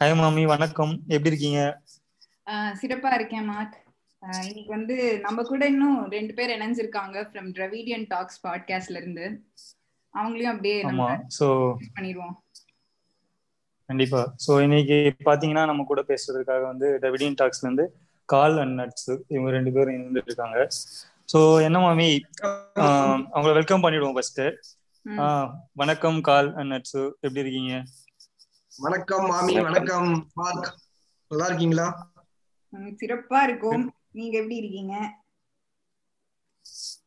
Hi மாமி, வணக்கம். எப்படி இருக்கீங்க? சிறப்பா இருக்கேன் மார்க். இன்னைக்கு வந்து நம்ம கூட இன்னும் ரெண்டு பேர் இணைஞ்சிருக்காங்க ஃப்ரம் டிராவிடியன் டாக்ஸ் பாட்காஸ்ட்ல இருந்து. அவங்களையும் அப்படியே நம்ம பண்ணிடுவோம். கண்டிப்பா. சோ இன்னைக்கு பாத்தீங்கன்னா நம்ம கூட பேசுறதுக்காக வந்து டிராவிடியன் டாக்ஸ்ல இருந்து கால் அண்ட் நட்ஸ் இவங்க ரெண்டு பேரும் இணைஞ்சிருக்காங்க. சோ என்ன மாமி, அவங்கள வெல்கம் பண்ணிடுவோம் ஃபர்ஸ்ட். வணக்கம் கால் அண்ட் நட்ஸ், எப்படி இருக்கீங்க? வணக்கம் மாமி. வணக்கம் மார்க், நல்லா இருக்கீங்களா? சிறப்பா இருக்கும். நீங்க எப்படி இருக்கீங்க?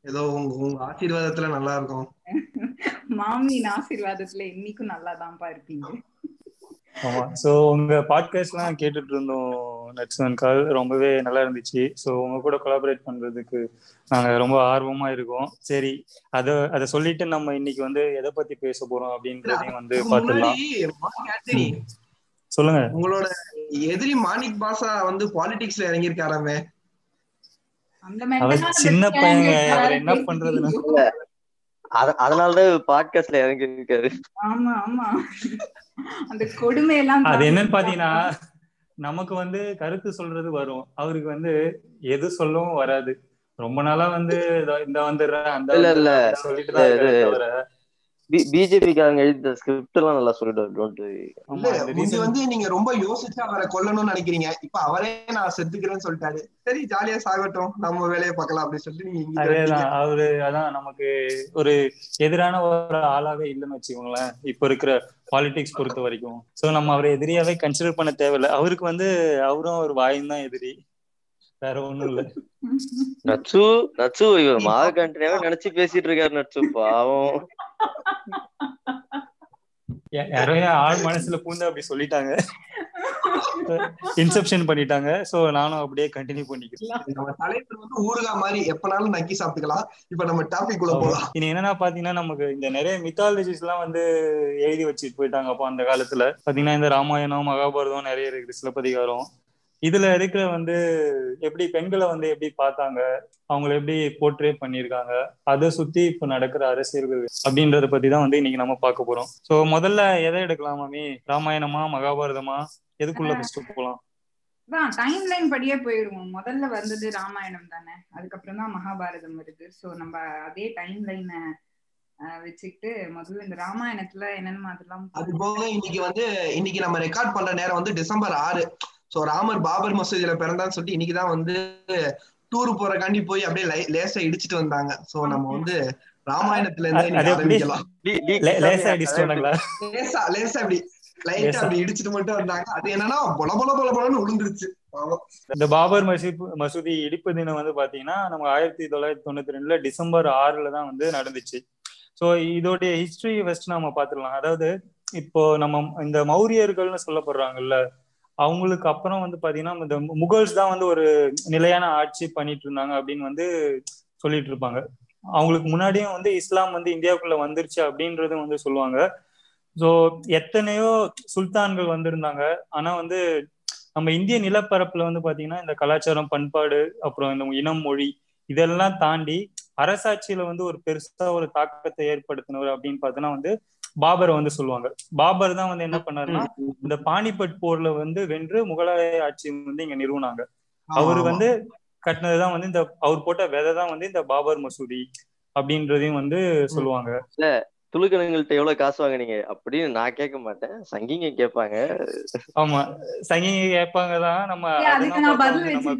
ஏதோ உங்க ஆசீர்வாதத்துல நல்லா இருக்கும் மாமி. ஆசீர்வாதத்துல இன்னைக்கும் நல்லா தான்ப்பா இருப்பீங்க. ஆமா. சோ உங்க பாட்காஸ்ட் எல்லாம் கேட்டுட்டு இருந்தோம் நட்சன் கால், ரொம்பவே நல்லா இருந்துச்சு. சோ உங்க கூட கொலாபரேட் பண்றதுக்கு நாங்க ரொம்ப ஆர்வமா இருக்கோம். சரி, அத சொல்லிட்டு நம்ம இன்னைக்கு வந்து எதை பத்தி பேச போறோம் அப்படின்றதையும் வந்து பாத்துடலாம். சொல்லுங்க. உங்களோட எதிரி மாணிக் பாஷா வந்து பாலிடிக்ஸ்ல இறங்கியிருக்காராமே, சின்ன பையங்க, என்ன பண்றதுன்னு அதனாலதான் பாட்காஸ்ட்ல இறங்கி இருக்காரு. ஆமா ஆமா, அந்த கொடுமை எல்லாம் அது என்னன்னு பாத்தீங்கன்னா, நமக்கு வந்து கருத்து சொல்றது வரும், அவருக்கு வந்து எது சொல்லவும் வராது. ரொம்ப நாளா வந்து இந்த வந்துடுறேன் அந்த சொல்லிட்டுதான். பிஜேபிக்காரங்க எழுதின ஸ்கிரிப்ட் எல்லாம் நல்லா சொல்லிட்டு வந்து நீங்க ரொம்ப யோசிச்சு அவரை கொல்லணும்னு நினைக்கிறீங்க. இப்ப அவரே நான் செத்துக்கிறேன்னு சொல்லிட்டாரு, சரி ஜாலியா சாகட்டும், நம்ம வேலையை பார்க்கலாம் அப்படின்னு சொல்லிட்டு அதேதான் அவரு. அதான் நமக்கு ஒரு எதிரான ஒரு ஆளாவே இல்லைன்னு வச்சுக்கோங்களேன் இப்ப இருக்கிற பாலிடிக்ஸ் பொறுத்த வரைக்கும். சோ நம்ம அவரை எதிரியாவே கன்சிடர் பண்ண தேவையில்லை. அவருக்கு வந்து அவரும் ஒரு வாயும் தான் எதிரி, வேற ஒண்ணும் இல்ல. நச்சு இவர் மாகண்டியாவே நினைச்சு பேசிட்டு இருக்காரு நச்சு, பாவம். யாரோ ஆள் மனசுல பூந்து அப்படி சொல்லிட்டாங்க, இன்செப்ஷன் பண்ணிட்டாங்க. சோ நானும் அப்படியே கண்டினியூ பண்ணிக்கிறேன். நம்ம தலைவர் வந்து ஊருகா மாதிரி எப்பனாலும் நக்கி சாப்பிட்டுக்கலாம். இப்ப நம்ம டாபிக் உள்ள போலாம். இது என்னன்னா பாத்தீங்கன்னா, நமக்கு இந்த நிறைய மித்தாலஜிஸ் எல்லாம் வந்து எழுதி வச்சுட்டு போயிட்டாங்க. அப்போ அந்த காலத்துல பாத்தீங்கன்னா இந்த ராமாயணம், மகாபாரதம் நிறைய இருக்குது, சிலப்பதிகாரம். இதுல இருக்கிற வந்து எப்படி பெண்களை வந்து எப்படி பார்த்தாங்க, அவங்களை எப்படி போர்ட்ரே பண்ணியிருக்காங்க, அதை சுத்தி இப்ப நடக்கிற அரசியல்கள் அப்படின்றத பத்தி தான் வந்து இன்னைக்கு நம்ம பார்க்க போறோம். சோ முதல்ல எதை எடுக்கலாம் மாமி, ராமாயணமா மகாபாரதமா, எதுக்குள்ள ஃபர்ஸ்ட் போகலாம்? டைம் லைன் படியே போயிருவோம். முதல்ல வந்தது ராமாயணம் தானே, அதுக்கப்புறம் தான் மகாபாரதம் வருது. சோ நம்ம அதே டைம் லைன் வச்சுக்கிட்டு முதல்ல இந்த ராமாயணத்துல என்னென்ன மாதிரிலாம். அது போக இன்னைக்கு நம்ம ரெக்கார்ட் பண்ற நேரம் வந்து டிசம்பர் 6. சோ ராமர் பாபர் மசூதியில பிறந்தான்னு சொல்லிட்டு இன்னைக்குதான் வந்து டூர் போறக்காண்டி போய் அப்படியே லேசா இடிச்சுட்டு வந்தாங்க. சோ நம்ம வந்து ராமாயணத்துல இருந்து ஆரம்பிக்கலாம். லேசா அப்படி லைட்டா அப்படி இடிச்சுட்டு மட்டும் வந்தாங்க. அது என்னன்னா பொல பொல பொல பொலன்னு விழுந்துருச்சு. இந்த பாபர் மசூதி இடிப்பு தினம் வந்து பாத்தீங்கன்னா நம்ம 1992 டிசம்பர் 6 வந்து நடந்துச்சு. சோ இதோடைய ஹிஸ்டரி ஃபர்ஸ்ட் நம்ம பாத்துக்கலாம். அதாவது இப்போ நம்ம இந்த மௌரியர்கள்னு சொல்லப்படுறாங்கல்ல, அவங்களுக்கு அப்புறம் வந்து பாத்தீங்கன்னா இந்த முகல்ஸ் தான் வந்து ஒரு நிலையான ஆட்சி பண்ணிட்டு இருந்தாங்க அப்படின்னு வந்து சொல்லிட்டு இருப்பாங்க. அவங்களுக்கு முன்னாடியும் வந்து இஸ்லாம் வந்து இந்தியாவுக்குள்ள வந்துருச்சு அப்படின்றது வந்து சொல்லுவாங்க. ஸோ எத்தனையோ சுல்தான்கள் வந்திருந்தாங்க. ஆனா வந்து நம்ம இந்திய நிலப்பரப்புல வந்து பாத்தீங்கன்னா இந்த கலாச்சாரம், பண்பாடு, அப்புறம் இந்த இனம், மொழி இதெல்லாம் தாண்டி அரசாட்சியில வந்து ஒரு பெருசா ஒரு தாக்கத்தை ஏற்படுத்தினவர் அப்படின்னு பார்த்தோன்னா வந்து பாபரை வந்து சொல்லுவாங்க. பாபர் தான் வந்து என்ன பண்ணாருன்னா, இந்த பானிபட் போர்ல வந்து வென்று முகலாய ஆட்சி வந்து இங்க நிறுவனாங்க. அவரு வந்து கட்டினதுதான் வந்து இந்த அவர் போட்ட விதை தான் வந்து இந்த பாபர் மசூதி அப்படின்றதையும் வந்து சொல்லுவாங்க. இல்ல துளுக்கணுங்கள்ட்ட எவ்வளவு காசு வாங்கினீங்க அப்படின்னு நான் கேட்க மாட்டேன், சங்கிங்க கேட்பாங்க. ஆமா, சங்கிங்க கேட்பாங்கதான். நம்ம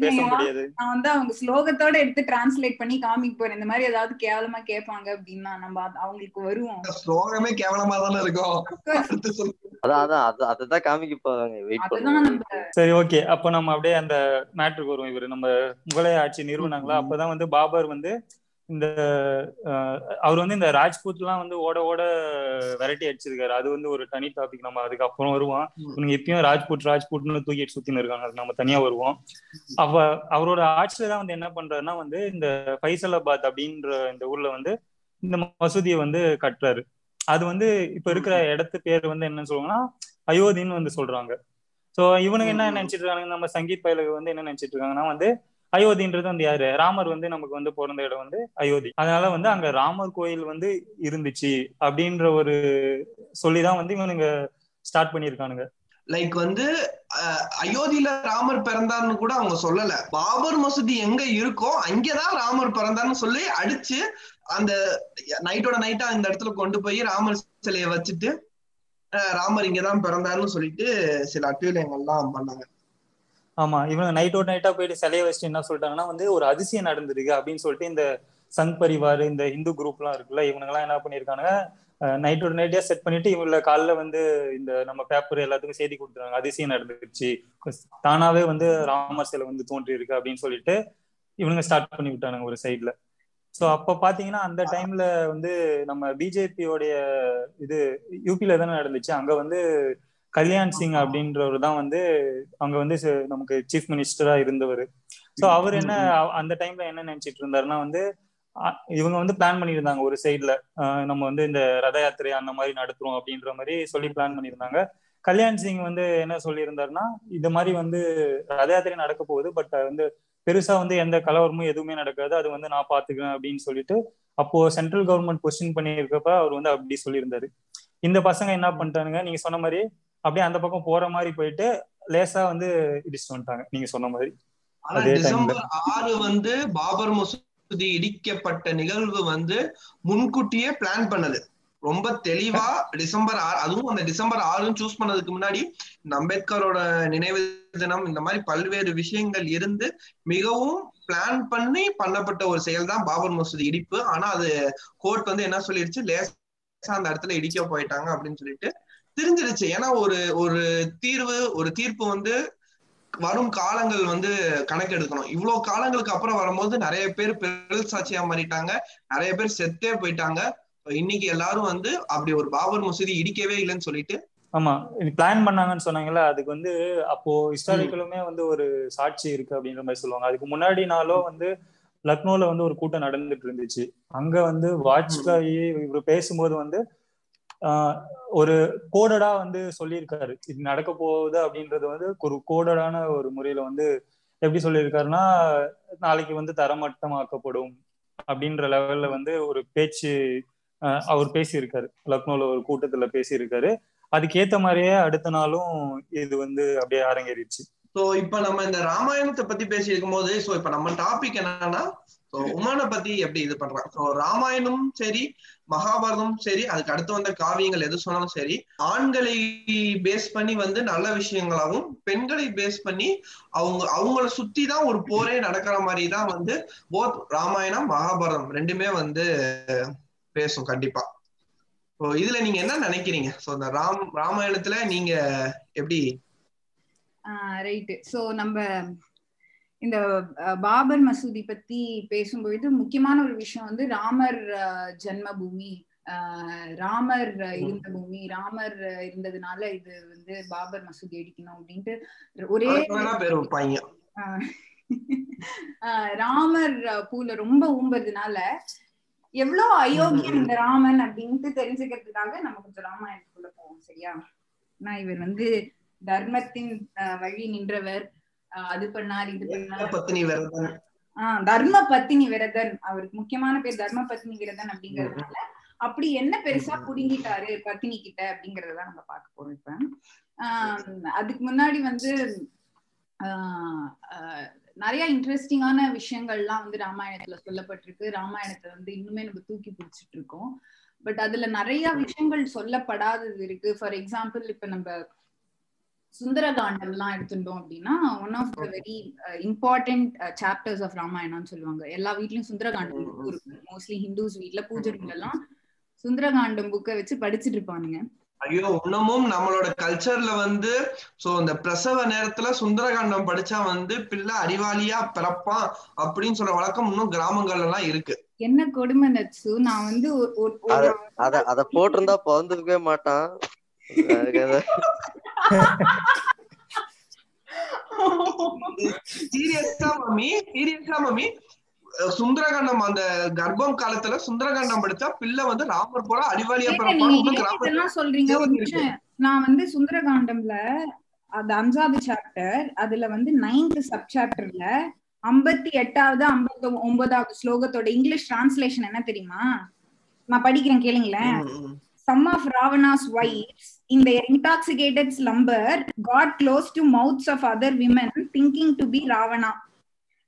பேச முடியாது. நான் வந்து அவங்க ஸ்லோகத்தோட எடுத்து டிரான்ஸ்லேட் பண்ணி காமிக்க போறேன். இந்த மாதிரி ஏதாவது கேவலமா கேட்பாங்க அப்படின்னா நம்ம அவங்களுக்கு வருவோம். ஸ்லோகமே கேவலமா தானே இருக்கும். அதான் காமிக்க போறாங்க. சரி, ஓகே. அப்ப நம்ம அப்படியே அந்த மேட்ருக்கு வருவோம். இவரு நம்ம முகலாய ஆட்சி நிறுவனாங்களா, அப்பதான் வந்து பாபர் வந்து இந்த அவர் வந்து இந்த ராஜ்பூத் எல்லாம் வந்து ஓட ஓட வெரைட்டி அடிச்சிருக்காரு. அது வந்து ஒரு தனி டாபிக், நம்ம அதுக்கப்புறம் வருவோம். இவங்க எப்பயும் ராஜ்பூட்னு தூக்கிட்டு சுத்தின்னு இருக்காங்க, அது நம்ம தனியா வருவோம். அவரோட ஆட்சியிலதான் வந்து என்ன பண்றாருன்னா வந்து இந்த ஃபைசலாபாத் அப்படின்ற இந்த ஊர்ல வந்து இந்த மசூதியை வந்து கட்டுறாரு. அது வந்து இப்ப இருக்கிற இடத்து பேர் வந்து என்னன்னு சொல்லுவாங்கன்னா அயோத்தின்னு வந்து சொல்றாங்க. சோ இவனுக்கு என்ன நினைச்சிட்டு இருக்காங்க, நம்ம சங்கீத் பயிலுக்கு வந்து என்ன நினைச்சிட்டு இருக்காங்கன்னா வந்து அயோத்தின்றது வந்து யாரு, ராமர் வந்து நமக்கு வந்து பிறந்த இடம் வந்து அயோத்தி, அதனால வந்து அங்க ராமர் கோயில் வந்து இருந்துச்சு அப்படின்ற ஒரு சொல்லிதான் வந்து இவனுங்க ஸ்டார்ட் பண்ணியிருக்கானுங்க. லைக் வந்து அயோத்தியில ராமர் பிறந்தார்னு கூட அவங்க சொல்லல. பாபர் மசூதி எங்க இருக்கோ அங்கேதான் ராமர் பிறந்தார்னு சொல்லி அடிச்சு அந்த நைட்டோட நைட்டா அந்த இடத்துல கொண்டு போய் ராமர் சிலையை வச்சுட்டு ராமர் இங்கதான் பிறந்தார்னு சொல்லிட்டு சில அட்டுவியலங்கள்லாம் பண்ணாங்க. ஆமா, இவங்க நைட்டோட நைட்டா போயிட்டு சிலையை வச்சுட்டு என்ன சொல்லிட்டாங்கன்னா வந்து ஒரு அதிசயம் நடந்திருக்கு அப்படின்னு சொல்லிட்டு இந்த சங் பரிவார் இந்த இந்து குரூப் எல்லாம் இருக்குல்ல, இவனுங்கெல்லாம் என்ன பண்ணிருக்காங்க நைட்டோட நைட்டா செட் பண்ணிட்டு இவங்கள காலைல வந்து இந்த நம்ம பேப்பர் எல்லாத்துக்கும் செய்தி கொடுத்துருவாங்க அதிசயம் நடந்துருச்சு, தானாவே வந்து ராமர் சிலை வந்து தோன்றி இருக்கு அப்படின்னு சொல்லிட்டு இவனுங்க ஸ்டார்ட் பண்ணி விட்டானுங்க ஒரு சைட்ல. ஸோ அப்ப பாத்தீங்கன்னா அந்த டைம்ல வந்து நம்ம பிஜேபியோடைய இது யூபியில தானே நடந்துச்சு, அங்க வந்து கல்யாண் சிங் அப்படின்றவரு தான் வந்து அங்க வந்து நமக்கு சீஃப் மினிஸ்டரா இருந்தவர். ஸோ அவர் என்ன அந்த டைம்ல என்ன நினைச்சிட்டு இருந்தாருன்னா வந்து இவங்க வந்து பிளான் பண்ணியிருந்தாங்க ஒரு சைட்ல நம்ம வந்து இந்த ரத யாத்திரை அந்த மாதிரி நடத்துறோம் அப்படின்ற மாதிரி சொல்லி பிளான் பண்ணியிருந்தாங்க. கல்யாண் சிங் வந்து என்ன சொல்லியிருந்தாருன்னா இந்த மாதிரி வந்து ரத யாத்திரை நடக்க போகுது, பட் வந்து பெருசா வந்து எந்த கலவரமும் எதுவுமே நடக்காது, அது வந்து நான் பாத்துக்கிறேன் அப்படின்னு சொல்லிட்டு அப்போ சென்ட்ரல் கவர்மெண்ட் கொஸ்டின் பண்ணியிருக்கப்ப அவர் வந்து அப்படி சொல்லியிருந்தாரு. இந்த பசங்க என்ன பண்ணிட்டானுங்க நீங்க சொன்ன மாதிரி அப்படியே அந்த பக்கம் போற மாதிரி போயிட்டு லேசா வந்து இடிச்சுட்டு வந்துட்டாங்க நீங்க சொன்ன மாதிரி. டிசம்பர் 6 வந்து பாபர் மசூதி இடிக்கப்பட்ட நிகழ்வு வந்து முன்கூட்டியே பிளான் பண்ணது ரொம்ப தெளிவா. டிசம்பர் 6, அதுவும் அந்த டிசம்பர் 6 சூஸ் பண்ணதுக்கு முன்னாடி அம்பேத்கரோட நினைவு தினம், இந்த மாதிரி பல்வேறு விஷயங்கள் இருந்து மிகவும் பிளான் பண்ணி பண்ணப்பட்ட ஒரு செயல் தான் பாபர் மசூதி இடிப்பு. ஆனா அது கோர்ட் வந்து என்ன சொல்லிருச்சு, லேசா அந்த இடத்துல இடிக்க போயிட்டாங்க அப்படின்னு சொல்லிட்டு தெரிஞ்சிருச்சு. ஏன்னா ஒரு தீர்ப்பு வந்து வரும் காலங்கள் வந்து கணக்கு எடுக்கணும். இவ்வளவு காலங்களுக்கு அப்புறம் வரும்போது நிறைய பேர் பெருள் சாட்சியா மாறிட்டாங்க, நிறைய பேர் செத்தே போயிட்டாங்க. இன்னைக்கு எல்லாரும் வந்து அப்படி ஒரு பாபர் மசூதி இடிக்கவே இல்லைன்னு சொல்லிட்டு ஆமா பிளான் பண்ணாங்கன்னு சொன்னாங்கல்ல, அதுக்கு வந்து அப்போ ஹிஸ்டாரிக்கலுமே வந்து ஒரு சாட்சி இருக்கு அப்படின்ற மாதிரி சொல்லுவாங்க. அதுக்கு முன்னாடி நாளும் வந்து லக்னோல வந்து ஒரு கூட்டம் நடந்துட்டு இருந்துச்சு. அங்க வந்து வாஜ்பாயி இவர் பேசும்போது வந்து ஒரு கோடடா வந்து சொல்லியிருக்காரு இது நடக்க போகுது அப்படின்றது வந்து ஒரு கோடடான ஒரு முறையில வந்து எப்படி சொல்லியிருக்காருன்னா நாளைக்கு வந்து தரமட்டமாக்கப்படும் அப்படின்ற லெவல்ல வந்து ஒரு பேச்சு அவர் பேசியிருக்காரு லக்னோல ஒரு கூட்டத்துல பேசியிருக்காரு. அதுக்கேத்த மாதிரியே அடுத்த நாளும் இது வந்து அப்படியே அரங்கேறிடுச்சு. சோ இப்ப நம்ம இந்த ராமாயணத்தை பத்தி பேசியிருக்கும் போது சோ இப்ப நம்ம டாபிக் என்னன்னா உமானை பத்தி எப்படி இது பண்றாங்க. சோ ராமாயணமும் சரி மகாபாரதமும் சரி அதுக்கு அடுத்து வந்த காவியங்கள் எது சொன்னாலும் சரி ஆண்களை பேஸ் பண்ணி வந்து நல்ல விஷயங்களாகவும் பெண்களை பேஸ் பண்ணி அவங்கள சுத்தி தான் ஒரு போரே நடக்கிற மாதிரி தான் வந்து போத் ராமாயணம் மகாபாரதம் ரெண்டுமே வந்து பேசும் கண்டிப்பா. ஸோ இதுல நீங்க என்ன நினைக்கிறீங்க? ஸோ இந்த ராமாயணத்துல நீங்க எப்படி? ரைட்டு. ஸோ நம்ம இந்த பாபர் மசூதி பத்தி பேசும்பொழுது முக்கியமான ஒரு விஷயம் வந்து ராமர் ஜென்ம பூமி, ராமர் இருந்த பூமி, ராமர் இருந்ததுனால இது வந்து பாபர் மசூதி அடிக்கணும் அப்படின்ட்டு ஒரே ராமர் பூல ரொம்ப ஊம்பதுனால எவ்வளோ அயோக்கியம் இந்த ராமன் அப்படின்ட்டு தெரிஞ்சுக்கிறதுக்காக நம்ம கொஞ்சம் ராமாயணத்துக்குள்ள போவோம் சரியா. ஆனா இவர் வந்து தர்மத்தின் வழி நின்றவர், அது பண்ணார் இது பண்ணார், தர்ம பத்தினி விரதன், அவருக்கு முக்கியமான பேர் தர்ம பத்தினி விரதன் அப்படிங்கறதுனால அப்படி என்ன பெருசா புடுங்கிட்டாரு பத்தினி கிட்ட அப்படிங்கறதான் நம்ம பாக்க போறோம் இப்ப. அதுக்கு முன்னாடி வந்து நிறைய இன்ட்ரெஸ்டிங்கான விஷயங்கள்லாம் வந்து ராமாயணத்துல சொல்லப்பட்டிருக்கு. ராமாயணத்தை வந்து இன்னுமே நம்ம தூக்கி பிடிச்சிட்டு இருக்கோம், பட் அதுல நிறைய விஷயங்கள் சொல்லப்படாதது இருக்கு. ஃபார் எக்ஸாம்பிள் இப்ப நம்ம சுந்தரகாண்டம் எல்லாம் எடுத்துட்டோம் அப்படின்னா one of the very important chapters of ராமாயணம்னு சொல்லுவாங்க. எல்லா வீட்லயும் சுந்தரகாண்டம் புக் இருக்கு, மோஸ்ட்லி ஹிந்துஸ் வீட்ல பூஜை எல்லாம் சுந்தரகாண்டம் புக்கை வச்சு படிச்சுட்டு இருப்பானுங்க. ஐயோ இன்னமும் நம்மளோட கல்ச்சர்ல வந்து சோ இந்த பிரசவ நேரத்துல சுந்தரகாண்டம் படிச்சா வந்து பிள்ளை அறிவாளியா பிறப்பான் அப்படின்னு சொல்ற வழக்கம் இன்னும் கிராமங்கள்ல எல்லாம் இருக்கு. என்ன கொடுமை நச்சு, நான் வந்து அத போட்டிருந்தா பிறந்துக்கவே மாட்டான். சுந்தரகாண்டம் அந்த கர்ப்பம் காலத்துல சுந்தரகாண்டம் படிச்சா பிள்ளை வந்து ராமர் போல அறிவாளியா பிறப்பான்னு சொல்றீங்க. நான் வந்து சுந்தரகாண்டம்ல அது 5வது சாப்டர், அதுல வந்து 9th சப் சாப்டர்ல 58வது 59வது ஸ்லோகத்தோட இங்கிலீஷ் டிரான்ஸ்லேஷன் என்ன தெரியுமா? நான் படிக்கிறேன் கேளுங்களேன். some of Ravana's wives, in their intoxicated slumber, got close to mouths of other women, thinking to be Ravana.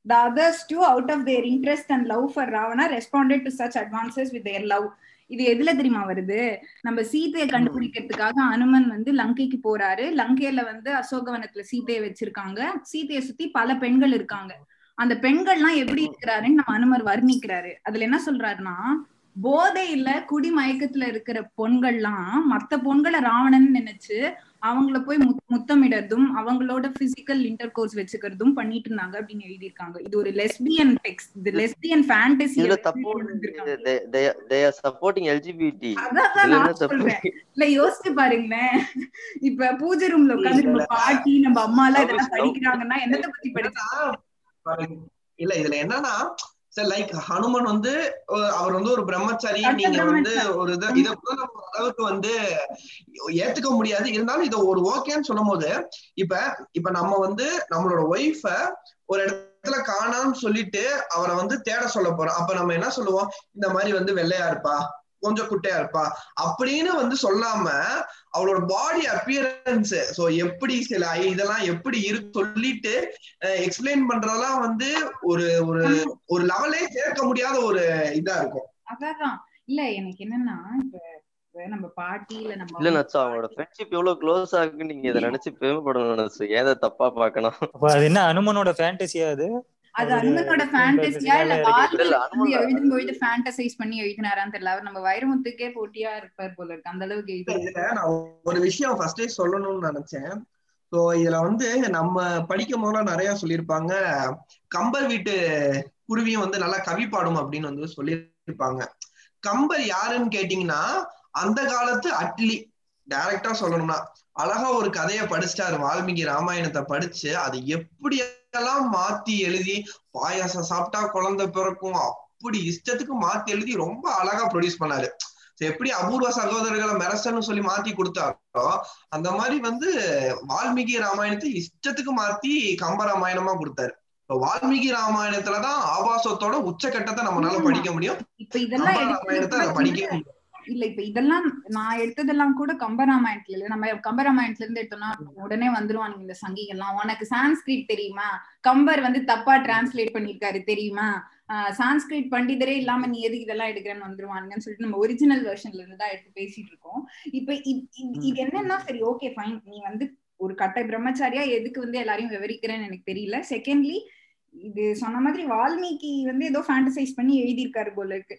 The others too, out of their interest and love for Ravana, responded to such advances with their love. இது எதுல தெரியுமா வருது? நம்ம சீதையை கண்டுபிடிக்கிறதுக்காக அனுமன் வந்து லங்கைக்கு போறாரு. லங்கையில வந்து அசோகவனத்துல சீதையை வச்சிருக்காங்க. சீதையை சுத்தி பல பெண்கள் இருக்காங்க. அந்த பெண்கள்லாம் எப்படி இருக்கிறாருன்னு நம்ம அனுமர் வர்ணிக்கிறாரு. அதுல என்ன சொல்றாருன்னா, போதையில குடி மயக்கத்துல இருக்கிற பொண்கள்லாம் மத்த பொண்களை ராவணன் நினைச்சு அவங்கள போய் முத்தமிடறதும் அவங்களோட பிசிக்கல் இன்டர் கோர்ஸ் வச்சுக்கிறதும் பண்ணிட்டு இருந்தாங்க அப்படின்னு எழுதியிருக்காங்க. இது ஒரு lesbian text, the lesbian fantasy. இதுல தே ஆர் சப்போர்ட்டிங் எல்ஜிபிடி. இல்ல யோசிச்சு பாருங்களேன், இப்ப பூஜை ரூம்ல உட்கார்ந்து நம்ம பாட்டி நம்ம அம்மா எல்லாம் இதெல்லாம் படிக்கிறாங்கன்னா என்னத்தை பத்தி படிச்சா? இல்ல இதுல என்னன்னா, லைக் ஹனுமன் வந்து அவர் வந்து ஒரு பிரம்மச்சாரி, நீங்க வந்து ஒரு இதை கூட நம்ம அளவுக்கு வந்து ஏத்துக்க முடியாது. இருந்தாலும் இதை ஒரு ஓகேன்னு சொல்லும் போது, இப்ப இப்ப நம்ம வந்து நம்மளோட ஒய்ஃப ஒரு இடத்துல காணான்னு சொல்லிட்டு அவரை வந்து தேட சொல்ல போறோம். அப்ப நம்ம என்ன சொல்லுவோம்? இந்த மாதிரி வந்து வெள்ளையா இருப்பா, கொஞ்சம் குட்டையா இருப்பா அப்படின்னு வந்து சொல்லாம அவளோட பாடி அப்பியரன்ஸ் எப்படி சில இதெல்லாம் எப்படி இருக்கு சொல்லிட்டு எக்ஸ்பிளைன் பண்றதெல்லாம் வந்து ஒரு ஒரு லெவலே சேர்க்க முடியாத ஒரு இதா இருக்கும். அதான் இல்ல எனக்கு என்னன்னா, நம்ம பாட்டியில நம்ம இல்ல நச்சு அவங்களோட ஃப்ரெண்ட்ஷிப் எவ்வளவு க்ளோஸ் ஆகுன்னு நீங்க இதை நினைச்சு பெருமைப்படணும் நச்சு. ஏதா தப்பா பாக்கணும்? அது என்ன அனுமனோட ஃபேண்டஸியா? அது அது அனுமனோட ஃபேண்டஸியா இல்ல வால்மீகி எழுதும்போது ஃபேண்டசைஸ் பண்ணி எழுதினாரான்னு தெரியல. அவர் நம்ம வைரமுத்துக்கே போட்டியா இருப்பார் போல இருக்கு, அந்த அளவுக்கு எழுதினாரு. நான் ஒரு விஷயம் ஃபர்ஸ்டே சொல்லணும்னு நினைச்சேன். சோ இதுல வந்து நம்ம படிக்கும் போதெல்லாம் நிறைய சொல்லியிருப்பாங்க, கம்பர் வீட்டு குருவியும் வந்து நல்லா கவி பாடும் அப்படின்னு வந்து சொல்லியிருப்பாங்க. கம்பர் யாருன்னு கேட்டீங்கன்னா, அந்த காலத்து அட்லி. டைரக்டா சொல்லணும்னா அழகா ஒரு கதையை படிச்சுட்டாரு, வால்மீகி ராமாயணத்தை படிச்சு அதை எப்படி எல்லாம் மாத்தி எழுதி, பாயாசம் சாப்பிட்டா குழந்தை பிறக்கும் அப்படி இஷ்டத்துக்கு மாத்தி எழுதி ரொம்ப அழகா ப்ரொடியூஸ் பண்ணாரு. எப்படி அபூர்வ சகோதரர்களை மெரசன்னு சொல்லி மாத்தி கொடுத்தாரோ, அந்த மாதிரி வந்து வால்மீகி ராமாயணத்தை இஷ்டத்துக்கு மாத்தி கம்பராமாயணமா கொடுத்தாரு. இப்ப வால்மீகி ராமாயணத்துலதான் ஆபாசத்தோட உச்சகட்டத்தை நம்மளால படிக்க முடியும். இப்ப இதெல்லாம் ராமாயணத்தை படிக்க முடியும். இல்ல இப்ப இதெல்லாம் நான் எடுத்ததெல்லாம் கூட கம்பராமாயணத்துல இல்ல, நம்ம கம்பராமாயணத்துல இருந்து எடுத்தோம்னா உடனே வந்துருவானுங்க இந்த சங்கிகள்லாம். உனக்கு சான்ஸ்கிரிட் தெரியுமா? கம்பர் வந்து தப்பா டிரான்ஸ்லேட் பண்ணிருக்காரு தெரியுமா? சான்ஸ்கிரிட் பண்டிதரே இல்லாம நீ எதுக்கு இதெல்லாம் எடுக்கிறேன்னு வந்துருவானுங்கன்னு சொல்லிட்டு நம்ம ஒரிஜினல் வெர்ஷன்ல இருந்துதான் எடுத்து பேசிட்டு இருக்கோம். இப்ப இது என்னன்னா, சரி ஓகே ஃபைன், நீ வந்து ஒரு கட்ட பிரம்மச்சாரியா எதுக்கு வந்து எல்லாரையும் விவரிக்கிறேன்னு எனக்கு தெரியல. செகண்ட்லி, இது சொன்ன மாதிரி வால்மீகி வந்து ஏதோ ஃபேண்டசைஸ் பண்ணி எழுதியிருக்காரு போல இருக்கு.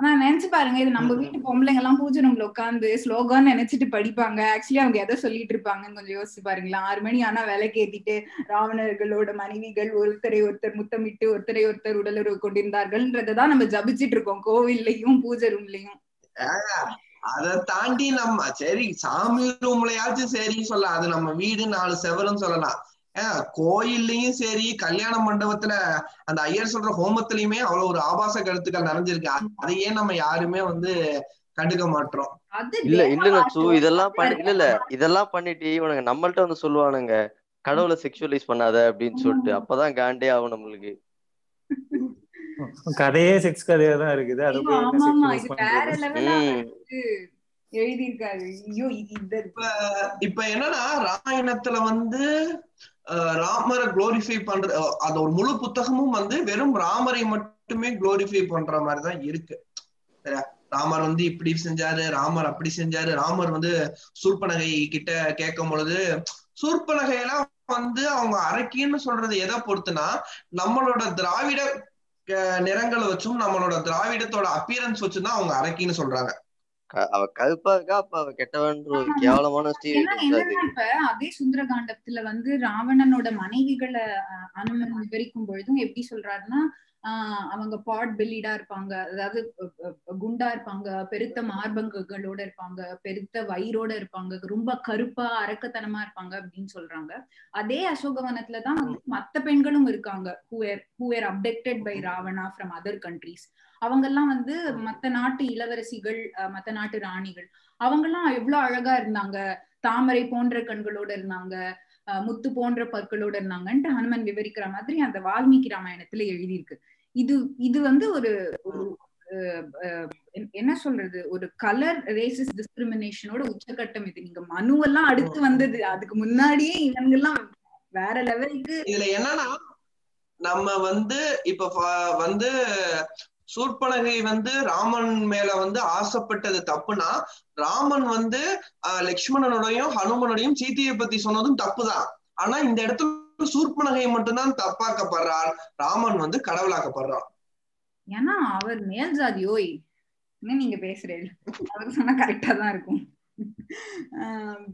ஆனா நினைச்சு பாருங்க, இது நம்ம வீட்டு பொம்பளைங்க எல்லாம் பூஜை நம்மள உட்காந்து ஸ்லோகான்னு நினைச்சிட்டு படிப்பாங்க. ஆக்சுவலி அவங்க எதை சொல்லிட்டு இருப்பாங்கன்னு கொஞ்சம் யோசிச்சு பாருங்களேன். 6 மணி ஆனா விலைக்கு ஏத்திட்டு ராவணர்களோட மனைவிகள் ஒருத்தரை ஒருத்தர் முத்தமிட்டு ஒருத்தரை ஒருத்தர் உடலுறவு கொண்டிருந்தார்கள்ன்றதான் நம்ம ஜபிச்சுட்டு இருக்கோம் கோவில்லையும் பூஜை ரூம்லயும். அதை தாண்டி நம்ம சரி சாமி ரூம்லயாச்சும் சரின்னு சொல்லலாம், அது நம்ம வீடு 4 செவருன்னு சொல்லலாம். கோயில்லையும் சரி, கல்யாண மண்டபத்துல அந்த ஐயர் சொல்ற ஹோமத்திலயுமே அவ்வளவு ஒரு ஆபாச கருத்துக்கள் நிறைஞ்சிருக்கு. அதையே நம்ம யாருமே வந்து கண்டுக்க மாட்டோம். இல்ல இல்ல சூ இதெல்லாம் இல்ல இல்ல இதெல்லாம் பண்ணிட்டு இவனுங்க நம்மள்ட்ட வந்து சொல்லுவானுங்க, கடவுளை செக்ஷுவலைஸ் பண்ணாத அப்படின்னு சொல்லிட்டு. அப்பதான் காண்டே ஆகும் நம்மளுக்கு. கதையே செக்ஸ் கதையா தான் இருக்குது. அது எழுதியிருக்காரு. இப்ப என்னன்னா, ராமாயணத்துல வந்து ராமரை குளோரிஃபை பண்ற அது ஒரு முழு புத்தகமும் வந்து வெறும் ராமரை மட்டுமே குளோரிஃபை பண்ற மாதிரிதான் இருக்கு. சரியா? ராமர் வந்து இப்படி செஞ்சாரு, ராமர் அப்படி செஞ்சாரு. ராமர் வந்து சூர்பனகை கிட்ட கேட்கும் பொழுது, சூர்பனகையெல்லாம் வந்து அவங்க அரக்கின்னு சொல்றது எதை பொறுத்துனா, நம்மளோட திராவிட நிறங்களை வச்சும் நம்மளோட திராவிடத்தோட அப்பியரன்ஸ் வச்சும் தான் அவங்க அரக்கின்னு சொல்றாங்க. அவ கருப்பா இருக்கா, அப்ப அவ கெட்டவன். இப்ப அதே சுந்தரகாண்டத்துல வந்து ராவணனோட மனைவிகளை அனுமன் விவரிக்கும் பொழுதும் எப்படி சொல்றாருன்னா, அவங்க பாட் பெல்லிடா இருப்பாங்க, அதாவது குண்டா இருப்பாங்க, பெருத்த மார்பங்கங்களோட இருப்பாங்க, பெருத்த வயிறோட இருப்பாங்க, ரொம்ப கருப்பா அரக்கத்தனமா இருப்பாங்க அப்படின்னு சொல்றாங்க. அதே அசோகவனத்துலதான் வந்து மத்த பெண்களும் இருக்காங்க, who are abducted by Ravana from other countries. அவங்க எல்லாம் வந்து மத்த நாட்டு இளவரசிகள், மத்த நாட்டு ராணிகள். அவங்க எல்லாம் எவ்வளவு அழகா இருந்தாங்க, தாமரை போன்ற கண்களோட இருந்தாங்க, முத்து போன்ற பற்களோட இருந்தாங்கன்ட்டு ஹனுமன் விவரிக்கிற மாதிரி அந்த வால்மீகி ராமாயணத்துல எழுதியிருக்கு. இது இது வந்து ஒரு என்ன சொல்றது, ஒரு கலர் ரேசிஸ் டிஸ்கிரிமினேஷனோட உச்சகட்டம் இது. நீங்க மனுவெல்லாம் அடுத்து வந்தது, அதுக்கு முன்னாடியே இவங்கெல்லாம் வேற லெவலுக்கு. இதுல என்னன்னா நம்ம இப்ப வந்து சூர்பனகை ராமன் மேல ஆசைப்பட்டது தப்புனா, ராமன் லக்ஷ்மணனோடையும் ஹனுமனோடையும் சீதையை பத்தி சொன்னதும் தப்புதான். ஆனா இந்த இடத்துல சூர்பனகை மட்டும்தான் தப்பாக்கப்படுறார், ராமன் கடவுளாக்கப்படுறார். ஏன்னா அவர் மேல் ஜாதியோய் நீங்க பேசுறேன், அவர் சொன்னா கரெக்டா தான் இருக்கும்.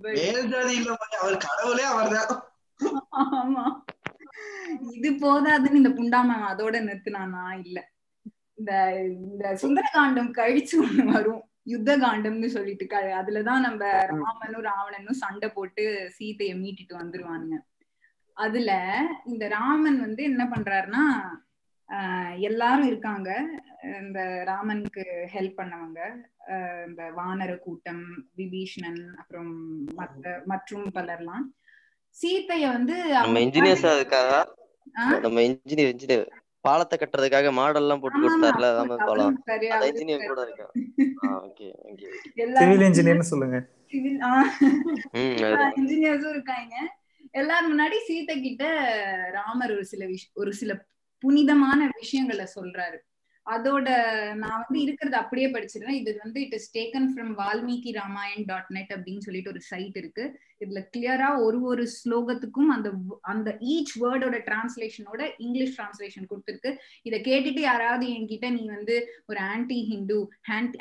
மேல் ஜாதி இல்ல, அவர் கடவுளே அவர்தான். ஆமா, இது போதாதுன்னு இந்த புண்டாம அதோட நிறுத்தினானா இல்ல, இந்த சுந்தரகாண்டம் கழிச்சு ஒண்ணு வரும், யுத்த காண்டம்னு சொல்லிட்டு அதுலதான் நம்ம ராமனும் ராவணனும் சண்டை போட்டு சீதைய மீட்டிட்டு வந்துருவானுங்க. அதுல இந்த ராமன் என்ன பண்றாருன்னா, எல்லாரும் இருக்காங்க இந்த ராமனுக்கு ஹெல்ப் பண்ணவங்க, இந்த வானர கூட்டம், விபீஷணன், அப்புறம் மற்றும் பலர்லாம். சீதைய பாலத்தை கட்டுறதுக்காக மாடல் எல்லாம் போட்டு கொடுத்தாருல, இன்ஜினியர்ஸும் இருக்காங்க. எல்லாரும் முன்னாடி சீதை கிட்ட ராமர் ஒரு சில புனிதமான விஷயங்களை சொல்றாரு. அதோட நான் இருக்கிறது அப்படியே படிச்சிருக்கேன். இது it is taken from Valmiki Ramayan .net அப்படின்னு சொல்லிட்டு ஒரு சைட் இருக்கு. இதுல கிளியரா ஒரு ஸ்லோகத்துக்கும் அந்த ஈச் வேர்டோட டிரான்ஸ்லேஷனோட இங்கிலீஷ் டிரான்ஸ்லேஷன் கொடுத்துருக்கு. இதை கேட்டுட்டு யாராவது என்கிட்ட நீ ஒரு ஆன்டி ஹிந்து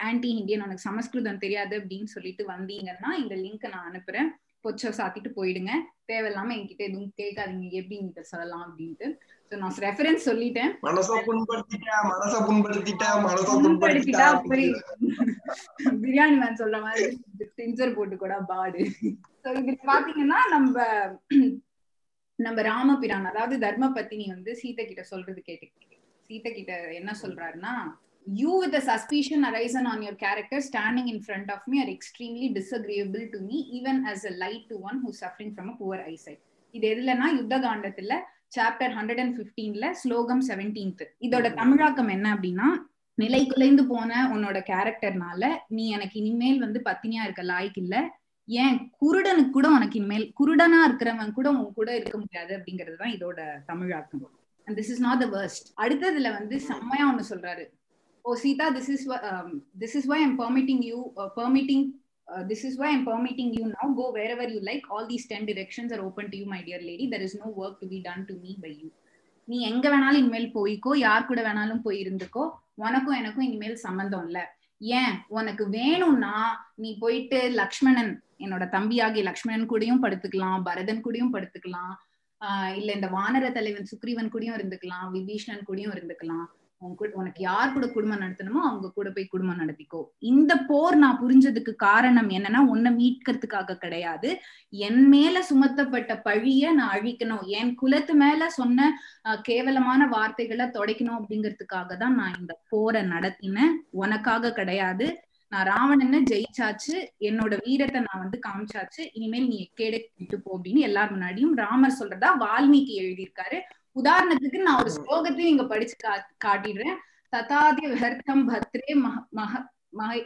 ஆன்டி இண்டியன், உனக்கு சமஸ்கிருதம் தெரியாது அப்படின்னு சொல்லிட்டு வந்தீங்கன்னா இந்த லிங்க்கை நான் அனுப்புறேன், பொச்சை சாத்திட்டு போயிடுங்க, தேவையில்லாம என்கிட்ட எதுவும் கேட்காதீங்க எப்படி நீங்க சொல்லலாம் அப்படின்ட்டு. பிரியாணி மேன் சொல்ற மாதிரி டிஞ்சர் போட்டு கூட பாடு. பாத்தீங்கன்னா நம்ம ராமபிரான், அதாவது தர்ம பத்தினி சீதை கிட்ட சொல்றது கேட்டு, சீதை கிட்ட என்ன சொல்றாருன்னா, you with a suspicion arisen on your character standing in front of me are extremely disagreeable to me even as a light to one who is suffering from a poor eyesight. இது எதுலன்னா யுத்த காண்டத்துல chapter 115ல ஸ்லோகம் 17th. இதோட தமிழாக்கம் என்ன அப்படின்னா, நிலை குலைந்து போன உன்னோட கேரக்டர்னால நீ எனக்கு இனிமேல் பத்தினியா இருக்க லாய்க்கு இல்ல, ஏன் குருடனுக்கு கூட உனக்கு இனிமேல் குருடனா இருக்கிறவன் கூட உன் கூட இருக்க முடியாது அப்படிங்கறதுதான் இதோட தமிழாக்கம். And this is not the worst. அடுத்ததுல செம்மையா ஒண்ணு சொல்றாரு, oh Sita, this is why I'm permitting you now, go wherever you like, all these 10 directions are open to you my dear lady, there is no work to be done to me by you. நீ எங்க வேணாலும் இனிமேல் போய்க்கோ, யார் கூட வேணாலும் போய் இருந்துக்கோ, உனக்கும் எனக்கும் இனிமேல் சம்பந்தம் இல்ல. ஏன் உனக்கு வேணும்னா நீ போயிட்டு லக்ஷ்மணன், என்னோட தம்பியாகிய லக்ஷ்மணன் கூடயும் படுத்துக்கலாம், பரதன் கூடயும் படுத்துக்கலாம், இல்ல இந்த வானர தலைவன் சுக்ரீவன் கூடயும் இருந்துக்கலாம், விபீஷணன் கூடயும் இருந்துக்கலாம், உனக்கு யார் கூட குடும்பம் நடத்தணுமோ அவங்க கூட போய் குடும்பம் நடத்திக்கோ. இந்த போர் நான் புரிஞ்சதுக்கு காரணம் என்னன்னா, உன்னை மீட்கிறதுக்காக கிடையாது, என் மேல சுமத்தப்பட்ட பழிய நான் அழிக்கணும், என் குலத்து மேல சொன்ன கேவலமான வார்த்தைகளை துடைக்கணும் அப்படிங்கிறதுக்காக தான் நான் இந்த போரை நடத்தினேன், உனக்காக கிடையாது. நான் ராவணனை ஜெயிச்சாச்சு, என்னோட வீரத்தை நான் காமிச்சாச்சு, இனிமேல் நீ கேட்டு போ அப்படின்னு எல்லாரும் முன்னாடியும் ராமர் சொல்றதா வால்மீகி எழுதியிருக்காரு. உதாரணத்துக்கு நான் ஒரு ஸ்லோகத்தையும் இங்க படிச்சு காட்டிடுறேன். ததாதி விஹர்த்தம் பத்ரே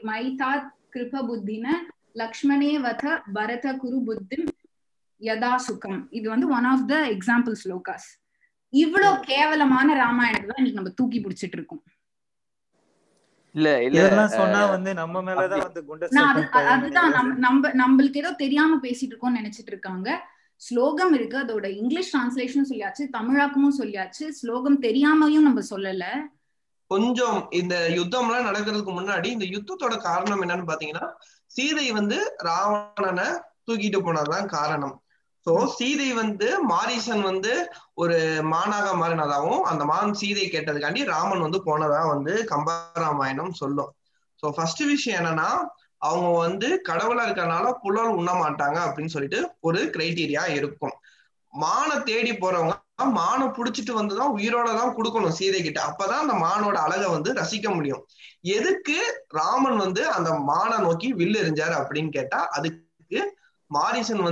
மைதா கிருப புத்தின லக்ஷ்மணே வத பரத குரு புத்தி யதா சுகம். இது one of the example slokas. இவ்வளவு கேவலமான ராமாயணத்தை தான் இன்னைக்கு நம்ம தூக்கி பிடிச்சிட்டு இருக்கோம். அதுதான் நம்மளுக்கு ஏதோ தெரியாம பேசிட்டு இருக்கோம்னு நினைச்சிட்டு இருக்காங்க. ஸ்லோகம் இருக்கு, அதோட இங்கிலீஷ் டிரான்ஸ்லேஷனும் சொல்லியாச்சு, தமிழாக்கமும் சொல்லியாச்சு, ஸ்லோகம் தெரியாமையும் நம்ம சொல்லல. கொஞ்சம் இந்த யுத்தம் எல்லாம் நடக்கிறதுக்கு முன்னாடி இந்த யுத்தத்தோட காரணம் என்னன்னு பாத்தீங்கன்னா, சீதை ராவணனை தூக்கிட்டு போனதுதான் காரணம். சோ சீதை மாரீசன் ஒரு மானாக மாறினதாகவும் அந்த மான் சீதை கேட்டதுக்காண்டி ராமன் போனதா கம்பராமாயணம் சொல்லும். சோ ஃபர்ஸ்ட் விஷயம் என்னன்னா, அவங்க கடவுளா இருக்கிறதுனால புலல் உண்ண மாட்டாங்க அப்படின்னு சொல்லிட்டு ஒரு கிரைட்டீரியா இருக்கும். மானை தேடி போறவங்க மானை புடிச்சிட்டு வந்துதான் உயிரோட தான் கொடுக்கணும் சீதை கிட்ட, அப்பதான் அந்த மானோட அழகை ரசிக்க முடியும். எதுக்கு ராமன் அந்த மானை நோக்கி வில்லு எறிஞ்சாரு அப்படின்னு கேட்டா, அதுக்கு மாரீசன்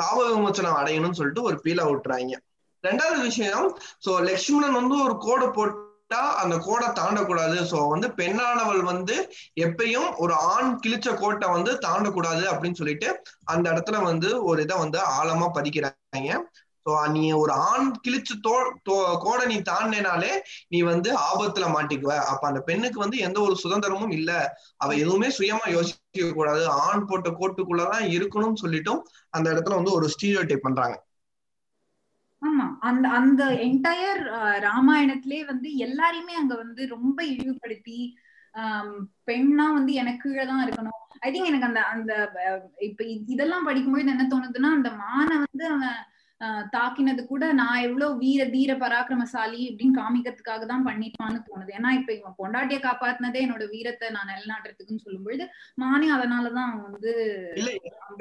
சாப விமோச்சனம் அடையணும்னு சொல்லிட்டு ஒரு பீல விட்டுறாங்க. ரெண்டாவது விஷயம், சோ லக்ஷ்மணன் ஒரு கோடை போட்டு அந்த கோடை தாண்டக்கூடாது. சோ வந்து பெண்ணானவள் வந்து எப்பயும் ஒரு ஆண் கிழிச்ச கோட்டை வந்து தாண்டக்கூடாது அப்படின்னு சொல்லிட்டு அந்த இடத்துல வந்து ஒரு இதை வந்து ஆழமா பதிக்கிறாங்க. சோ நீ ஒரு ஆண் கிழிச்சு கோடை நீ தாண்டினாலே நீ வந்து ஆபத்துல மாட்டிக்குவ. அப்ப அந்த பெண்ணுக்கு வந்து எந்த ஒரு சுதந்திரமும் இல்ல, அவ எதுவுமே சுயமா யோசிக்க கூடாது, ஆண் போட்ட கோட்டுக்குள்ளதான் இருக்கணும்னு சொல்லிட்டும் அந்த இடத்துல வந்து ஒரு ஸ்டீரியோடைப் பண்றாங்க. ஆமா, அந்த அந்த என்டையர் ராமாயணத்திலே வந்து எல்லாரையுமே அங்க வந்து ரொம்ப இழிவுபடுத்தி பெண்ணா வந்து எனக்கு கீழதான் இருக்கணும். ஐ திங்க் எனக்கு அந்த அந்த இப்ப இதெல்லாம் படிக்கும்போது என்ன தோணுதுன்னா, அந்த மானை வந்து அவன் தாக்கினது கூட நான் எவ்வளவு தீர பராக்கிரமசாலி அப்படின்னு காமிக்கிறதுக்காக தான் பண்ணிப்பான்னு தோணுது. ஏன்னா இப்ப இவன் பொண்டாட்டிய காப்பாத்தினதே என்னோட வீரத்தை நான் நிலநாட்டுறதுக்குன்னு சொல்லும்பொழுது மானே அதனாலதான் அவன் வந்து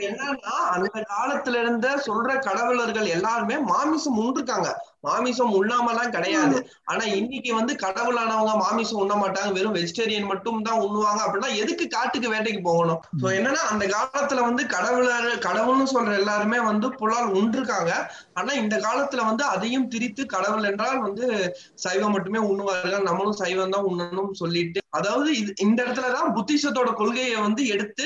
என்னன்னா, அந்த காலத்துல இருந்த சொல்ற கடவுளர்கள் எல்லாருமே மாமிசம் உண்டிருக்காங்க, மாமிசம் உண்ணாமலாம் கிடையாது. ஆனா இன்னைக்கு வந்து கடவுளானவங்க மாமிசம் உண்ண மாட்டாங்க, வெறும் வெஜிடேரியன் மட்டும் தான் உண்ணுவாங்க. அப்படின்னா எதுக்கு காட்டுக்கு வேட்டைக்கு போகணும்? சோ என்னன்னா அந்த காலத்துல வந்து கடவுள்னு சொல்ற எல்லாருமே வந்து புலால் உண்டிருக்காங்க. ஆனா இந்த காலத்துல வந்து அதையும் திரித்து கடவுள் என்றால் வந்து சைவம் மட்டுமே உண்ணுவார்கள், நம்மளும் சைவம் தான் உண்ணணும் சொல்லிட்டு, அதாவது இந்த இடத்துலதான் புத்திசத்தோட கொள்கையை வந்து எடுத்து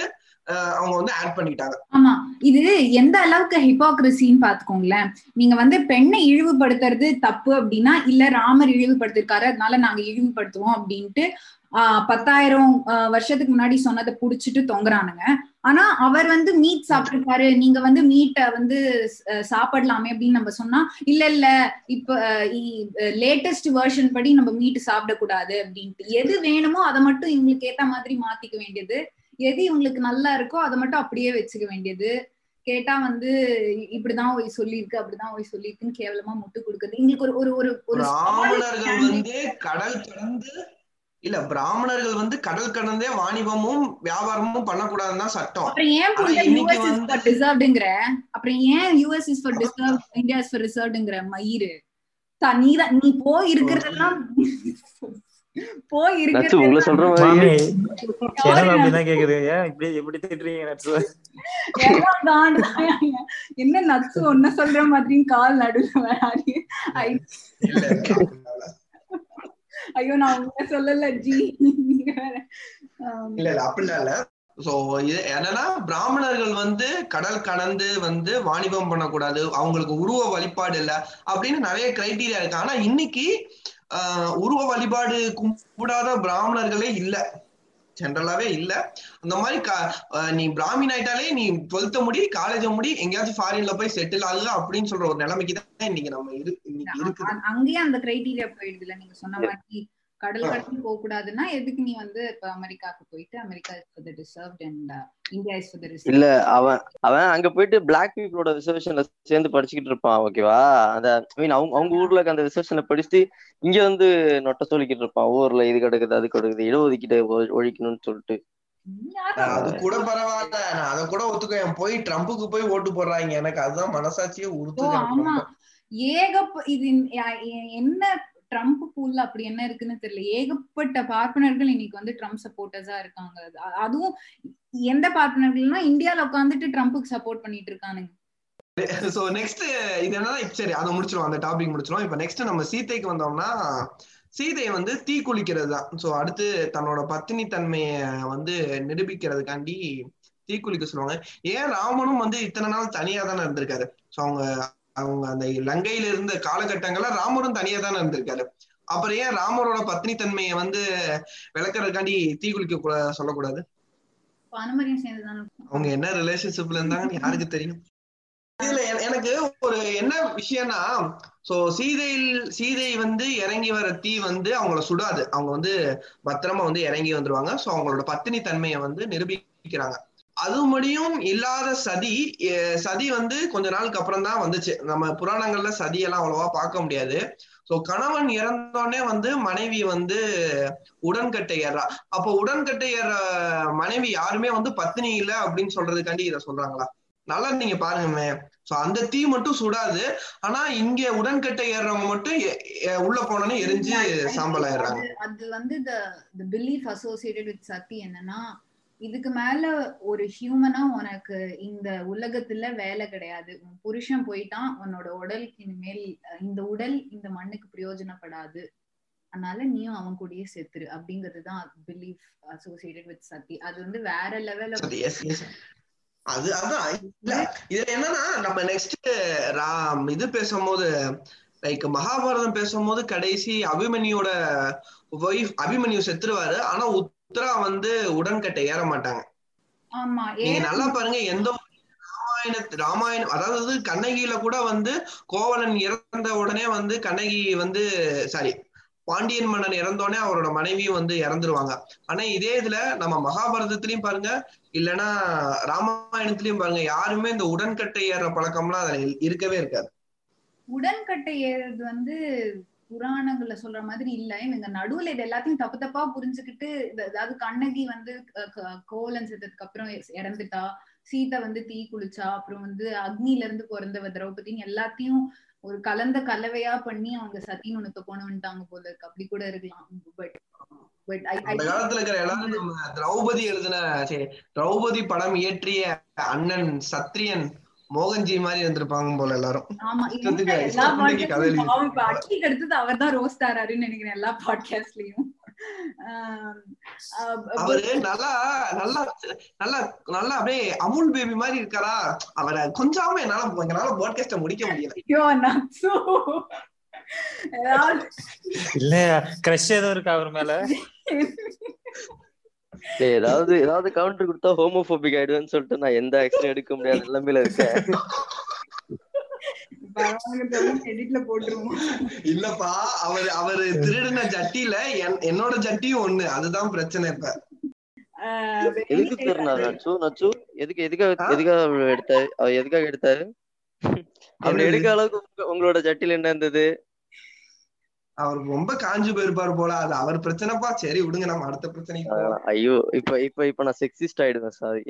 அவங்க வந்து ஆட் பண்ணிட்டாங்க. ஆமா, இது எந்த அளவுக்கு ஹிப்போக்ரசின்னு பாத்துக்கோங்களேன். நீங்க வந்து பெண்ணை இழிவுபடுத்துறது தப்பு அப்படின்னா, இல்ல ராமர் இழிவுபடுத்திருக்காரு அதனால நாங்க இழிவுபடுத்துவோம் அப்படின்ட்டு 10,000 வருஷத்துக்கு முன்னாடி சொன்னதை புடிச்சிட்டு தொங்குறானுங்க. ஆனா அவர் வந்து மீட் சாப்பிட்டுருக்காரு, நீங்க வந்து மீட்டை வந்து சாப்பிடலாமே அப்படின்னு நம்ம சொன்னா, இல்ல இப்ப லேட்டஸ்ட் வெர்ஷன் படி நம்ம மீட் சாப்பிடக்கூடாது அப்படின்ட்டு. எது வேணுமோ அதை மட்டும் இவங்களுக்கு ஏத்த மாதிரி மாத்திக்க வேண்டியது, எது இவங்களுக்கு நல்லா இருக்கோ அதை மட்டும் அப்படியே வச்சுக்க வேண்டியது. கேட்டா வந்து இப்படிதான் போய் சொல்லிருக்கு, அப்படிதான் போய் சொல்லிருக்குன்னு கேவலமா முட்டு கொடுக்குது. எங்களுக்கு ஒரு பிராமணர்கள் வந்து கடல் கடந்தே வாணிபமும் வியாபாரமும் பண்ணக்கூடாதுன்னு தான் சட்டம். அப்புறம் ஏன் US is for deserved, India is for reservedங்கற மயிரு நீதான் நீ போய் இருக்கிறதெல்லாம் போய் என்ன நச்சு ஒன்ன சொல்ற மாதிரி கால் நடுவுல. ஐயோ நான் சொல்லல ஜி. இல்ல அப்படிலாம் இல்ல. சோ இது என்னன்னா, பிராமணர்கள் வந்து கடல் கடந்து வந்து வாணிபம் பண்ணக்கூடாது, அவங்களுக்கு உருவ வழிபாடு இல்ல அப்படின்னு நிறைய கிரைட்டீரியா இருக்கு. ஆனா இன்னைக்கு உருவ வழிபாடு கும்பிடாத பிராமணர்களே இல்ல, ஜென்ரலாவே இல்ல. அந்த மாதிரி நீ பிராமின் ஆயிட்டாலே நீ 12th முடி, காலேஜ் முடி, எங்கேயாச்சும் ஃபாரின்ல போய் செட்டில் ஆகுது அப்படின்னு சொல்ற ஒரு நிலைமைக்கு தான் இன்னைக்கு நம்ம இருக்கு. அங்கேயே அந்த கிரைட்டீரியா போயிடுது இல்ல. நீங்க சொன்ன மாதிரி கடல் கடந்து போக கூடாதுன்னா எதுக்கு நீ வந்து இப்ப அமெரிக்காவுக்கு போயிட்டு America is for the reserved and India is for the reserved இல்ல. அவன் அங்க போயிட்டு Black peopleோட ரிசர்வேஷன்ல சேர்ந்து படிச்சிட்டு இருப்பான். ஓகேவா, அந்த ஐ மீன் அவங்க ஊர்ல அந்த ரிசர்வேஷன்ல படிச்சு இங்க வந்து நொட்ட சொல்லிக்கிட்டு இருப்பான். ஊர்ல இது கிடக்குது அது கிடக்குது, இடஒதுக்கீட்டை ஒழிக்கணும்னு சொல்லிட்டு. அது கூட பரவாயில்ல, நான் அதை கூட ஒத்துக்க போய் ட்ரம்புக்கு போய் ஓட்டு போடுறாங்க. எனக்கு அதுதான் மனசாட்சியே உறுத்து. ஏகப்ப இது என்ன ட்ரம்ப் பூல்ல அப்படி என்ன இருக்குன்னு தெரியல. ஏகப்பட்ட பார்ப்பனர்கள் இன்னைக்கு வந்து ட்ரம்ப் சப்போர்ட்டர்ஸா இருக்காங்க. அதுவும் எந்த பார்ப்பனர்கள்னா இந்தியால உட்காந்துட்டு ட்ரம்புக்கு சப்போர்ட் பண்ணிட்டு இருக்கானுங்க. சோ நெக்ஸ்ட் இது என்னன்னா, சரி அதை முடிச்சிடும், அந்த டாபிக் முடிச்சிடும். இப்ப நெக்ஸ்ட் நம்ம சீதைக்கு வந்தோம்னா, சீதை வந்து தீ குளிக்கிறது தான். சோ அடுத்து தன்னோட பத்தினி தன்மைய வந்து நிரூபிக்கிறதுக்காண்டி தீ குளிக்க சொல்லுவாங்க. ஏன் ராமனும் வந்து இத்தனை நாள் தனியா தானே இருந்திருக்காரு. சோ அவங்க அந்த லங்கையில இருந்த காலகட்டங்கள்ல ராமரும் தனியா தானே இருந்திருக்காரு. அப்புறம் ஏன் ராமரோட பத்னி தன்மையை வந்து விளக்குறதுக்காண்டி தீ குளிக்க சொல்லக்கூடாது? அவங்க என்ன ரிலேஷன்ஷிப்ல இருந்தாங்கன்னு யாருக்கு தெரியும்? இதுல எனக்கு ஒரு என்ன விஷயம்னா, சோ சீதை வந்து இறங்கி வர தீ வந்து அவங்கள சுடாது, அவங்க வந்து பத்திரமா வந்து இறங்கி வந்துருவாங்க. சோ அவங்களோட பத்தினி தன்மையை வந்து நிரூபிக்கிறாங்க. அது முடியும் இல்லாத சதி வந்து கொஞ்ச நாளுக்கு அப்புறம் தான் வந்துச்சு. நம்ம புராணங்கள்ல சதியெல்லாம் அவ்வளவா பார்க்க முடியாது. சோ கணவன் இறந்தோடனே வந்து மனைவி வந்து உடன்கட்டை ஏறா. அப்போ உடன்கட்டை ஏற மனைவி யாருமே வந்து பத்தினி இல்லை அப்படின்னு சொல்றதுக்காண்டி இதை சொல்றாங்களா? நல்லா நீங்க பாருங்க. சோ அந்த தீ மட்டும் சுடாது, ஆனா இங்க உடன்கட்டை ஏறவங்க மட்டும் உள்ள போனோன்னு எரிஞ்சு சாம்பல் ஆயிடுறாங்க. அது வந்து the belief associated with சதி என்னன்னா, இதுக்கு மேல ஒரு ஹியூமனா உனக்கு இந்த உலகத்துல வேலை கிடையாது, உன் புருஷன் போயிட்டான், உன்னோட உடலுக்கு இனிமேல் இந்த உடல் இந்த மண்ணுக்கு பிரயோஜனப்படாது அதனால நீயும் அவன் கூடயே செத்துரு அப்படிங்கறதுதான் பிலீஃப் அசோசியேட்டட் வித் சத்தி. அது வந்து வேற லெவல்ல. அது அதான் இல்ல, இது என்னன்னா நம்ம நெக்ஸ்ட் இது பேசும்போது லைக் மகாபாரதம் பேசும்போது கடைசி அபிமன்யோட வைஃப் அபிமன்யு செத்துருவாரு, ஆனா உத்தரா வந்து உடன்கட்டை ஏற மாட்டாங்க. நீங்க நல்லா பாருங்க, எந்த ராமாயணம் அதாவது கண்ணகியில கூட வந்து கோவலன் இறந்த உடனே வந்து கண்ணகி வந்து சாரி பாண்டியன் மன்னன் இறந்தோடனே அவரோட மனைவியும் வந்து இறந்துருவாங்க. ஆனா இதே இதுல நம்ம மகாபாரதத்திலயும் பாருங்க, இல்லைன்னா ராமாயணத்திலயும் பாருங்க, யாருமே இந்த உடன்கட்டை ஏற பழக்கம்லாம் அதுல இருக்கவே இருக்காது. உடன்கட்டை ஏறது வந்து புராணங்கள்ல சொல்ற மாதிரி இல்ல, எனக்கு நடுவுல இது எல்லாத்தையும் தப்பு தப்பா புரிஞ்சுக்கிட்டு, அதாவது கண்ணகி வந்து கோவலன் செத்ததுக்கு அப்புறம் இறந்துட்டா, சீதை வந்து தீ குளிச்சா, அப்புறம் வந்து அக்னில இருந்து பிறந்தவ திரௌபதினு எல்லாத்தையும் ஒரு கலந்த கலவையா பண்ணி அவங்க சத்தின்னு உனக்கு போனவன்ட்டாங்க போல இருக்கு. அப்படி கூட இருக்கலாம். திரௌபதி எழுதின திரௌபதி படம் இயற்றிய அண்ணன் சத்ரியன் மோகன்ஜி மாதிரி இருந்திருப்பாங்க போல எல்லாரும். அட்லிக்கு அடுத்தது அவர் தான் ரோஸ் தாராருன்னு நினைக்கிறேன் எல்லா பாட்காஸ்ட்லயும். அவரு நல்லா நல்லா நல்லா நல்லா அப்படியே அமுல் பேபி மாதிரி இருக்காரா, அவரை கொஞ்சம் என்னால பாட்காஸ்ட முடிக்க முடியல. இல்லையா கிரஷ் ஏதோ இருக்கா அவர் மேல? ஏதாவது ஏதாவது கவுண்டர் கொடுத்தா ஹோமோபோபிக் ஆயிடுவேன்னு சொல்லிட்டு நான் எந்த ஆக்ஷன் எடுக்க முடியாத நிலைமையில இருக்கேன். இல்லப்பா அவரு திருடின ஜட்டில என்னோட ஜட்டியும் ஒண்ணு, அதுதான் பிரச்சனை. இப்ப எதுக்கு திருநா நச்சு நச்சு எதுக்கு எதுக்காக எடுத்தாரு? அவர் எடுக்க அளவுக்கு உங்களோட ஜட்டில என்ன இருந்தது? அவர் ரொம்ப காஞ்சு போயிருப்பாரு போல, அது அவர் பிரச்சனைப்பா. சரி விடுங்க, நம்ம அடுத்த பிரச்சனை. ஐயோ இப்ப இப்ப இப்ப நான் செக்ஸிஸ்ட் ஆயிடுவேன், சாரி.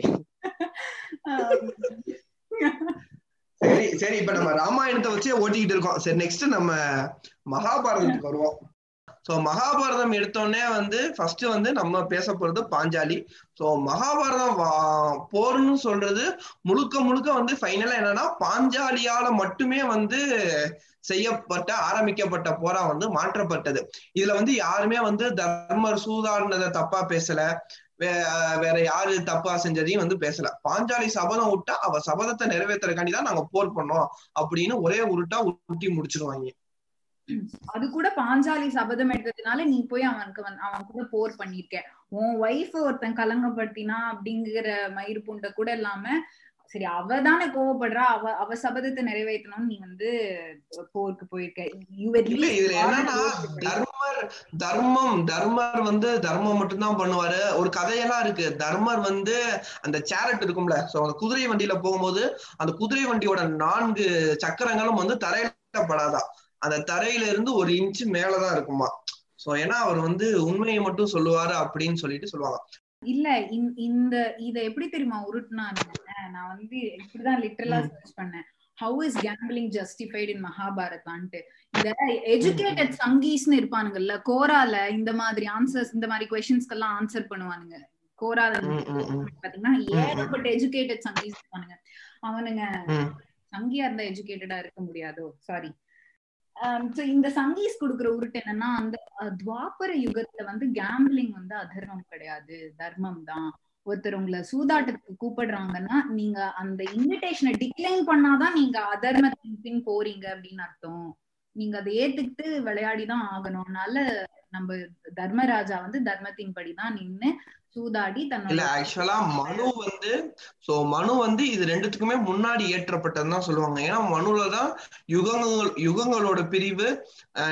சரி சரி, இப்ப நம்ம ராமாயணத்தை வச்சே ஓட்டிக்கிட்டு இருக்கோம். சரி நெக்ஸ்ட் நம்ம மகாபாரதத்துக்கு வருவோம். சோ மகாபாரதம் எடுத்தோடனே வந்து ஃபர்ஸ்ட் வந்து நம்ம பேச போறது பாஞ்சாலி. சோ மகாபாரதம் போர்னு சொல்றது முழுக்க முழுக்க வந்து ஃபைனலா என்னன்னா பாஞ்சாலியால மட்டுமே வந்து செய்யப்பட்ட ஆரம்பிக்கப்பட்ட போரா வந்து மாற்றப்பட்டது. இதுல வந்து யாருமே வந்து தர்மர் சூதாடினதை தப்பா பேசல, வேற யாரு தப்பா செஞ்சதையும் வந்து பேசல. பாஞ்சாலி சபதம் விட்டா அவ சபதத்தை நிறைவேற்றுறதுக்காண்டிதான் நாங்க போர் பண்ணோம் அப்படின்னு ஒரே உருட்டா உருட்டி முடிச்சிருவாங்க. அது கூட பாஞ்சாலி சபதம் எடுத்ததுனால நீ போய் அவன் கூட போர் பண்ணிருக்க, உன் வைஃப் ஒருத்தன் கலங்கப்படுத்தினா அப்படிங்கிற மயிர் பூண்டை கூட இல்லாம, சரி அவதானே கோவப்படுறா, அவ சபதத்தை நிறைவேற்றணும்னு நீ வந்து போருக்கு போயிருக்க. தர்மர் வந்து தர்மம் மட்டும்தான் பண்ணுவாரு. ஒரு கதையெல்லாம் இருக்கு. தர்மர் வந்து அந்த சேரட் இருக்கும்ல, குதிரை வண்டியில போகும்போது அந்த குதிரை வண்டியோட 4 சக்கரங்களும் வந்து தரையில படாதான், அந்த தரையில இருந்து 1 இன்ச் மேலதான் இருக்குமா. சோ ஏன்னா அவர் வந்து உண்மையை மட்டும் சொல்லுவாரு அப்படின்னு சொல்லிட்டு சொல்லுவாங்க. இல்ல இத எப்படி தெரியுமா உருட்டுனா, நான் வந்து இப்படிதான் லிட்டரலா சர்ச் பண்ணேன், how is gambling justified in Mahabharata ante. The educated sanghisnu irpanugalla kora la indha madri answers indha madri questions kala answer panuvanunga. Kora la pathina yegapatta educated sanghis irpanunga, avanunga sanghiya irunda educated ah irukka mudiyado, sorry. So indha sanghis kudukra urut enna andha dwapara yugathula vandu gambling vandu adharmam kedaiyadu, dharmam dhaan. ஒருத்தர் உங்களை சூதாட்டத்துக்கு கூப்பிடுறாங்கன்னா நீங்க அந்த இன்விடேஷனை decline பண்ணாதான் நீங்க அதர்மத்தின் போறீங்க அப்படின்னு அர்த்தம். நீங்க அதை ஏத்துக்கிட்டு விளையாடிதான் ஆகணும்னால நம்ம தர்மராஜா வந்து தர்மத்தின் படிதான் நின்னு சூதாடி தன்னோட ஆக்சுவலா மனு வந்து சோ மனு வந்து இது ரெண்டுத்துக்குமே முன்னாடி ஏற்றப்பட்டதுதான் சொல்லுவாங்க. ஏன்னா மனுலதான் யுகங்களோட பிரிவு,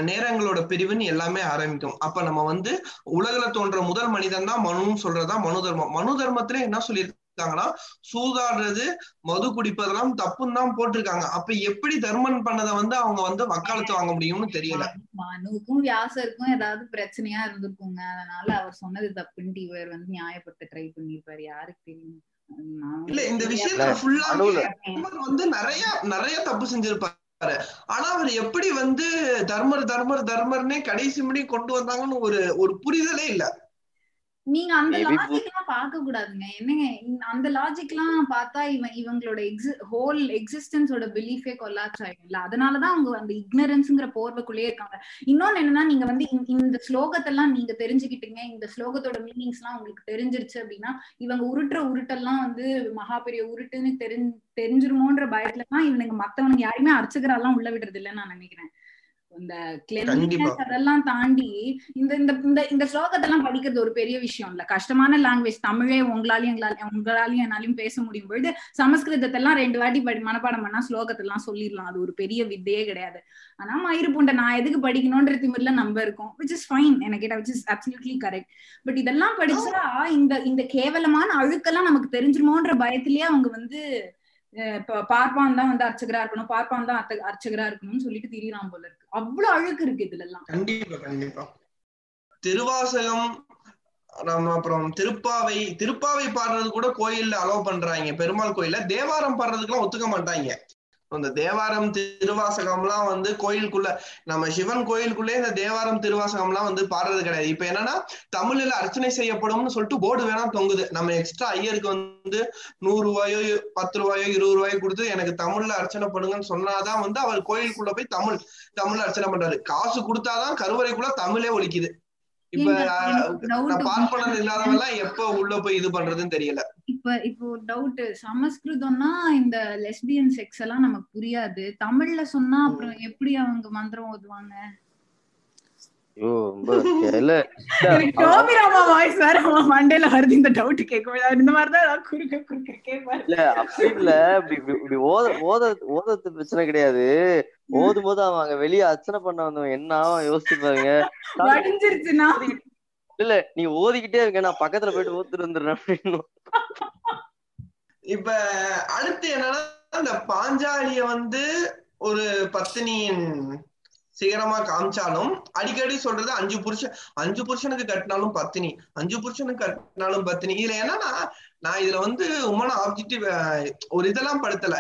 நேரங்களோட பிரிவுன்னு எல்லாமே ஆரம்பிக்கும். அப்ப நம்ம வந்து உலகில தோன்ற முதல் மனிதன் தான் மனுன்னு சொல்றதுதான் மனு தர்மம். மனு தர்மத்துல என்ன சொல்லியிருக்காங்கன்னா சூதாடுறது மது குடிப்பதெல்லாம் தப்புன்னு தான் போட்டிருக்காங்க. அப்ப எப்படி தர்மன் பண்ணதை வந்து அவங்க வந்து வக்காலத்து வாங்க முடியும்னு தெரியல. மனுவுக்கும் வியாசருக்கும் ஏதாவது பிரச்சனையா இருந்திருக்குங்க, அதனால அவர் சொன்னது தப்புன்னு இவர் வந்து நியாயப்படுத்த ட்ரை பண்ணிருப்பாரு. யாருக்கு தெரியும்? இல்ல இந்த விஷயத்துல ஃபுல்லா வந்து நிறைய நிறைய தப்பு செஞ்சிருப்பாரு. ஆனா அவர் எப்படி வந்து தர்மர் தர்மர்னே கடைசி முடி கொண்டு வந்தாங்கன்னு ஒரு புரிதலே இல்ல. நீங்க அந்த லாஜிக் எல்லாம் பார்க்க கூடாதுங்க. என்னங்க அந்த லாஜிக் எல்லாம் பார்த்தா இவங்களோட ஹோல் எக்ஸிஸ்டன்ஸோட பிலீஃபே கொலாப்ஸ் ஆயிடும்ல. அதனாலதான் அவங்க அந்த இக்னரன்ஸ்ங்கிற போர்வைக்குள்ளேயே இருக்காங்க. இன்னொன்னு என்னன்னா, நீங்க இந்த ஸ்லோகத்தெல்லாம் நீங்க தெரிஞ்சுக்கிட்டீங்க, இந்த ஸ்லோகத்தோட மீனிங்ஸ் எல்லாம் உங்களுக்கு தெரிஞ்சிருச்சு அப்படின்னா, இவங்க உருட்டுற உருட்டெல்லாம் மகாபெரிய உருட்டுன்னு தெரிஞ்சிருமோன்ற பயத்துல தான் இவனுக்கு மத்தவனுக்கு யாருமே அர்ச்சகரெல்லாம் உள்ள விடுறது இல்லைன்னு நான் நினைக்கிறேன். இந்த கிளென்லினஸ் அதெல்லாம் தாண்டி இந்த ஸ்லோகத்தெல்லாம் படிக்கிறது ஒரு பெரிய விஷயம் இல்ல. கஷ்டமான லாங்குவேஜ் தமிழே உங்களாலையும் என்னாலையும் பேச முடியும் பொழுது சமஸ்கிருதத்தை எல்லாம் 2 வாட்டி மனப்பாடம் பண்ணா ஸ்லோகத்தெல்லாம் சொல்லிடலாம். அது ஒரு பெரிய வித்தையே கிடையாது. ஆனா மயிறு பூண்ட நான் எதுக்கு படிக்கணும்ன்ற திமிர்ல நம்ம இருக்கோம், which is fine. எனக்கு கேட்டா which is absolutely correct. But இதெல்லாம் படிச்சா இந்த கேவலமான அழுக்கெல்லாம் நமக்கு தெரிஞ்சிருமோன்ற பயத்திலேயே அவங்க பார்ப்பான் தான் அர்ச்சகரா இருக்கணும், பார்ப்பான் தான் அர்ச்சகரா இருக்கணும்னு சொல்லிட்டு திரியலாம் போல இருக்கு. அவ்வளவு அழுக்கு இருக்கு இதுல எல்லாம். கண்டிப்பா கண்டிப்பா. திருவாசகம், அப்புறம் திருப்பாவை பாடுறது கூட கோயில்ல அலோவ் பண்றாங்க. பெருமாள் கோயில்ல தேவாரம் பாடுறதுக்கு எல்லாம் ஒத்துக்க மாட்டாங்க. இந்த தேவாரம் திருவாசகம் எல்லாம் கோயிலுக்குள்ள, நம்ம சிவன் கோயிலுக்குள்ளே இந்த தேவாரம் திருவாசகம் எல்லாம் பாடுறது கிடையாது. இப்ப என்னன்னா, தமிழ்ல அர்ச்சனை செய்யப்படும்னு சொல்லிட்டு போர்டு வேணா தொங்குது. நம்ம எக்ஸ்ட்ரா ஐயருக்கு 100 ரூபாயோ 10 ரூபாயோ 20 ரூபாயோ கொடுத்து எனக்கு தமிழ்ல அர்ச்சனை பண்ணுங்கன்னு சொன்னாதான் அவர் கோயிலுக்குள்ள போய் தமிழ்ல அர்ச்சனை பண்றாரு. காசு கொடுத்தாதான் கருவறைக்குள்ள தமிழே ஒலிக்குது. இப்ப பார்ப்பனர்கள் இல்லாதவெல்லாம் எப்ப உள்ள போய் இது பண்றதுன்னு தெரியல. இப்போ ஒரு டவுட், சமஸ்கிருதம்னா இந்த லெஸ்பியன் செக்ஸ் எல்லாம் நமக்கு புரியாது, தமிழ்ல சொன்னா அப்புறம் எப்படி அவங்க மந்திரம் ஓதுவாங்க? பிரச்சனை கிடையாது. ஓதும் போது அவங்க வெளியே அர்ச்சனை பண்ண வந்தவங்க என்ன யோசிச்சு பாருங்க. இல்ல நீ ஓதிக்கிட்டே இருக்க, நான் பக்கத்துல போயிட்டு ஓத்துட்டு வந்துடுறேன் அப்படின்னு. இப்ப அடுத்து என்னன்னா, அந்த பாஞ்சாலிய ஒரு பத்தினியின் சிகரமா காமிச்சாலும் அடிக்கடி சொல்றது 5 புருஷனுக்கு கட்டினாலும் பத்தினி, 5 புருஷனுக்கு கட்டினாலும் பத்தினி. இதுல என்னன்னா, நான் இதுல உமன் ஆப்ஜெக்டிவ் ஒரு இதெல்லாம் படுத்தல.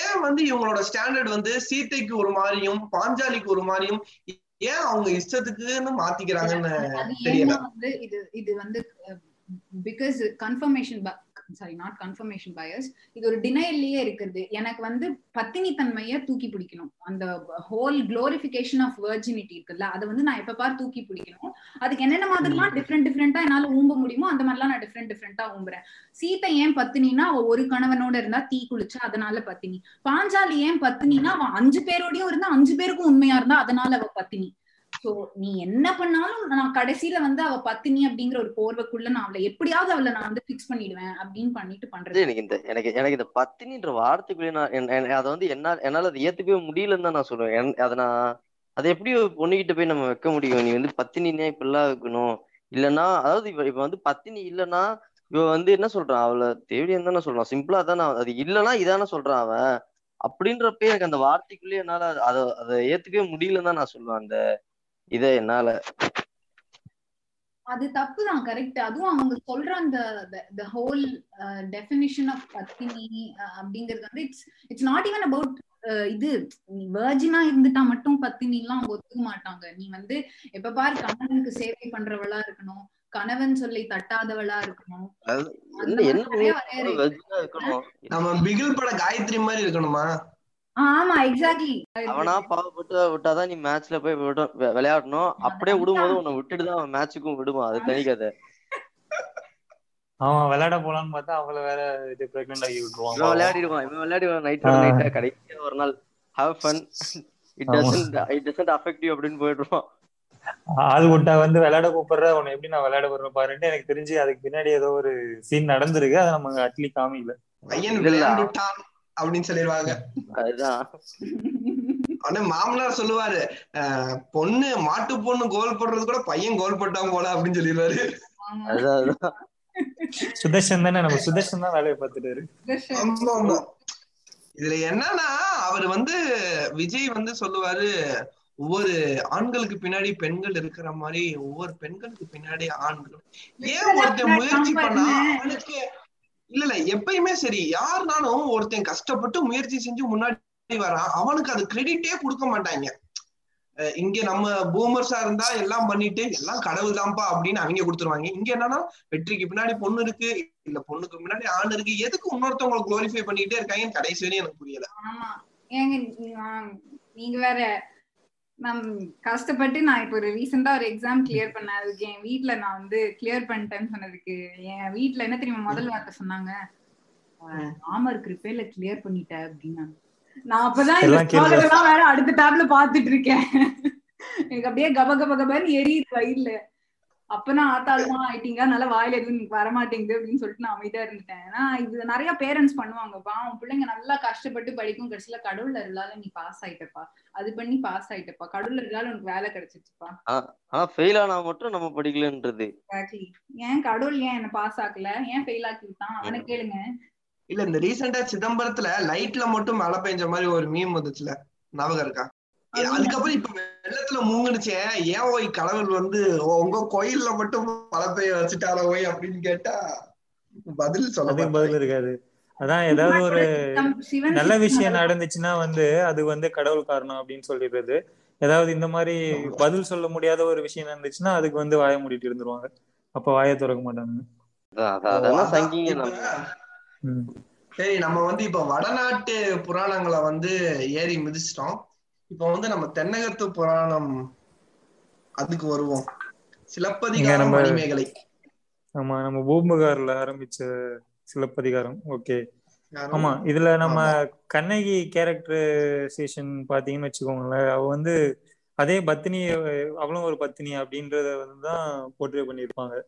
ஏன் இவங்களோட ஸ்டாண்டர்ட் சீத்தைக்கு ஒரு மாதிரியும் பாஞ்சாலிக்கு ஒரு மாதிரியும் ஏன் அவங்க இஷ்டத்துக்குன்னு மாத்திக்கிறாங்கன்னு தெரியல. இது because confirmation, sorry not confirmation bias, இது ஒரு டினைல்லையே இருக்கிறது. எனக்கு பத்தினி தன்மையை தூக்கி பிடிக்கணும், அந்த ஹோல் குளோரிஃபிகேஷன் ஆஃப் வெர்ஜினிட்டி இருக்குல்ல, அதை நான் எப்ப பார் தூக்கி பிடிக்கணும். அதுக்கு என்னென்ன மாதிரிலாம் டிஃப்ரெண்டா என்னால ஊம்ப முடியுமோ அந்த மாதிரிலாம் நான் டிஃப்ரெண்டா ஊம்புறேன். சீத்தை ஏன் பத்தினா, அவ ஒரு கணவனோட இருந்தா தீ குளிச்சா அதனால பத்தினி. பாஞ்சாலி ஏன் பத்தினா, அவன் 5 பேரோடையும் இருந்தா 5 பேருக்கும் உண்மையா இருந்தா அதனால அவ பத்தினி. சோ நீ என்ன பண்ணாலும் நான் கடைசியில அவ பத்தினி அப்படிங்கிற ஒரு போர்வைக்குள்ள நான் அவளை எப்படியாவது அவளை நான் பிக்ஸ் பண்ணிடுவேன் அப்படின்னு பண்ணிட்டு பண்றது. எனக்கு இந்த பத்தினின்ற வார்த்தைக்குள்ளே நான் அதை என்னால அதை ஏத்துக்கவே முடியலன்னு தான் நான் சொல்லுவேன். அதை எப்படி பொண்ணுகிட்ட போய் நம்ம வைக்க முடியும்? நீ பத்தினா இப்படிலாம் இருக்கணும் இல்லைன்னா, அதாவது இப்ப பத்தினி இல்லைன்னா இவ என்ன சொல்றான், அவளை தேவையான தானே சொல்றான், சிம்பிளா தானே அது இல்லைன்னா இதானே சொல்றான் அவன். அப்படின்றப்ப எனக்கு அந்த வார்த்தைக்குள்ளேயே என்னால அதை ஏத்துக்கவே முடியலன்னு தான் நான் சொல்லுவேன். அந்த இதே என்னால அது தப்பு தான். கரெக்ட். அதுவும் அவங்க சொல்ற அந்த the whole definition of பத்தினி அப்படிங்கிறது it's not even about இது நீ வெர்ஜினா இருந்துட்டா மட்டும் பத்தினி எல்லாம் ஒத்துக்க மாட்டாங்க. நீ எப்ப பாரு கணவனுக்கு சேவை பண்றவளா இருக்கணும், கணவன் சொல்லி தட்டாதவளா இருக்கணும், நம்ம பிகில் பட காயத்ரி மாதிரி இருக்கணுமா? ஆமா, எக்ஸாக்ட்லி. அவனா பாவப்பட்டு விட்டாதான் நீ மேட்ச்ல போய் விளையாடணும். அப்படியே விடும்போது உன்னை விட்டுட்டுதான் அவன் மேட்சுக்கும் விடுவான். அது தனிக்காத அவன் விளையாட போலான்னு பார்த்தா அவளை வேற இது பிரெக்னன்ட் ஆகி விட்டுருவான். இவன் விளையாடிடுவான் நைட்டா கடைசியா ஒரு நாள் have fun, it doesn't affect you அப்படின்னு போயிடுவான். அது விட்டா விளையாட கூப்பிடுற உன்னை எப்படி நான் விளையாட போறேன் பாருன்னு எனக்கு தெரிஞ்சு அதுக்கு பின்னாடி ஏதோ ஒரு சீன் நடந்திருக்கு. அதை நமக்கு அட்லி காமிக்கல. அப்படின்னு சொல்லிடுவாங்க. ஆனா மாமனார் சொல்லுவாரு, பொண்ணு மாட்டு பொண்ணு கோல் போடுறது கூட பையன் கோல் போட்டான் போல அப்படின்னு சொல்லிடுவாரு. சுதர்ஷன் தானே, நம்ம சுதர்ஷன் தான் வேலையை பார்த்துட்டாரு. இதுல என்னன்னா, அவர் விஜய் சொல்லுவாரு, ஒவ்வொரு ஆண்களுக்கு பின்னாடி பெண்கள் இருக்கிற மாதிரி ஒவ்வொரு பெண்களுக்கு பின்னாடி ஆண்கள். ஏன் ஒருத்தன் முயற்சி பண்ணா அவனுக்கு இல்ல எப்பயுமே சரி, யாருனாலும் ஒருத்தன் கஷ்டப்பட்டு முயற்சி செஞ்சு முன்னாடி வரான், அவனுக்கு அது கிரெடிட்டே கொடுக்க மாட்டாங்க. இங்க நம்ம பூமர்ஸா இருந்தா எல்லாம் பண்ணிட்டு எல்லாம் கடவுள் தான்ப்பா அப்படின்னு அவங்க கொடுத்துருவாங்க. இங்க என்னன்னா வெற்றிக்கு பின்னாடி பொண்ணு இருக்கு, இல்ல பொண்ணுக்கு முன்னாடி ஆண் இருக்கு, எதுக்கு இன்னொருத்தவங்களை குளோரிஃபை பண்ணிக்கிட்டே இருக்காங்கன்னு கடைசி வரையும் எனக்கு புரியல. ஆமா ஏங்க நீங்க வேற, நான் கஷ்டப்பட்டு நான் இப்போ ஒரு ரீசெண்டா ஒரு எக்ஸாம் கிளியர் பண்ண, அதுக்கு என் வீட்டுல நான் வந்து கிளியர் பண்ணிட்டேன்னு சொன்னதுக்கு என் வீட்டுல என்ன தெரியுமா முதல் வார்த்தை சொன்னாங்க, மாமருக்கு ரிப்பேர்ல கிளியர் பண்ணிட்ட அப்படின்னா நான் அப்பதான் இதெல்லாம் வேற அடுத்த டேப்ல பாத்துட்டு இருக்கேன். எனக்கு அப்படியே கப கப கபன்னு எரியுது வயிறுல. அப்பனா ஆத்தாளுமா ஆயிட்டீங்க, அதனால வாயில எதுவும் வரமாட்டேங்குது அப்படின்னு சொல்லிட்டு நான் அமைதியா இருந்துட்டேன். ஏன்னா இது நிறைய பேரண்ட்ஸ் பண்ணுவாங்கப்பா, அவன் பிள்ளைங்க நல்லா கஷ்டப்பட்டு படிக்கும், கடைசியில கடவுள் அருளால நீ பாஸ் ஆயிட்டப்பா, அது பண்ணி பாஸ் ஆயிட்டப்பா, கடவுள் அருளால உனக்கு வேலை கிடைச்சிச்சுப்பா, ஃபெயில் ஆனா மட்டும் நம்ம படிக்கலன்றது. எக்ஸாக்ட்லி, ஏன் கடவுள் ஏன் என்ன பாஸ் ஆக்கல, ஏன் ஃபெயில் ஆக்கிட்டான் அவனை கேளுங்க. இல்ல இந்த ரீசெண்டா சிதம்பரத்துல லைட்ல மட்டும் மழை பெஞ்ச மாதிரி ஒரு மீம் வந்துச்சுல, நவகம் இருக்கா? அதுக்கப்புறம் இப்ப வெள்ளத்துல மூங்கிடுச்சேன், ஏன் ஓய் கடவுள் வந்து உங்க கோயில்ல மட்டும் மழை பெய்ய வச்சுட்டாரோ ஓய் அப்படின்னு கேட்டா பதில் சொல்ல பதில் இருக்காது. அதான் ஏதாவது ஒரு நல்ல விஷயம் நடந்துச்சுன்னா வந்து அது வந்து கடவுள் காரணம் அப்படின்னு சொல்லிடுறது, ஏதாவது இந்த மாதிரி பதில் சொல்ல முடியாத ஒரு விஷயம் நடந்துச்சுன்னா அதுக்கு வந்து வாய மூடிட்டு இருந்துருவாங்க, அப்ப வாயை திறக்க மாட்டாங்க. சரி, நம்ம வந்து இப்ப வடநாட்டு புராணங்களை வந்து ஏறி மிதிச்சிட்டோம். இப்ப வந்து நம்ம தென்னகத்து புராணம் அதுக்கு வருவோம். சிலப்பதிகாரம் மணிமேகலை. ஆமா, நம்ம பூம்புகார்ல ஆரம்பிச்ச சிலப்பதிகாரம். ஓகே, ஆமா, இதுல நம்ம கண்ணகி கேரக்டரைசேஷன் பாத்தீங்கன்னு வச்சுக்கோங்களேன், அவ வந்து அதே பத்தினி, அவளும் ஒரு பத்தினி அப்படின்றத வந்துதான் போர்ட்ரே பண்ணிருப்பாங்க.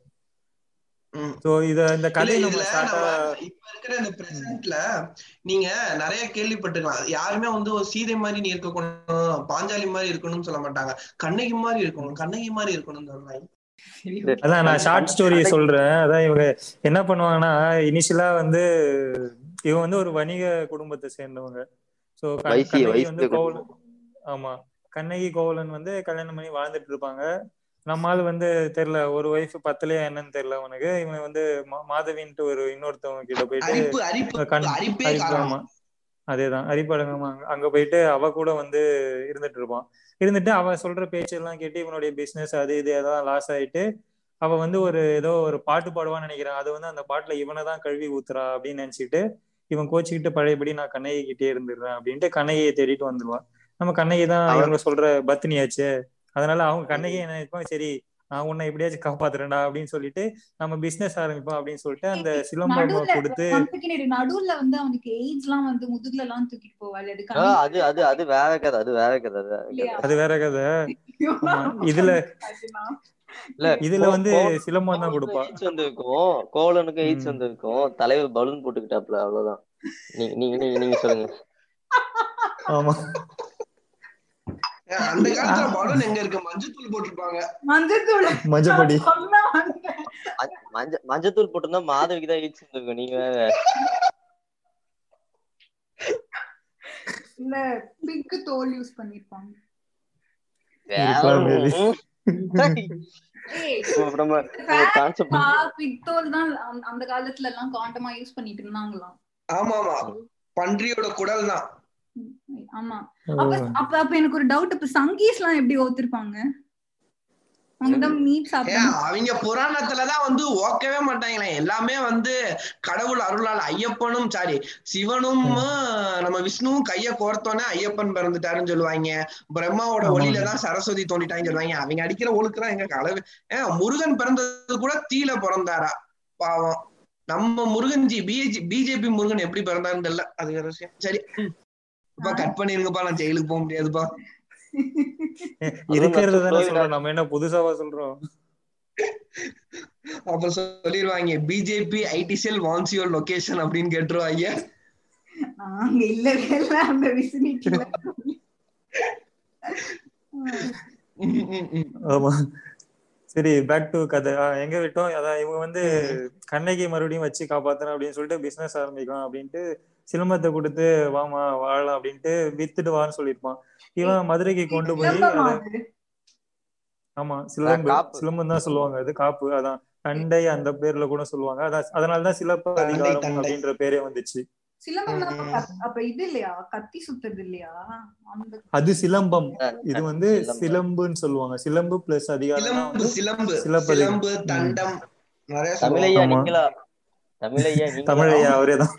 நீங்க நிறைய கேள்விப்பட்டிருக்கலாம், யாருமே வந்து ஒரு சீதை மாதிரி நீ இருக்கணும், பாஞ்சாலி மாதிரி இருக்கணும்னு சொல்ல மாட்டாங்க, கண்ணகி மாதிரி இருக்கணும், கண்ணகி மாதிரி இருக்கணும்னு சொல்றாங்க. அதான் நான் ஷார்ட் ஸ்டோரி சொல்றேன். அதான் இவங்க என்ன பண்ணுவாங்கன்னா, இனிஷியலா வந்து இவங்க வந்து ஒரு வணிக குடும்பத்தை சேர்ந்தவங்க. சோ கண்ணகி வந்து கோவலன், ஆமா கண்ணகி கோவலன் வந்து கல்யாணம் பண்ணி வாழ்ந்துட்டு இருப்பாங்க. நம்மால் வந்து தெரியல, ஒரு ஒய்ஃப் பத்தலையா என்னன்னு தெரியல அவனுக்கு, இவன் வந்து மாதவின்ட்டு ஒரு இன்னொருத்தவங்க கிட்ட போயிட்டு, அதேதான் அரிப்படங்கமா, அங்க போயிட்டு அவ கூட வந்து இருந்துட்டு இருப்பான். இருந்துட்டு அவ சொல்ற பேச்செல்லாம் கேட்டு இவனுடைய பிசினஸ் அது இது ஏதாவது லாஸ் ஆயிட்டு, அவ வந்து ஒரு ஏதோ ஒரு பாட்டு பாடுவான்னு நினைக்கிறான், அது வந்து அந்த பாட்டுல இவனை தான் கழுவி ஊத்துறா அப்படின்னு நினைச்சிட்டு இவன் கோச்சிக்கிட்டு பழையபடி நான் கண்ணகி கிட்டே இருந்துடுறேன் அப்படின்ட்டு கண்ணகியை தேடிட்டு வந்துடுவான். நம்ம கண்ணகி தான் இவங்க சொல்ற பத்தினியாச்சு, அதனால அவங்க கண்ணகி என்ன நினைப்பாங்க, சரி நான் உன்னை எப்படியாச்சும் காப்பாத்துறேன்டா அப்படின்னு சொல்லிட்டு நம்ம பிசினஸ் ஆரம்பிப்போம் அப்படின்னு சொல்லிட்டு அந்த சிலம்பரமா கொடுத்து நடுவுல வந்து அவனுக்கு ஏஜ் எல்லாம் வந்து முதுகுல எல்லாம் தூக்கிட்டு போவாள். அது வேற கதை. இதுல இதுல வந்து சிலம்பரம் தான் கொடுப்பா. வந்திருக்கும் கோவலனுக்கு ஏஜ் வந்திருக்கும், தலைவர் பலூன் போட்டுக்கிட்டாப்ல, அவ்வளவுதான். நீங்க சொல்லுங்க. ஆமா, அந்த காலத்துல பலூன் எங்க இருக்கு, மஞ்சத்தூள் போட்டுருப்பாங்க, மஞ்சத்தூள் மஞ்சப்படி மஞ்சத்தூள் போட்டுருந்தா மாதவிக்கு தான் ஏஜ் இருக்கும். நீங்க இல்ல பிக் தோல் யூஸ் பண்ணிருப்பாங்க. பிக் தோல் தான் அந்த காலத்துல எல்லாம் காண்டமா யூஸ் பண்ணிட்டு இருந்தாங்களாம். ஆமா ஆமா, பன்றியோட குடல் தான். ஆமா, அப்ப எனக்கு ஒரு டவுட், இப்ப சங்கீஸ்லாம் எப்படி ஓத்திருப்பாங்க? அவங்க புராணத்துலதான் வந்து ஓக்கவே மாட்டாங்களே, எல்லாமே வந்து கடவுள் அருளால் ஐயப்பனும் சாரி சிவனும் நம்ம விஷ்ணுவும் கைய கோர்த்தோன்னே ஐயப்பன் பிறந்துட்டாருன்னு சொல்லுவாங்க, பிரம்மாவோட ஒளியிலதான் சரஸ்வதி தோண்டிட்டாங்கன்னு சொல்லுவாங்க. அவங்க அடிக்கிற ஒழுக்குதான் எங்க கடவுள். முருகன் பிறந்தது கூட தீல பிறந்தாரா பாவம், நம்ம முருகன்ஜி பிஜேபி முருகன் எப்படி பிறந்தாருன்னு தெரியல, அது வேற விஷயம். சரி கட் பண்ணிருங்கப்பா, நான் ஜெயிலுக்கு போக முடியாதுப்பா. நம்ம என்ன புதுசாவா சொல்றோம்? அப்ப சொல்லிடுவாங்க BJP IT cell wants your location அப்படின்னு கேட்டுருவாங்க. ஆமா, சரி பேக் டு கதை, எங்க விட்டோம்? அதான் இவங்க வந்து கண்ணகி மறுபடியும் வச்சு காப்பாத்தணும் அப்படின்னு சொல்லிட்டு பிசினஸ் ஆரம்பிக்கலாம் அப்படின்ட்டு சிலம்பத்தை கொடுத்து வாமா வாழலாம் அப்படின்ட்டு வித்துட்டு வான்னு சொல்லிருப்பான். இவன் மதுரைக்கு கொண்டு போய், ஆமா சிலம்பம் தான் சொல்லுவாங்க, அது காப்பு, அதான் கண்டை அந்த பேர்ல கூட சொல்லுவாங்க. அதான் அதனாலதான் சிலப்பதிகாரம் அப்படின்ற பேரே வந்துச்சு. சிலம்பம் அப்ப இது இல்லையா, கத்தி சுத்தது இல்லையா, அது சிலம்பம். இது வந்து சிலம்புன்னு சொல்லுவாங்க. சிலம்பு பிளஸ் அதிகாரம் சிலம்பு தண்டம். தமிழையா அவரேதான்,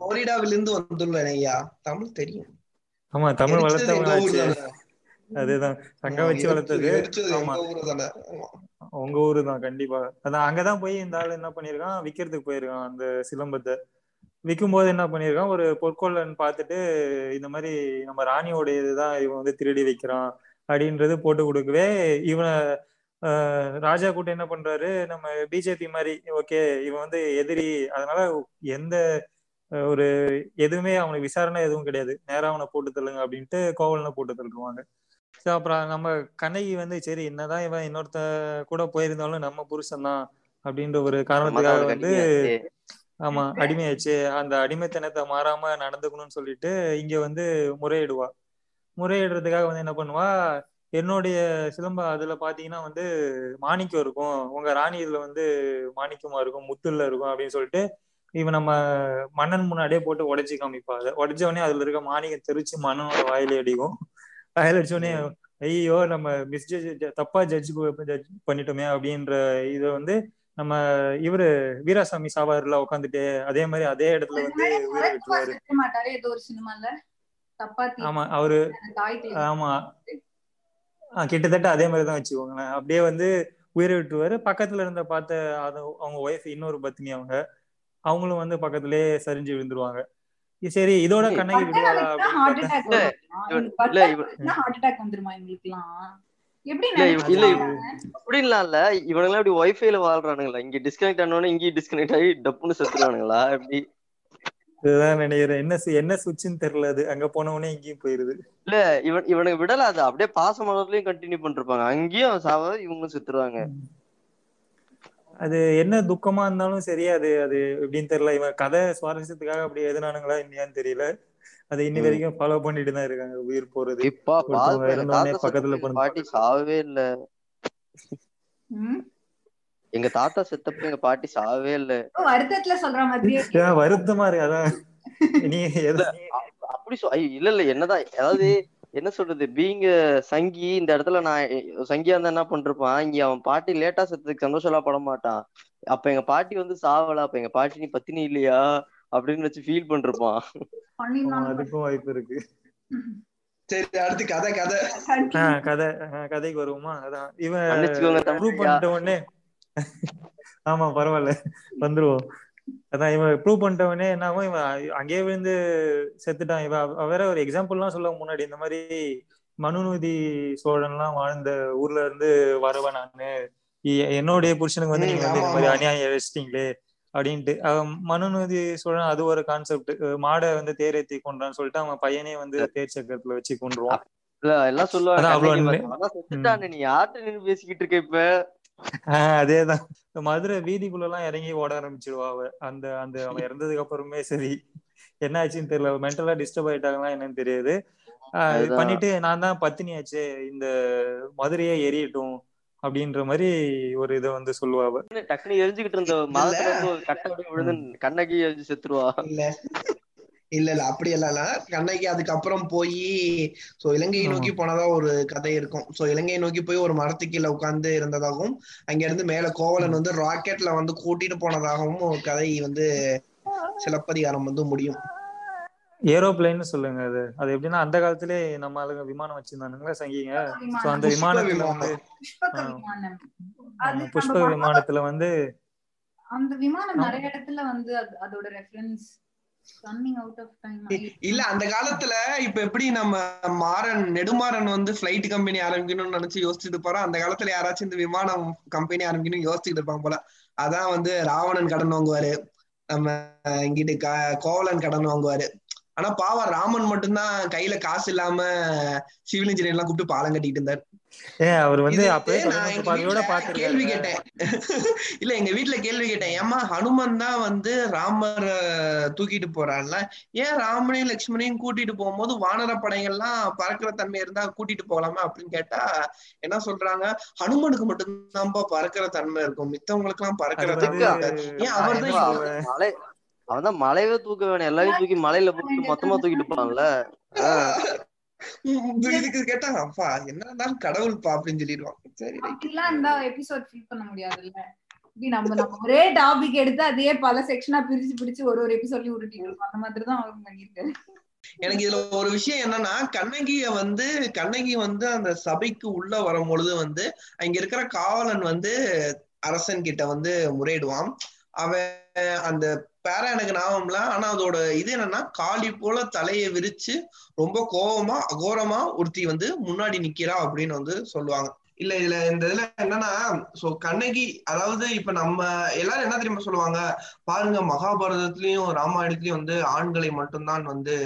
புளோரிடாவில இருந்து வந்துள்ள ஐயா. தமிழ் தெரியும். ஆமா, தமிழ் வளர்த்தவங்க. அதேதான், சங்கம் வச்சு வளர்த்தது. உங்க ஊரு தான் கண்டிப்பா. அதான் அங்கதான் போய் இந்த ஆளு என்ன பண்ணிருக்கான், விக்கிறதுக்கு போயிருக்கான். அந்த சிலம்பத்தை விற்கும் போது என்ன பண்ணிருக்கான், ஒரு பொற்கொள்ளன் பார்த்துட்டு இந்த மாதிரி நம்ம ராணியோடைய இதுதான் இவன் வந்து திருடி வைக்கிறான் அப்படின்றது போட்டு கொடுக்கவே, இவனை ராஜா கூட்ட என்ன பண்றாரு, நம்ம பிஜேபி மாதிரி ஓகே இவன் வந்து எதிரி, அதனால எந்த ஒரு எதுவுமே அவனுக்கு விசாரணை எதுவும் கிடையாது, நேரா அவனை போட்டு தள்ளுங்க அப்படின்ட்டு கோவலனை போட்டு தள்ளுவாங்க. ஸோ அப்புறம் நம்ம கண்ணகி வந்து சரி என்னதான் இவன் இன்னொருத்த கூட போயிருந்தாலும் நம்ம புருஷன் தான் அப்படின்ற ஒரு காரணத்துக்காக வந்து ஆமா அடிமையாச்சு, அந்த அடிமைத்தனத்தை மாறாம நடந்துக்கணும்னு சொல்லிட்டு இங்க வந்து முறையிடுவா. முறையிடுறதுக்காக வந்து என்ன பண்ணுவா, என்னுடைய சிலம்பம் அதுல பாத்தீங்கன்னா வந்து மாணிக்கம் இருக்கும், உங்க ராணி இதுல வந்து மாணிக்கமா இருக்கும், முத்துல இருக்கும் அப்படின்னு சொல்லிட்டு இவன் நம்ம மன்னன் முன்னாடியே போட்டு உடைச்சி காமிப்பா. அதை உடச்சவொடனே அதுல இருக்க மாணிக்கம் தெரிச்சு மன்னனோட வாயில அடிக்கும். வாயில அடிச்சோடனே ஐயோ நம்ம மிஸ்ஜட்ஜ் தப்பா ஜட்ஜ் பண்ணிட்டோமே அப்படின்ற இதை வந்து நம்ம இவரு வீராசாமி சாவாருல உட்காந்துட்டு அதே மாதிரி அதே இடத்துல வந்து உயிரை விட்டுருவாரு. ஆமா அவரு, ஆமா கிட்டத்தட்ட அதே மாதிரிதான் வச்சுக்கோங்களேன். அப்படியே வந்து உயிரை விட்டுருவாரு. பக்கத்துல இருந்த பார்த்த அவங்க ஒய்ஃப் இன்னொரு பத்தினி, அவங்களும் வந்து பக்கத்திலே சரிஞ்சு விழுந்துருவாங்க. சரி இதோட கண்ணகி என்ன என்ன சுவிட்சுன்னு தெரியல, அது அங்க போனவனே இங்கேயும் போயிருது. இல்ல இவனுக்கு விடல, அது அப்படியே பாசமானதுலயும் கண்டினியூ பண்ணிருப்பாங்க, அங்கேயும் சாவ இவங்க சுத்துறாங்க. அது என்ன துக்கமா இருந்தாலும் சரி, அது அது எப்படின்னு தெரியல. இவன் கதை சுவாரஸ்யத்துக்காக அப்படி எதுனானுங்களா இல்லையான்னு தெரியல, அதை இன்னி வரைக்கும் ஃபாலோ பண்ணிட்டு தான் இருக்காங்க. உயிர் போறது பக்கத்துல பாட்டி சாவே இல்ல, எங்க தாத்தா செத்தப்ப எங்க பாட்டி சாவே இல்ல. வருத்தத்துல சொல்ற மாதிரி, வருத்தமா இருக்கு. அதான் நீ அப்படி இல்ல இல்ல என்னதான், அதாவது என்ன சொல்றது, பீங்க சங்கி இந்த இடத்துல நான் சங்கியா இருந்தா என்ன பண்றப்பான், இங்க அவன் பாட்டி லேட்டா செத்துக்கு சந்தோஷம்லாம் பட மாட்டான். அப்ப எங்க பாட்டி வந்து சாவல, அப்ப எங்க பாட்டி நீ பத்தினி இல்லையா அப்படின்னு வச்சு ஃபீல் பண்றான். அதுக்கும் வாய்ப்பு இருக்கு. சரி அடுத்து கதை கதை கதை கதைக்கு வருவோமா? அதான் இவன் ப்ரூவ் பண்ணிட்ட உடனே, ஆமா பரவாயில்ல வந்துருவோம். அதான் இவன் ப்ரூவ் பண்ணிட்டவனே என்னாகும், இவன் அங்கேயே விழுந்து செத்துட்டான். இவன் வேற ஒரு எக்ஸாம்பிள்லாம் சொல்ல முன்னாடி இந்த மாதிரி மனுநூதி சோழன்லாம் வாழ்ந்த ஊர்ல இருந்து வரவன் நான், என்னுடைய புருஷனுக்கு வந்து நீங்க வந்து இந்த மாதிரி அநியாயம் அழைச்சிட்டீங்களே அப்படின்ட்டு. அவன் மனுநூதி சோழன் அது ஒரு கான்செப்ட், மாடை வந்து தேரேத்தி கொண்டான்னு சொல்லிட்டு அவன் பையனே வந்து தேர் சக்கரத்துல வச்சு கொண்டுருவான். எல்லாம் சொல்லுவாங்க நீ யார்கிட்ட நின்று பேசிக்கிட்டு இருக்க இப்ப. அதேதான், மதுரை வீதிக்குள்ள எல்லாம் இறங்கி ஓட ஆரம்பிச்சிடுவா அவ. அந்த அந்த அவன் இறந்ததுக்கு அப்புறமே சரி என்ன ஆச்சுன்னு தெரியல, மென்டலா டிஸ்டர்ப் ஆயிட்டாங்களா என்னன்னு தெரியாது. பண்ணிட்டு நான் தான் பத்தினியாச்சு, இந்த மதுரையே எரியட்டும் அப்படின்ற மாதிரி ஒரு இதை வந்து சொல்லுவாங்க. டக்குனு எரிஞ்சுக்கிட்டு இருந்த கட்ட கண்ணகி எரிஞ்சு செத்துருவா. இல்ல இல்ல அப்படி இல்ல, கண்ணகி அதுக்கப்புறம் போய் இலங்கையை நோக்கி போனதா ஒரு கதை இருக்கும். சோ இலங்கையை நோக்கி போய் ஒரு மரத்துக்கீழ உட்கார்ந்து இருந்ததாகவும், அங்க இருந்து மேல கோவலன் வந்து ராக்கெட்ல வந்து கூட்டிட்டு போனதாகவும் ஒரு கதை வந்து சிலப்பதிகாரம் வந்து முடியும். ஏரோப்ளைன்னு சொல்லுங்க அது. அது எப்படின்னா அந்த காலத்திலே நம்ம ஆளுங்க விமானம் வச்சிருந்தானுங்களா சங்கிங்க. சோ அந்த விமானத்துல வந்து புஷ்ப விமானத்துல வந்து அந்த விமானம் நிறைய இடத்துல வந்து அதோட ரெஃபரன்ஸ் இல்ல. அந்த காலத்துல இப்ப எப்படி நம்ம மாறன் நெடுமாறன் வந்து பிளைட் கம்பெனி ஆரம்பிக்கணும்னு நினைச்சு யோசிச்சுட்டு போறோம், அந்த காலத்துல யாராச்சும் இந்த விமானம் கம்பெனி ஆரம்பிக்கணும்னு யோசிச்சுட்டு இருப்பாங்க போல. அதான் வந்து ராவணன் கடன் வாங்குவாரு, நம்ம இங்கிட்டு கோவலன் கடன் வாங்குவாரு. ஆனா பாவா ராமன் மட்டும்தான் கையில காசு இல்லாம சிவில் இன்ஜினியர் எல்லாம் கூப்பிட்டு பாலம் கட்டிட்டு இருந்தார். கேள்வி கேட்டேன், இல்ல எங்க வீட்டுல கேள்வி கேட்டேன், ஏமா ஹனுமன் தான் வந்து ராமர் தூக்கிட்டு போறான்ல, ஏன் ராமனையும் லட்சுமணையும் கூட்டிட்டு போகும்போது வானர படைகள்லாம் பறக்கிற தன்மை இருந்தா கூட்டிட்டு போகலாமா அப்படின்னு கேட்டா என்ன சொல்றாங்க, ஹனுமனுக்கு மட்டும்தான்ப்பா பறக்கிற தன்மை இருக்கும், மித்தவங்களுக்கு எல்லாம் பறக்கிறதுக்கு ஏன் அவர் தான். அவன் தான் மலையவே தூக்க வேணும், எல்லாரையும் தூக்கி மலையில போட்டு மொத்தமா தூக்கிட்டு போனான்ல. என்னதான் கடவுள்பா அப்படின்னு சொல்லிடுவான். ஒரே டாபிக் எடுத்து அதையே பல செக்ஷனா பிரிச்சு பிரிச்சு ஒரு ஒரு எபிசோட்லயும் உருட்டிடுவோம். அந்த மாதிரி தான் அவங்க பண்ணிருக்காரு. எனக்கு இதுல ஒரு விஷயம் என்னன்னா, கண்ணகி வந்து அந்த சபைக்கு உள்ள வரும்பொழுது வந்து அங்க இருக்கிற காவலன் வந்து அரசன் கிட்ட வந்து முறையிடுவான். அவன் அந்த பேர எனக்கு ஞாபகம்ல, ஆனா அதோட இது என்னன்னா காளி போல தலையை விரிச்சு ரொம்ப கோபமா அகோரமா ஒருத்தி வந்து முன்னாடி நிக்கிறா அப்படின்னு வந்து சொல்லுவாங்க. இல்ல இதுல இந்த இதுல என்னன்னா, சோ கண்ணகி, அதாவது இப்ப நம்ம எல்லாரும் என்ன தெரியுமா சொல்லுவாங்க, பாருங்க மகாபாரதத்திலயும் ராமாயணத்திலயும் வந்து ஆண்களை மட்டும்தான் வந்து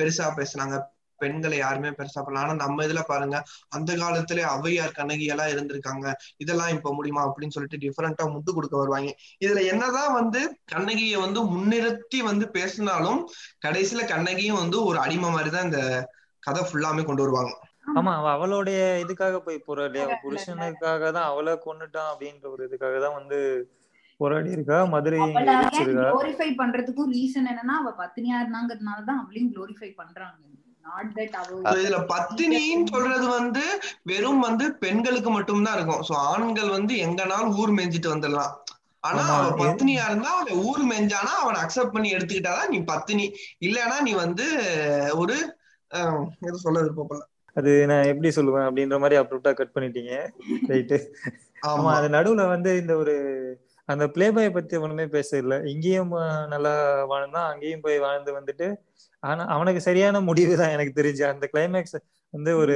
பெருசா பேசுனாங்க, பெண்களை யாருமே பெருசா பண்ணலாம். ஆனா நம்ம இதுல பாருங்க, அந்த காலத்துல அவ்வையார் கண்ணகி எல்லாம் இருந்திருக்காங்க, இதெல்லாம் இப்ப முடியுமா அப்படின்னு சொல்லிட்டு டிஃபரெண்டா முட்டு கொடுக்க வருவாங்க. இதுல என்னதான் வந்து கண்ணகியை வந்து முன்னிறுத்தி வந்து பேசினாலும் கடைசியில கண்ணகியும் வந்து ஒரு அடிமை மாதிரிதான் இந்த கதை ஃபுல்லாமே கொண்டு வருவாங்க. ஆமா, அவளுடைய இதுக்காக போய் போராடியா, புருஷனுக்காக தான் அவளை கொண்டுட்டான் அப்படின்ற ஒரு இதுக்காக தான் வந்து போராடி இருக்கா. மதுரை குளோரிஃபை பண்றதுக்கு ரீசன் என்னன்னா, அவ பத்தினியா இருந்தாங்கிறதுனால தான் அவளையும் குளோரிஃபை பண்றாங்க. இதுல பத்தினின்னு சொல்றது வந்து வெறும் வந்து பெண்களுக்கு மட்டும்தான் இருக்கும். சோ ஆண்கள் வந்து எங்கனாலும் ஊர் மேய்ஞ்சிட்டு வந்துடலாம், ஆனா அவன் பத்தினியா இருந்தா அவன் ஊர் மேய்ஞ்சானா அவன் அக்செப்ட் பண்ணி எடுத்துக்கிட்டாதான் நீ பத்தினி, இல்லன்னா நீ வந்து ஒரு சொல்ல விருப்பப்படல. அது நான் எப்படி சொல்லுவேன் அப்படின்ற மாதிரி அப்ரூப்டா கட் பண்ணிட்டீங்க, ரைட்டு. ஆமா, அது நடுவுல வந்து இந்த ஒரு அந்த பிளே பாய் பத்தி ஒண்ணுமே பேசல. இங்கேயும் நல்லா வாழ்ந்தான், அங்கேயும் போய் வாழ்ந்து வந்துட்டு, ஆனா அவனுக்கு சரியான முடிவு தான் எனக்கு தெரிஞ்சு. அந்த கிளைமேக்ஸ் வந்து ஒரு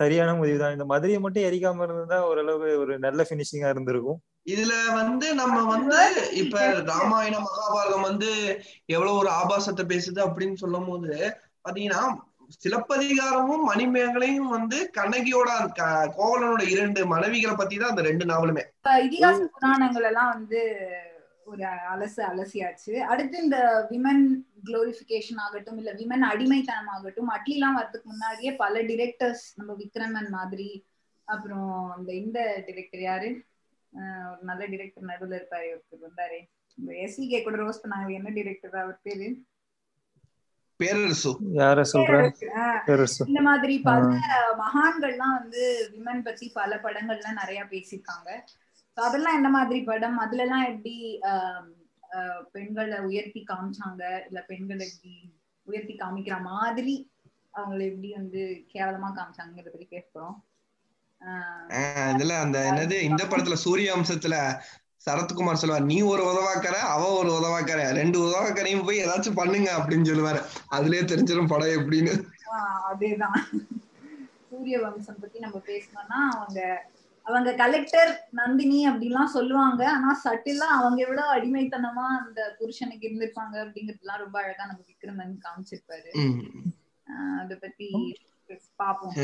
சரியான முடிவு தான். இந்த மதுரையை மட்டும் எரிக்காம இருந்தா ஓரளவு ஒரு நல்ல பினிஷிங்கா இருந்திருக்கும். இதுல வந்து நம்ம வந்து இப்ப ராமாயணம் மகாபாரதம் வந்து எவ்வளவு ஒரு ஆபாசத்தை பேசுது அப்படின்னு சொல்லும் போது பாத்தீங்கன்னா, சிலப்பதிகாரமும் மணிமேகலையும் வந்து கண்ணகியோட கோவலனோட இரண்டு மனைவிகளை பத்தி தான் அந்த ரெண்டு நாவலுமே. இதிகாச புராணங்கள் எல்லாம் வந்து ஒரு அலசியாச்சு. அடுத்து இந்த விமன் குளோரிஃபிகேஷன் ஆகட்டும், இல்ல விமன் அடிமைத்தனம் ஆகட்டும், அட்லிலாம் வரதுக்கு முன்னாடியே பல டிரெக்டர்ஸ், நம்ம விக்ரமன் மாதிரி, அப்புறம் இந்த டிரெக்டர் யாரு, ஒரு நல்ல டிரெக்டர் நடுவில் இருப்பாரு, ஒருத்தர் வந்தாரு, எஸ்விகே கூட ரோஸ் பண்ணாங்க, என்ன டிரெக்டர் அவர் பேரு, இந்த மாதிரி பல மகான்கள்லாம் வந்து விமன் பத்தி பல படங்கள்லாம் நிறைய பேசியிருக்காங்க. அதெல்லாம் என்ன மாதிரி படம், அதுல எல்லாம் எப்படி பெண்களை உயர்த்தி காமிச்சாங்க, இல்ல பெண்களை எப்படி உயர்த்தி காமிக்கிற மாதிரி அவங்களை எப்படி வந்து கேவலமா காமிச்சாங்கிறத பத்தி கேட்கிறோம். இதுல அந்த என்னது, இந்த படத்துல சூரிய வம்சத்துல சரத்குமார் சொல்லுவார், நீ ஒரு உதவாக்கற அவ ஒரு உதவாக்கற ரெண்டு உதவாக்கரையும் போய் ஏதாச்சும் பண்ணுங்க அப்படின்னு சொல்லுவாரு. அதுலயே தெரிஞ்சிடும் படம் எப்படின்னு. அதேதான், சூரிய வம்சம் பத்தி நம்ம பேசணும்னா அவங்க கலெக்டர் நந்தினி அப்படின்லாம் சொல்லுவாங்க, ஆனா சட்டிலா அவங்க எவ்வளவு அடிமைத்தனமா அந்த புருஷனுக்கு இருந்திருப்பாங்க அப்படிங்கறதுலாம் ரொம்ப அழகா நம்ம விக்ரமன் காமிச்சிருப்பாரு. அத பத்தி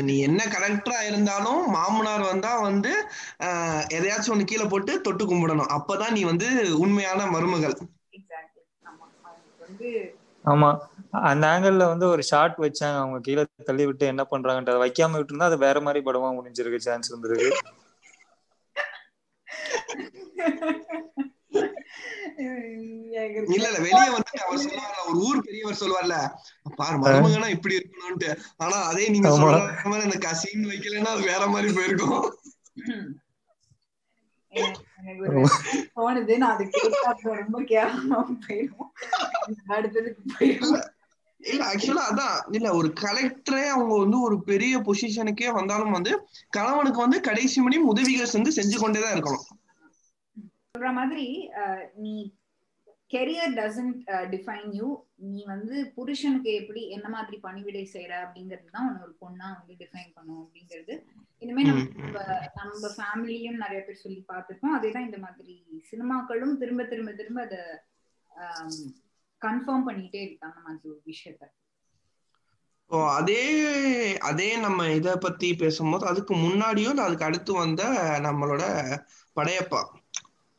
நீ என்ன கலெக்டரா இருந்தாலும் மாமனார் வந்தா வந்து எதையாச்சும் ஒண்ணு கீழே போட்டு தொட்டு கும்பிடணும், அப்பதான் நீ வந்து உண்மையான மருமகள். ஆமா, அந்த ஆங்கிள் வந்து ஒரு ஷாட் வச்சாங்க, அவங்க கீழே தள்ளி விட்டு என்ன பண்றாங்கன்ற வைக்காம விட்டு இருந்தா அது வேற மாதிரி படமா முடிஞ்சிருக்கு, சான்ஸ் இருந்திருக்கு. இல்ல இல்ல, வெளியே வந்துட்டு அவர் சொல்லுவார்ல, ஒரு ஊர் பெரியவர் சொல்லுவார்ல, பாரு மருமகனா இப்படி இருக்கணும்ட்டு, ஆனா அதே நீங்க சொல்ற மாதிரி எனக்கு சீன் வைக்கலன்னா அது வேற மாதிரி போயிருக்கும். போனது நான் அது கேட்டா ரொம்ப கேவலமா போயிடும், அடுத்ததுக்கு போயிடும். இல்ல ஆக்சுவலா அதான், இல்ல ஒரு கலெக்டரே அவங்க வந்து ஒரு பெரிய பொசிஷனுக்கே வந்தாலும் வந்து கணவனுக்கு வந்து கடைசி மணி உதவிகள் வந்து செஞ்சு கொண்டேதான் இருக்கணும். சொல்ற மாதிரி நீ கெரியர் டசன்ட் டிஃபைன் யூ, நீ வந்து புருஷனுக்கு எப்படி என்ன மாதிரி பணிவிடை செய்யற அப்படிங்கிறது தான் உன்னோட பொண்ணா வந்து டிஃபைன் பண்ணும் அப்படிங்கிறது. இனிமே நம்ம ஃபேமிலியும் நிறைய பேர் சொல்லி பார்த்துருக்கோம். அதே தான் இந்த மாதிரி சினிமாக்களும் திரும்ப திரும்ப திரும்ப அதை கன்ஃபார்ம் பண்ணிட்டே இருக்காங்க அந்த மாதிரி ஒரு விஷயத்த. அதே நம்ம இதை பத்தி பேசும்போது அதுக்கு முன்னாடியோ இல்லை அதுக்கு அடுத்து வந்த நம்மளோட படையப்பா.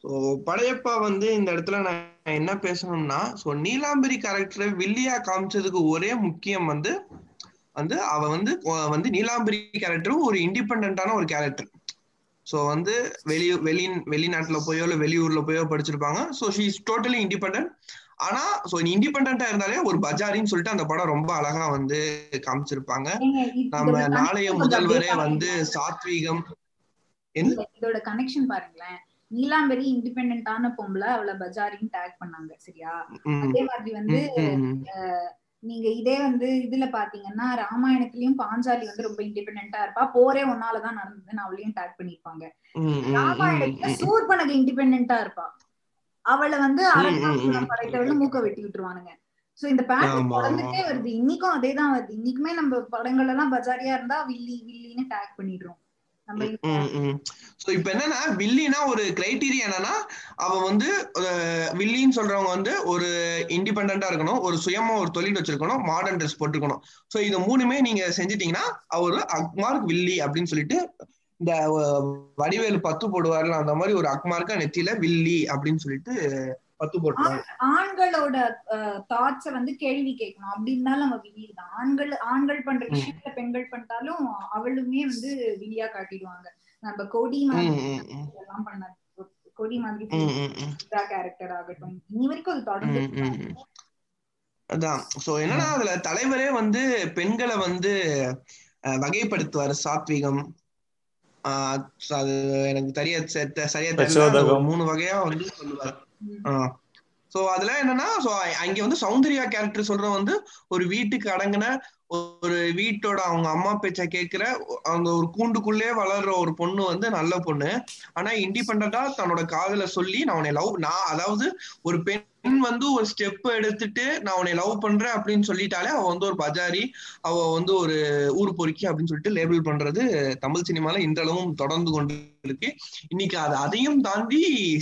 ஸோ படையப்பா வந்து இந்த இடத்துல நான் என்ன பேசணும்னா, ஸோ நீலாம்பரி கேரக்டரை வில்லியா காமிச்சதுக்கு ஒரே முக்கியம் வந்து வந்து அவ வந்து வந்து நீலாம்பரி கேரக்டரும் ஒரு இண்டிபெண்டான ஒரு கேரக்டர். ஸோ வந்து வெளிநாட்டில் போயோ இல்லை வெளியூர்ல போயோ படிச்சிருப்பாங்க. So she is totally independent. ஆனா சோ இண்டிபெண்டன்ட்டா இருந்தாலே ஒரு பஜாரின்னு சொல்லிட்டு அந்த படம் ரொம்ப அழகா வந்து காமிச்சிருப்பாங்க. நம்ம நாளைய முதல்வரே வந்து சாத்வீகம் இதோட கனெக்ஷன் பாருங்களேன். நீலாம்பரி இண்டிபெண்டன்டான பொம்பளை, அவளை பஜாரின்னு டேக் பண்ணாங்க சரியா. அதே மாதிரி வந்து நீங்க இதே வந்து இதுல பாத்தீங்கன்னா ராமாயணத்திலயும் பாஞ்சாலி வந்து ரொம்ப இண்டிபெண்டன்டா இருப்பா, போரே ஒன்னாலதான் நடந்ததுன்னு அவளையும் டேக் பண்ணிருப்பாங்க. ராமாயணத்துல சூர்பனகை இண்டிபெண்டன்டா இருப்பா, அவளை வந்து படைத்தவள மூக்க வெட்டி விட்டுருவானுங்க. சோ இந்த பேட்டர்ன் தொடர்ந்துட்டே வருது, இன்னைக்கும் அதே தான் வருது. இன்னைக்குமே நம்ம படங்கள் எல்லாம் பஜாரியா இருந்தா வில்லி வில்லின்னு டேக் பண்ணிடுறோம். என்னன்னா வில்லினா ஒரு கிரைட்டீரியா என்னன்னா அவன் வந்து வில்லின்னு சொல்றவங்க வந்து ஒரு இண்டிபெண்டா இருக்கணும், ஒரு சுயமா ஒரு தொழில் வச்சிருக்கணும், மாடர்ன் ட்ரெஸ் போட்டுக்கணும். சோ இது மூணுமே நீங்க செஞ்சிட்டீங்கன்னா அவரு அக்மார்க் வில்லி அப்படின்னு சொல்லிட்டு இந்த வடிவேலு 10 போடுவாருல அந்த மாதிரி ஒரு அக்மார்க்கா நெத்தியில வில்லி அப்படின்னு சொல்லிட்டு 10 போடுவாங்க. ஆண்களோட தாட்ச வந்து கேள்வி கேட்கணும் அப்படின்னா நம்ம வில்லி தான். ஆண்கள் பண்ற விஷயத்த பெண்கள் பண்ணிட்டாலும் அவளுமே வந்து வில்லியா காட்டிடுவாங்க. நம்ம கோடி எல்லாம் பண்ண கோடி மாதிரி கேரக்டர் ஆகட்டும் இனி வரைக்கும் அது தொடர்ந்து அதான். சோ என்னன்னா அதுல தலைவரே வந்து பெண்களை வந்து வகைப்படுத்துவாரு. சாத்விகம் அது எனக்கு சரியா 3 வகையா வந்து சொல்லுவாரு. சோ அதுல என்னன்னா அங்க வந்து சௌந்தர்யா கேரக்டர் சொல்ற வந்து ஒரு வீட்டுக்கு அடங்கின ஒரு வீட்டோட அவங்க அம்மா பேச்ச கேக்குற அந்த ஒரு கூண்டுக்குள்ளே வளர்ற ஒரு பொண்ணு வந்து நல்ல பொண்ணு. ஆனா இண்டிபெண்டா தன்னோட காதல சொல்லி நான் உன்னை லவ் அதாவது ஒரு பெண் வந்து ஒரு ஸ்டெப் எடுத்துட்டு நான் உன்னை லவ் பண்றேன் அப்படின்னு சொல்லிட்டாலே அவ வந்து ஒரு பஜாரி, அவ வந்து ஒரு ஊர் பொறுக்கி அப்படின்னு சொல்லிட்டு லேபிள் பண்றது தமிழ் சினிமால இன்றளவும் தொடர்ந்து கொண்டு இருக்கு. இன்னைக்கு அது அதையும் தாண்டி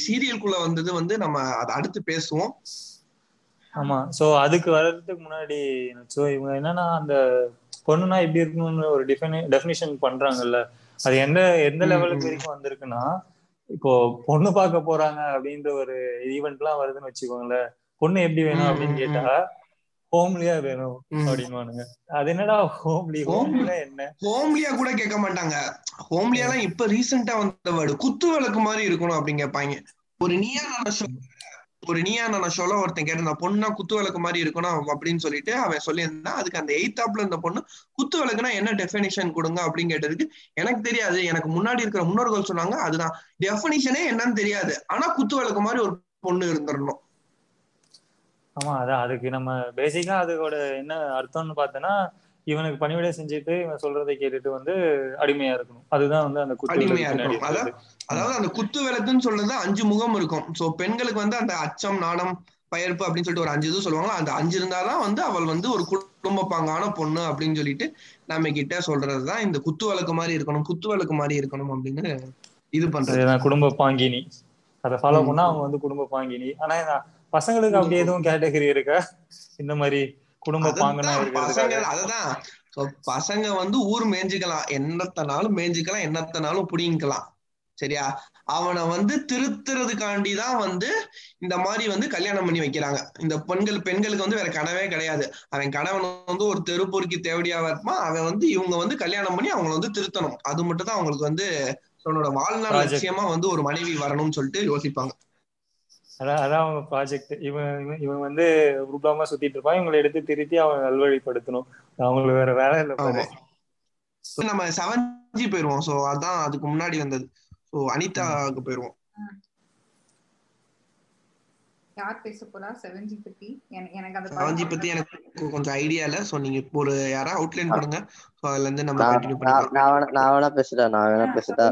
சீரியலுக்குள்ள வந்தது வந்து நம்ம அதை அடுத்து பேசுவோம். ஆமா, சோ அதுக்கு வர்றதுக்கு முன்னாடி சோ இவங்க என்னன்னா அந்த பொண்ணுனா எப்படி இருக்கணும்னு ஒரு டெஃபினிஷன் பண்றாங்கல்ல, அது எந்த லெவலுக்கு வரைக்கும் வந்திருக்குன்னா இப்போ பொண்ணு பார்க்க போறாங்க அப்படின்ற ஒரு ஈவெண்ட் எல்லாம் வருதுன்னு வச்சுக்கோங்களேன். பொண்ணு எப்படி வேணும் அப்படின்னு கேட்டா ஹோம்லியா வேணும் அப்படின்வானுங்க. அது என்னடா ஹோம்லியா என்ன ஹோம்லியா கூட கேட்க மாட்டாங்க. ஹோம்லியா தான் இப்ப ரீசெண்டா வந்த வேர்டு, குத்து விளக்கு மாதிரி இருக்கணும் அப்படின்னு கேட்பாங்க. ஒரு நீயா நானா ஷோல ஒருத்தன் கேட்டிருந்தான், பொண்ணா குத்து விளக்கு மாதிரி இருக்கணும் அப்படின்னு சொல்லிட்டு அவன் சொல்லியிருந்தான். அதுக்கு அந்த 8th ஆப்ல இருந்த பொண்ணு குத்து விளக்குன்னா என்ன டெஃபினிஷன் கொடுங்க அப்படின்னு கேட்டதுக்கு எனக்கு தெரியாது, எனக்கு முன்னாடி இருக்கிற முன்னோர்கள் சொன்னாங்க, அதுதான் டெஃபினிஷனே என்னன்னு தெரியாது, ஆனா குத்து விளக்கு மாதிரி ஒரு பொண்ணு இருந்துடணும். ஆமா, அதான் அதுக்கு நம்ம பேசிக்கா அதோட என்ன அர்த்தம்னு பார்த்தோன்னா இவனுக்கு பணிவிடை செஞ்சுட்டு இவன் சொல்றதை கேட்டுட்டு வந்து அடிமையா இருக்கணும். அதுதான் வந்து அந்த அடிமையா இருக்கணும். அதாவது அந்த குத்து விளக்குன்னு சொல்றது 5 முகம் இருக்கும். சோ பெண்களுக்கு வந்து அந்த அச்சம், நாணம், பயர்ப்பு அப்படின்னு சொல்லிட்டு ஒரு 5 இது சொல்லுவாங்க. அந்த 5 இருந்தாதான் வந்து அவள் வந்து ஒரு குடும்ப பாங்கான பொண்ணு அப்படின்னு சொல்லிட்டு நம்ம கிட்ட சொல்றதுதான் இந்த குத்து விளக்கு மாதிரி இருக்கணும், குத்து விளக்கு மாதிரி இருக்கணும் அப்படின்னு இது பண்றது. குடும்ப பாங்கினி அதை ஃபாலோ பண்ணா அவங்க வந்து குடும்ப பாங்கினி. ஆனா பசங்களுக்கு அப்படி எதுவும் கேட்டகரி இருக்கா இந்த மாதிரி குடும்ப பாங்கனா இருக்கிறது? அதுதான் பசங்க வந்து ஊர் மேய்ஞ்சுக்கலாம், என்னத்தனாலும் மேய்ஞ்சுக்கலாம், என்னத்தனாலும் புடிங்கிக்கலாம் சரியா. அவனை வந்து திருத்துறதுக்காண்டிதான் வந்து இந்த மாதிரி வந்து கல்யாணம் பண்ணி வைக்கிறாங்க. இந்த பெண்களுக்கு வந்து வேற கனவே கிடையாது. அவன் கணவன் வந்து ஒரு தெருப்பொருக்கி தேவடியா இருப்பான். அவன் வந்து இவங்க வந்து கல்யாணம் பண்ணி அவங்களை வந்து திருத்தணும், அது மட்டும் தான் அவங்களுக்கு வந்து தன்னோட வாழ்நாள் லட்சியமா வந்து ஒரு மனைவி வரணும்னு சொல்லிட்டு யோசிப்பாங்க. அதான் அவங்க ப்ராஜெக்ட். இவன் வந்து ரூபாமா சுத்திட்டு இருப்பான், இவங்களை எடுத்து திருத்தி அவங்க நல்வழிப்படுத்தணும். அவங்களுக்கு வேற வேலை இல்லை. நம்ம 7G போயிருவோம். சோ அதான் அதுக்கு முன்னாடி வந்தது. சோ அனிதாக்கு போயிருவோம். யார் பேச போறா 7G பத்தி? எனக்கு அந்த 7G பத்தி எனக்கு கொஞ்சம் ஐடியா இல்ல. சோ நீங்க ஒரு யாரா அவுட்லைன் பண்ணுங்க. சோ அதுல இருந்து நம்ம கண்டினியூ பண்ணலாம். நான் வேணா பேசுடா.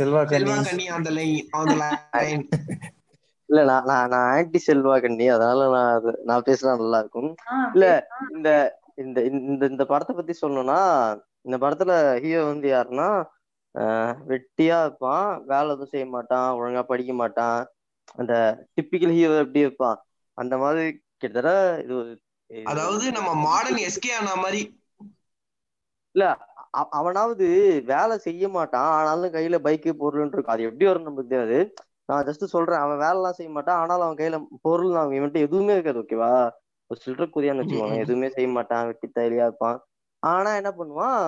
Selva Kanni on the line. இல்ல நான் ஆன்டி செல்வா கண்ணி, அதனால நான் பேசுனா நல்லா இருக்கும். இல்ல இந்த இந்த படத்தை பத்தி சொல்லணும்னா இந்த படத்துல ஹீரோ வந்து யாருன்னா வெட்டியா இருப்பான், வேலை எதுவும் செய்ய மாட்டான், ஒழுங்கா படிக்க மாட்டான். அந்த டிப்பிக்கல் ஹீரோ எப்படி இருப்பான் அந்த மாதிரி கிட்டத்தட்ட இது அதாவது நம்ம மாடர்ன் எஸ்கே ஆன மாதிரி இல்ல. அவனாவது வேலை செய்ய மாட்டான், ஆனாலும் கையில பைக்கு பொருள்னு இருக்கும். அது எப்படி வரும் நமக்கு தெரியாது, நான் ஜஸ்ட் சொல்றேன். அவன் வேலை எல்லாம் செய்ய மாட்டான், ஆனாலும் அவன் கையில பொருள் தான், இவன்ட்டு எதுவுமே இருக்காது. ஓகேவா, ஒரு சில்லற கூதியான்னு வச்சுக்கோங்க, எதுவுமே செய்ய மாட்டான், வெட்டி தைலியா இருப்பான். ஆனா என்ன பண்ணுவான்,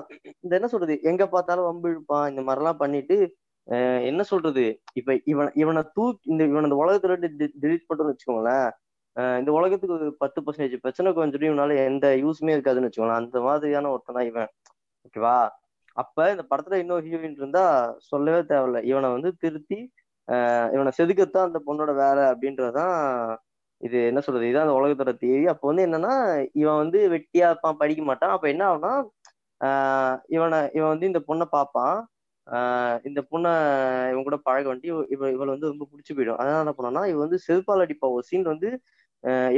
இந்த என்ன சொல்றது, எங்க பார்த்தாலும் வம்பு இழுப்பான். இந்த மாதிரி எல்லாம் பண்ணிட்டு என்ன சொல்றது, இப்ப இவனை இந்த உலகத்துல டிலீட் பண்றோம்னு வச்சுக்கோங்களேன், இந்த உலகத்துக்கு ஒரு 10% பிரச்சனை கொஞ்சம் முடியும்னால எந்த யூஸுமே இருக்காதுன்னு வச்சுக்கோங்களேன். அந்த மாதிரியான ஒருத்தனா இவன், ஓகேவா? அப்ப இந்த படத்துல இன்னொரு ஹீரோயின் இருந்தா சொல்லவே தேவையில்ல, இவனை வந்து திருத்தி இவனை செதுக்கத்தான் அந்த பொண்ணோட வேலை அப்படின்றதான். இது என்ன சொல்றது, இதான் அந்த உலகத்தோட தேவி. அப்போ வந்து என்னன்னா இவன் வந்து வெட்டியா இருப்பான், படிக்க மாட்டான். அப்ப என்ன ஆகுனா இவன் வந்து இந்த பொண்ணை பார்ப்பான், இந்த பொண்ணை இவன் கூட பழக வேண்டி இவளை வந்து ரொம்ப பிடிச்சி போயிடும். அதனால என்ன பண்ணோம்னா இவ வந்து செருப்பால் அடிப்பா ஒரு சீன் வந்து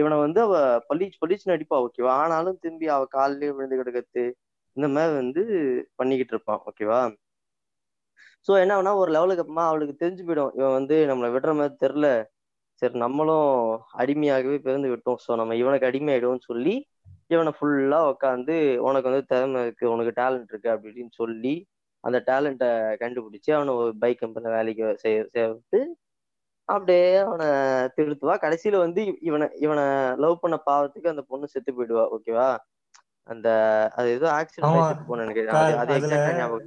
இவனை வந்து அவ பளிச்சுன்னு அடிப்பா, ஓகேவா? ஆனாலும் திரும்பி அவ காலிலேயே விழுந்து கிடக்கிறது, இந்த மாதிரி வந்து பண்ணிக்கிட்டு இருப்பான், ஓகேவா? ஸோ என்ன ஆகுனா ஒரு லெவலுக்கு அப்புறமா அவளுக்கு தெரிஞ்சு போயிடும், இவன் வந்து நம்மளை விடுற மாதிரி தெரில, சரி நம்மளும் அடிமையாகவே பிறந்து விட்டோம், ஸோ நம்ம இவனுக்கு அடிமையாயிடுவோம்னு சொல்லி இவனை ஃபுல்லா உட்காந்து உனக்கு வந்து திறமை இருக்கு, உனக்கு டேலண்ட் இருக்கு அப்படின்னு சொல்லி அந்த டேலண்ட்டை கண்டுபிடிச்சி அவனை ஒரு பைக் கம்பெனியில் வேலைக்கு சேர்த்து அப்படியே அவனை திருத்துவா. கடைசியில வந்து இவனை லவ் பண்ண பாவத்துக்கு அந்த பொண்ணு செத்து போயிடுவா, ஓகேவா? அந்த அது ஏதோ ஆக்சிடென்ட் போன நினைக்கிறேன்.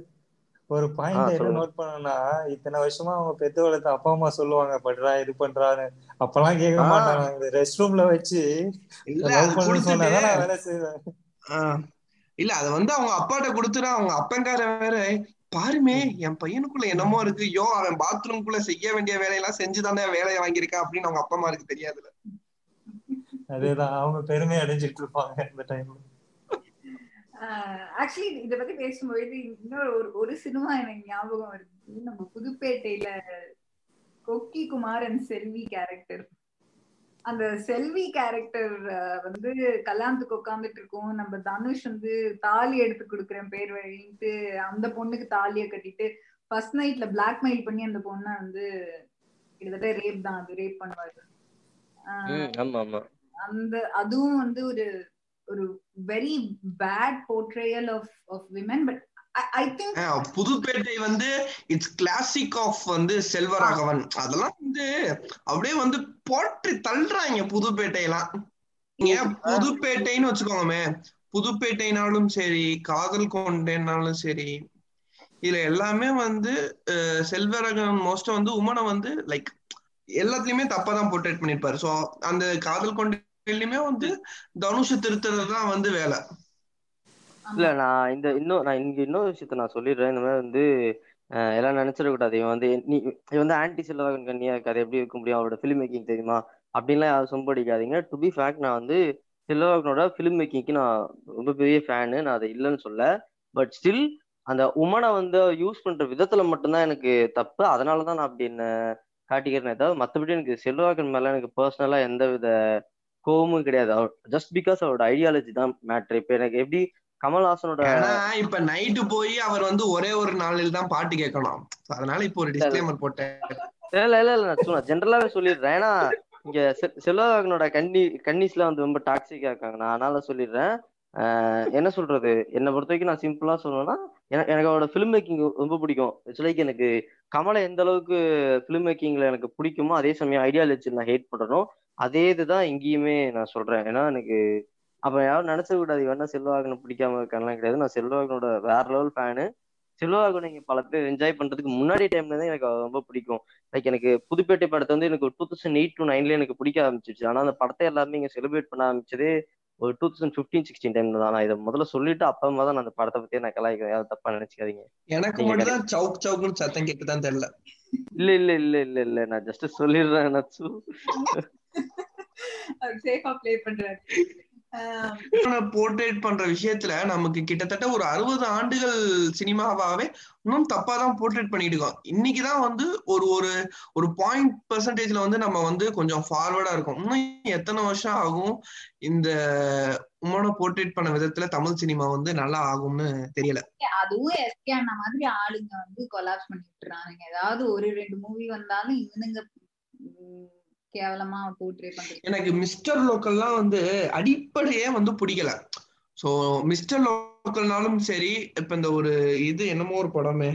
ஒரு பாயிண்ட் என்ன நோட் பண்ணா, இத்தனை வருஷமா அவங்க பெத்தவளுக்கு அப்பா அம்மா சொல்லுவாங்க பண்றா இது பண்றான்னு, அப்பெல்லாம் கேட்க மாட்டாங்க. ரெஸ்ட் ரூம்ல வச்சு சொன்னதான் நான் வேலை செய்வேன். இல்ல அது வந்து அவங்க அப்பாட்ட கொடுத்துட்டா அவங்க அப்பங்கார வேற, பாருமே என் பையனுக்குள்ள என்னமோ இருக்கு, யோ அவன் பாத்ரூம்குள்ள செய்ய வேண்டிய வேலையெல்லாம் செஞ்சுதானே வேலையை வாங்கியிருக்கான் அப்படின்னு அவங்க அப்பா அம்மாருக்கு தெரியாதுல. அதேதான் அவங்க பெருமை அடைஞ்சிட்டு இருப்பாங்க இந்த டைம்ல. ஆக்சுவலி இதை பத்தி பேசும்பொழுது இன்னொரு ஒரு சினிமா எனக்கு ஞாபகம் வருது. நம்ம புதுப்பேட்டையில கொக்கி குமாரன் செல்வி கேரக்டர், அந்த செல்வி கேரக்டர் வந்து கல்யாணத்துக்கு உட்காந்துட்டு இருக்கோம், நம்ம தனுஷ் வந்து தாலி எடுத்து கொடுக்குறேன் பேர் வழின்ட்டு அந்த பொண்ணுக்கு தாலியை கட்டிட்டு ஃபர்ஸ்ட் நைட்ல பிளாக்மெயில் பண்ணி அந்த பொண்ணை வந்து கிட்டத்தட்ட ரேப் தான், அது ரேப் பண்ணுவாரு. அந்த அதுவும் வந்து ஒரு ஒரு very bad portrayal of women. But I think Puduppettai வந்து இட்ஸ் கிளாசிக் ஆஃப் வந்து செல்வராகவன், அதெல்லாம் வந்து அப்படியே வந்து போற்றி தள்ளுறாங்க புதுப்பேட்டையெல்லாம். புதுப்பேட்டைன்னு வச்சுக்கோங்கமே, புதுப்பேட்டைனாலும் சரி காதல் கொண்டேனாலும் சரி இதுல எல்லாமே வந்து செல்வராகவன் மோஸ்டா வந்து உமனை வந்து லைக் எல்லாத்துலயுமே தப்பா தான் போர்ட்ரேட் பண்ணிருப்பாரு. ஸோ அந்த காதல் கொண்டேலயுமே வந்து தனுஷ திருத்துறதுதான் வந்து வேலை. இல்ல நான் இந்த இன்னொரு விஷயத்த நான் சொல்லிடுறேன். இந்த மாதிரி வந்து எல்லாம் நினைச்சிடக்கூடாது, இவன் வந்து ஆன்டி செல்வராகவன் கண்ணியா இருக்காது, எப்படி இருக்க முடியும், அவரோட ஃபிலிம் மேக்கிங் தெரியுமா அப்படின்லாம் யாரும் சொம்ப அடிக்காதீங்க. டு பி ஃபேக்ட் நான் வந்து செல்வராகவனோட ஃபிலிம் மேக்கிங்க்கு நான் ரொம்ப பெரிய ஃபேனு, நான் அதை இல்லைன்னு சொல்ல. பட் ஸ்டில் அந்த உமனை வந்து யூஸ் பண்ற விதத்துல மட்டும்தான் எனக்கு தப்பு, அதனாலதான் நான் அப்படி என்ன காட்டிக்கிறேன். ஏதாவது மற்றபடி எனக்கு செல்வராகவன் மேல எனக்கு பர்சனலா எந்த வித கோபமும் கிடையாது. ஜஸ்ட் பிகாஸ் அவரோட ஐடியாலஜி தான் மேட்ரு. இப்ப எனக்கு எப்படி கமல்ஹாசனோட இப்ப நைட்டு போய் அவர் வந்து ஒரே ஒரு நாளில் தான் பாட்டு கேட்கணும், அதனால இப்ப ஒரு டிஸ்க்ளைமர் போட்டேன். இல்ல இல்ல இல்ல நான் ஜென்ரலாவே சொல்லிடுறேன், ஏன்னா இங்க செல்வராகவனோட கன்னிஸ்லாம் வந்து ரொம்ப டாக்ஸிக்கா இருக்காங்க, நான் அதனால சொல்லிடுறேன். என்ன சொல்றது, என்னை பொறுத்த வரைக்கும் நான் சிம்பிளா சொல்லணும்னா எனக்கு அவரோட ஃபிலிம் மேக்கிங் ரொம்ப பிடிக்கும். இட்ஸ் லைக் எனக்கு கமலை எந்த அளவுக்கு ஃபிலிம் மேக்கிங்ல எனக்கு பிடிக்குமோ அதே சமயம் ஐடியாலஜி நான் ஹேட் பண்றோம், அதே இதுதான் இங்கேயுமே நான் சொல்றேன். ஏன்னா எனக்கு அப்ப யாரும் நினைச்சக்கூடாது வேணா செல்வராகவனை பிடிக்காம இருக்கான்லாம் கிடையாது. நான் செல்வராகவனோட வேற லெவல் ஃபேனு. செல்வராகவனை இங்க பல பேர் என்ஜாய் பண்றதுக்கு முன்னாடி டைம்ல தான் எனக்கு ரொம்ப பிடிக்கும். லைக் எனக்கு புதுப்பேட்டை படத்தை வந்து எனக்கு 2008 to 2009 எனக்கு பிடிக்க ஆரம்பிச்சிச்சு. ஆனா அந்த படத்தை எல்லாமே இங்க செலிப்ரேட் பண்ண ஆரம்பிச்சதே ஒரு 2015-16 டைம்ல தான். நான் இதை முதல்ல சொல்லிட்டு அப்புறமா தான் நான் அந்த படத்தை பத்தி நான் கலாய்க்கிறேன், யாரும் தப்பா நினைச்சுக்காதீங்க. எனக்கு மட்டும்தான் சவுக் சவுக்குன்னு சத்தம் கேட்டுதான் தெரியல. இல்ல இல்ல இல்ல இல்ல இல்ல நான் ஜஸ்ட் சொல்லிடுறேன். போர்ட்ரேட் பண்ற விஷயத்துல நமக்கு கிட்டத்தட்ட ஒரு 60 ஆண்டுகள் சினிமாவாவே இன்னும் தப்பா தான் போர்ட்ரேட் பண்ணிட்டு இருக்கோம். இன்னைக்குதான் வந்து ஒரு ஒரு 0% வந்து நம்ம வந்து கொஞ்சம் ஃபார்வர்டா இருக்கோம். இன்னும் எத்தனை வருஷம் ஆகும் இந்த உமனை போர்ட்ரேட் பண்ண விதத்துல தமிழ் சினிமா வந்து நல்லா ஆகும்னு தெரியல. அதுவும் எஸ்கே அந்த மாதிரி ஆளுங்க வந்து கொலாப்ஸ் பண்ணிட்டு இருக்காங்க. ஏதாவது ஒரு ரெண்டு மூவி வந்தாலும் இவனுங்க கேவலமா போர்ட்ரேட் பண்றாங்க. எனக்கு மிஸ்டர் லோக்கல்லாம் வந்து அடிப்படையே வந்து பிடிக்கல. சோ மிஸ்டர் லோக்கல்னாலும் சரி, இப்ப இந்த ஒரு இது என்னமோ ஒரு படமே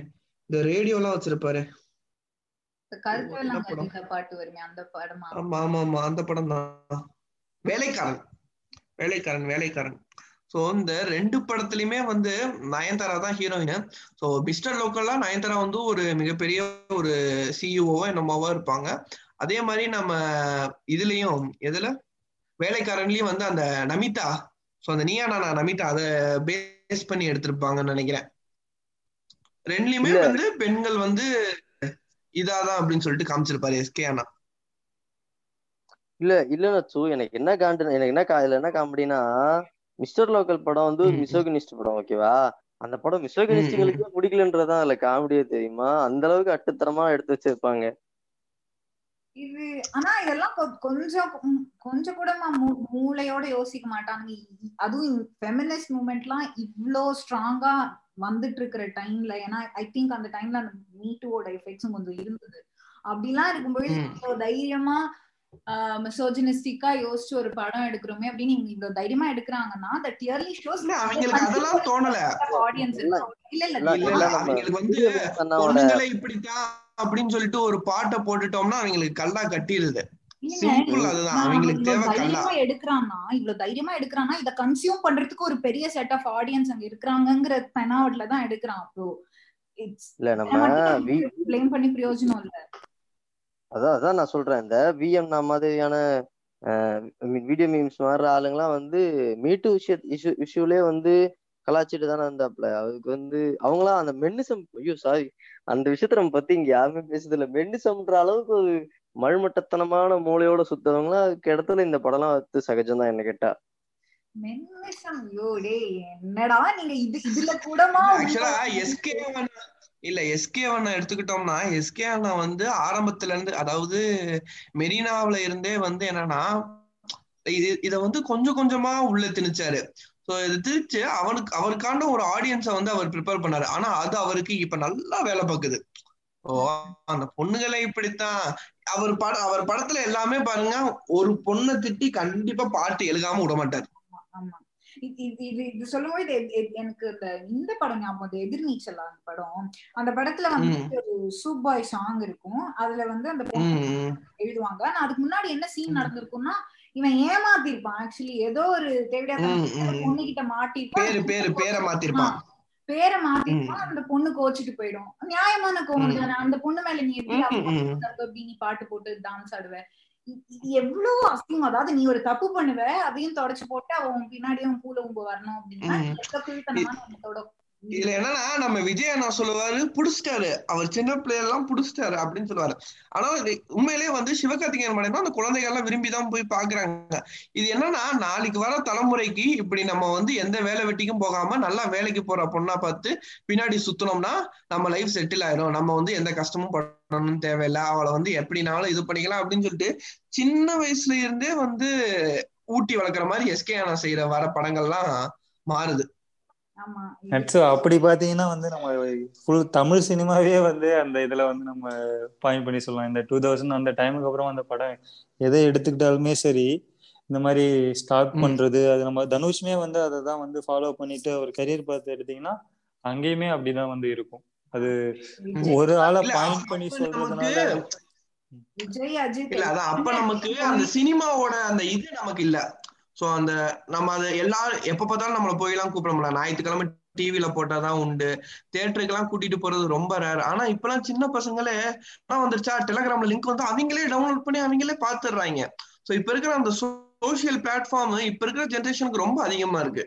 இந்த ரேடியோலாம் வச்சிருப்பாரு, பாட்டு வருமே அந்த படமா? ஆமா ஆமா ஆமா அந்த படம் தான். வேலைக்காரன். ஸோ இந்த 2 படத்துலையுமே வந்து நயன்தாரா தான் ஹீரோயின். ஸோ மிஸ்டர் லோக்கல்லாம் நயன்தாரா வந்து ஒரு மிகப்பெரிய ஒரு சிஇஓவோ என்னமோவா இருப்பாங்க. அதே மாதிரி நம்ம இதுலயும் எதுல வேலைக்காரன்லயும் வந்து அந்த நமிதா, ஸோ அந்த நீயா நானா நமிதா அதை பேஸ் பண்ணி எடுத்திருப்பாங்கன்னு நினைக்கிறேன். ரெண்டுலயுமே வந்து பெண்கள் வந்து இதாதான் அப்படின்னு சொல்லிட்டு காமிச்சிருப்பாரு எஸ்கே அண்ணா. இல்ல நச்சு, எனக்கு என்ன காமெடினா, மிஸ்டர் லோக்கல் படம் வந்து மிசோகினிஸ்ட் படம், ஓகேவா? அந்த படம் மிசோகினிஸ்டுகளுக்கு பிடிக்கலன்றதான் அதுல காமெடியே தெரியுமா, அந்த அளவுக்கு அட்டுத்தரமா எடுத்து வச்சிருப்பாங்க இது. ஆனா இதெல்லாம் கொஞ்சம் கூட மூளையோட யோசிக்க மாட்டாங்க. அதுவும் ஃபெமினிஸ்ட் மூவ்மெண்ட்லாம் இவ்ளோ ஸ்ட்ராங்கா வந்துட்டு இருக்கிற டைம்ல, ஏன்னா ஐ திங்க் அந்த டைம்ல அந்த மீட்டோட எஃபெக்ட்ஸும் கொஞ்சம் இருந்தது. அப்படிலாம் இருக்கும்போது தைரியமா மிசோஜினிஸ்டிக்கா யோசிச்சு ஒரு படம் எடுக்கிறோமே அப்படின்னு இங்க தைரியமா எடுக்கிறாங்கன்னா தட் கிளியர்லி ஷோஸ் அவங்களுக்கு அதெல்லாம் தோணல. ஆடியன்ஸ் இல்ல அவங்களுக்கு வந்து பொண்ணுங்களே இப்படிதான் அப்படின்னு சொல்லிட்டு ஒரு பாட்டை போட்டுட்டோம்னா அவங்களுக்கு கல்லா கட்டிடுது. ஒரு பெரிய செட் ஆஃப் ஆடியன்ஸ் அங்க இருக்காங்கங்கற தனாவட்ல தான் எடுக்கறான். அப்போ இட்ஸ் இல்ல நம்ம ப்ளேம் பண்ணி பிரயோஜனம் இல்ல. அதான் நான் சொல்றேன், இந்த விஎம் நான் மாதிரியான வீடியோ மீம்ஸ் மாதிரி ஆளுங்கலாம் வந்து மீட்டு இஷ்யூலே வந்து கலாச்சிட்டு தானே இருந்தாப்ல. அதுக்கு வந்து அவங்களாம் அந்த மென்னிசம், ஐயோ சாரி அந்த விஷயத்த நம்ம பத்தி இங்க யாருமே பேசுறது இல்ல, மென்னிசம்ன்ற அளவுக்கு ஒரு மழுமட்டத்தனமான மூளையோட சுத்தவங்களா அதுக்கு இடத்துல இந்த படம்லாம் வந்து சகஜம்தான் என்ன கேட்டா. மென்னிசம் என்னடா நீங்க இதுல கூடமா இல்ல. எஸ்கே அண்ணா எடுத்துக்கிட்டோம்னா, எஸ்கே அண்ணா வந்து ஆரம்பத்துல இருந்து, அதாவது மெரினாவில இருந்தே வந்து என்னன்னா இத வந்து கொஞ்சம் கொஞ்சமா உள்ள திணிச்சாரு. ஸோ இதை திணிச்சு அவருக்காண்ட ஒரு ஆடியன்ஸை வந்து அவர் ப்ரிப்பேர் பண்ணாரு. ஆனா அது அவருக்கு இப்ப நல்லா வேலை பார்க்குது. ஓ அந்த பொண்ணுகளை இப்படித்தான் அவர் படத்துல எல்லாமே பாருங்க, ஒரு பொண்ணை திட்டி கண்டிப்பா பாட்டு எழுதாம விட மாட்டாரு. இது சொல்லும்போது எனக்கு இந்த படம் ஞாபகம், எதிர்நீச்சல் படம். அந்த படத்துல வந்து ஒரு சூப்பாய் சாங் இருக்கும், அதுல வந்து அந்த எழுதுவாங்க. ஆனா அதுக்கு முன்னாடி என்ன சீன் நடந்திருக்கும்னா, இவன் ஏமாத்திருப்பான் ஆக்சுவலி, ஏதோ ஒரு தேவையான பொண்ணுகிட்ட மாட்டிருப்பான், பேரை மாத்திருப்பான். அந்த பொண்ணு கோச்சிட்டு போயிடும், நியாயமான கோவம் தானே, அந்த பொண்ணு மேல நீ எப்படி நீ பாட்டு போட்டு டான்ஸ் ஆடுவ, எவ்வளவு அசிங்கம். அதாவது நீ ஒரு தப்பு பண்ணுவ, அதையும் தொடச்சு போட்டு அவன் பின்னாடியே பூல உங்க வரணும் அப்படின்னா. இதுல என்னன்னா நம்ம விஜய் அண்ணா சொல்லுவாரு புடிச்சிட்டாரு, அவர் சின்ன பிள்ளைகள் எல்லாம் புடிச்சிட்டாரு அப்படின்னு சொல்லுவாரு. ஆனா உண்மையிலேயே வந்து சிவகார்த்திகேயன் படம் தான் அந்த குழந்தைகள் எல்லாம் விரும்பிதான் போய் பாக்குறாங்க. இது என்னன்னா நாளைக்கு வர தலைமுறைக்கு இப்படி நம்ம வந்து எந்த வேலை வெட்டிக்கும் போகாம நல்லா வேலைக்கு போற பொண்ணா பார்த்து பின்னாடி சுத்தணும்னா நம்ம லைஃப் செட்டில் ஆயிடும், நம்ம வந்து எந்த கஷ்டமும் பண்ணணும்னு தேவையில்லை, அவளை வந்து எப்படினாலும் இது பண்ணிக்கலாம் அப்படின்னு சொல்லிட்டு சின்ன வயசுல இருந்தே வந்து ஊட்டி வளர்க்குற மாதிரி எஸ்கே அண்ணா செய்யற வர படங்கள்லாம் மாறுது. அப்படி பாத்தீங்கன்னா வந்து நம்ம ஃபுல் தமிழ் சினிமாவே வந்து அந்த இதுல வந்து நம்ம பாயிண்ட் பண்ணி சொல்லலாம். இந்த 2000 அந்த டைமுக்கு அப்புறம் அந்த படம் எதை எடுத்துக்கிட்டாலுமே சரி இந்த மாதிரி ஸ்டார்ட் பண்றது, அது நம்ம தனுஷ்மே வந்து அதை தான் வந்து ஃபாலோ பண்ணிட்டு ஒரு கரியர் பார்த்து எடுத்தீங்கன்னா அங்கேயுமே அப்படிதான் வந்து இருக்கும். அது ஒரு ஆளை பாயிண்ட் பண்ணி சொல்றதுனால விஜய் அஜித் இல்ல, அது அப்ப நமக்கு அந்த சினிமாவோட அந்த இது நமக்கு இல்ல. ஸோ அந்த நம்ம அதை எல்லாரும் எப்போ பார்த்தாலும் நம்மளை போயெல்லாம் கூப்பிடல, ஞாயிற்றுக்கிழமை டிவியில போட்டாதான் உண்டு, தியேட்டருக்கெல்லாம் கூட்டிட்டு போறது ரொம்ப ரேர். ஆனா இப்பெல்லாம் சின்ன பசங்களே எல்லாம் வந்துருச்சா டெலகிராம்ல லிங்க் வந்து அவங்களே டவுன்லோட் பண்ணி அவங்களே பாத்துடுறாங்க. ஸோ இப்ப இருக்கிற அந்த சோசியல் பிளாட்ஃபார்ம் இப்ப இருக்கிற ஜென்ரேஷனுக்கு ரொம்ப அதிகமா இருக்கு.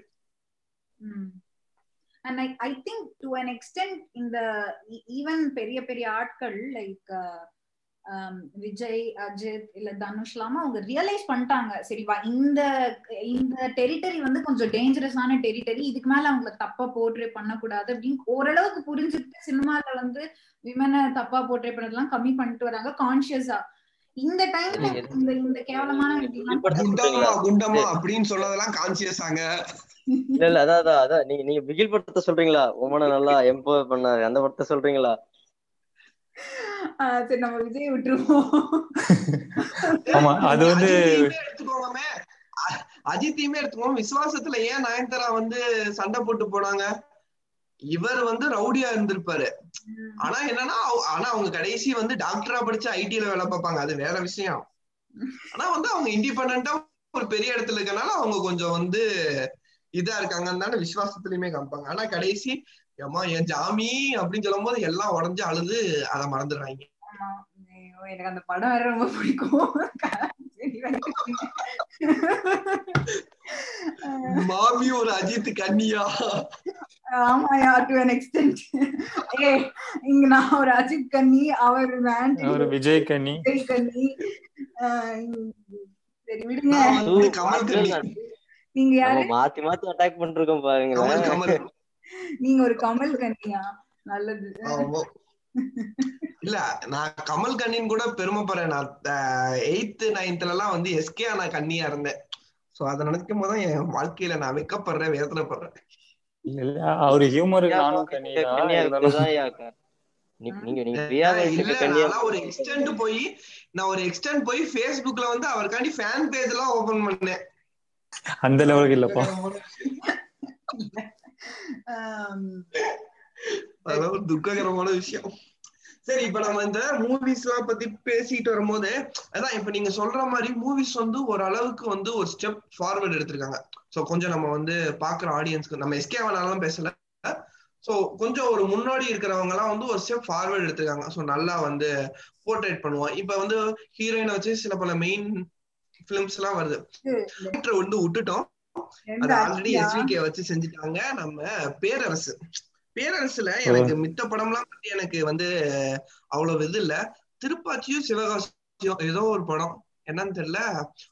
And I think to an extent இந்த ஈவன் பெரிய பெரிய ஆட்கள் லைக் விஜய் அஜித் இல்ல தனுஷ் இல்லாம அவங்க ரியலைஸ் பண்ணிட்டாங்க, சரிவா இந்த டெரிட்டரி வந்து கொஞ்சம் டேஞ்சரஸான டெரிட்டரி, இதுக்கு மேல அவங்களை தப்பா போர்ட்ரே பண்ணக்கூடாது அப்படின்னு ஓரளவுக்கு புரிஞ்சுட்டு சினிமால வந்து விமனை தப்பா போர்ட்ரே பண்ணதெல்லாம் கம்மி பண்ணிட்டு வராங்க கான்சியஸா. இந்த டைம்ல இந்த கேவலமான அப்படின்னு சொல்றதெல்லாம் கான்சியஸாங்க. இல்ல அதான் நீங்க பிகில் படத்தை சொல்றீங்களா, உமனை நல்லா எம்பவர் பண்ணாரு அந்த படத்தை சொல்றீங்களா? சரி நம்ம விஜய் விட்டுருவோம். ஆமா அது வந்து எடுத்துக்கோமே, அஜித்தையுமே எடுத்துக்கோங்க. விசுவாசத்துல ஏன் நயன்தாரா வந்து சண்டை போட்டு போனாங்க, இவர் வந்து ரவுடியா இருந்திருப்பாரு. ஆனா என்னன்னா அவங்க கடைசி வந்து டாக்டரா படிச்சு ஐடில வேலை பார்ப்பாங்க, அது வேற விஷயம். ஆனா வந்து அவங்க இண்டிபெண்டா ஒரு பெரிய இடத்துல இருக்கனால அவங்க கொஞ்சம் வந்து இதா இருக்காங்கன்னு தானே விசுவாசத்துலயுமே காமிப்பாங்க. ஆனா கடைசி ஜாமி அப்படின்னு சொல்லும் போது எல்லாம் உடஞ்சு அழுது அதை மறந்துடுறாங்க. எனக்கு அந்த படம் வேற ரொம்ப பிடிக்கும். மாமி ஒரு அஜித் கண்ணியா? ஆமாயா, டு an extent. ஏய், இங்க நான் ஒரு அஜித் கண்ணி, அவர் ஒரு விஜய் கண்ணி. சரி விடுங்க, கமல் கண்ணி. நீங்க யாரு? மாத்தி மாத்தி அட்டாக் பண்றோம் பாருங்க. நீங்க ஒரு கமல் கண்ணியா? நல்லது. இல்ல, நான் கமல் கண்ணின்னு கூட பெருமைப்படுறேன். நான் 8th 9thல எல்லாம் வந்து எஸ்கே ஆனா கண்ணியா இருந்தேன். சோ அத நினைக்கும் போது என் வாழ்க்கையில நான் வெக்கப்படுறேன், வேதனைப்படுறேன். இல்ல, அவரு ஹியூமருக்கு நானும் கண்ணியா இருந்தாலும் யாக்கா. நீங்க நீங்க பிரியாவே இல்ல, நான் ஒரு எக்ஸ்டெண்ட் போய் Facebook ல வந்து அவர்காண்டி ஃபேன் பேஜ் எல்லாம் ஓபன் பண்ணேன். அந்த லெவலுக்கு இல்லப்பா. அதெல்லாம் துக்ககரமான விஷயம். சரி, இப்ப நம்ம இந்த மூவிஸ் எல்லாம் பத்தி பேசிட்டு வரும்போது, அதான் இப்ப நீங்க சொல்ற மாதிரி மூவிஸ் வந்து ஒரு அளவுக்கு வந்து ஒரு ஸ்டெப் ஃபார்வர்ட் எடுத்திருக்காங்க. சோ கொஞ்சம் நம்ம வந்து பாக்குற ஆடியன்ஸ்க்கு, நம்ம எஸ்கே வேணாலும் பேசல, சோ கொஞ்சம் ஒரு முன்னாடி இருக்கிறவங்க எல்லாம் வந்து ஒரு ஸ்டெப் ஃபார்வர்ட் எடுத்திருக்காங்க. சோ நல்லா வந்து போர்ட்ரேட் பண்ணுவோம். இப்ப வந்து ஹீரோயினை வச்சு சில பல மெயின் பிலிம்ஸ் எல்லாம் வருது. வந்து விட்டுட்டோம், அது ஆல்ரெடி எஸ்விகே வச்சு செஞ்சுட்டாங்க. நம்ம பேரரசு, பேரரசுல எனக்கு மித்த படம்லாம் பத்தி எனக்கு வந்து அவ்வளவு இது இல்ல. திருப்பாச்சியும் சிவகாசியும் ஏதோ ஒரு படம், என்னன்னு தெரியல,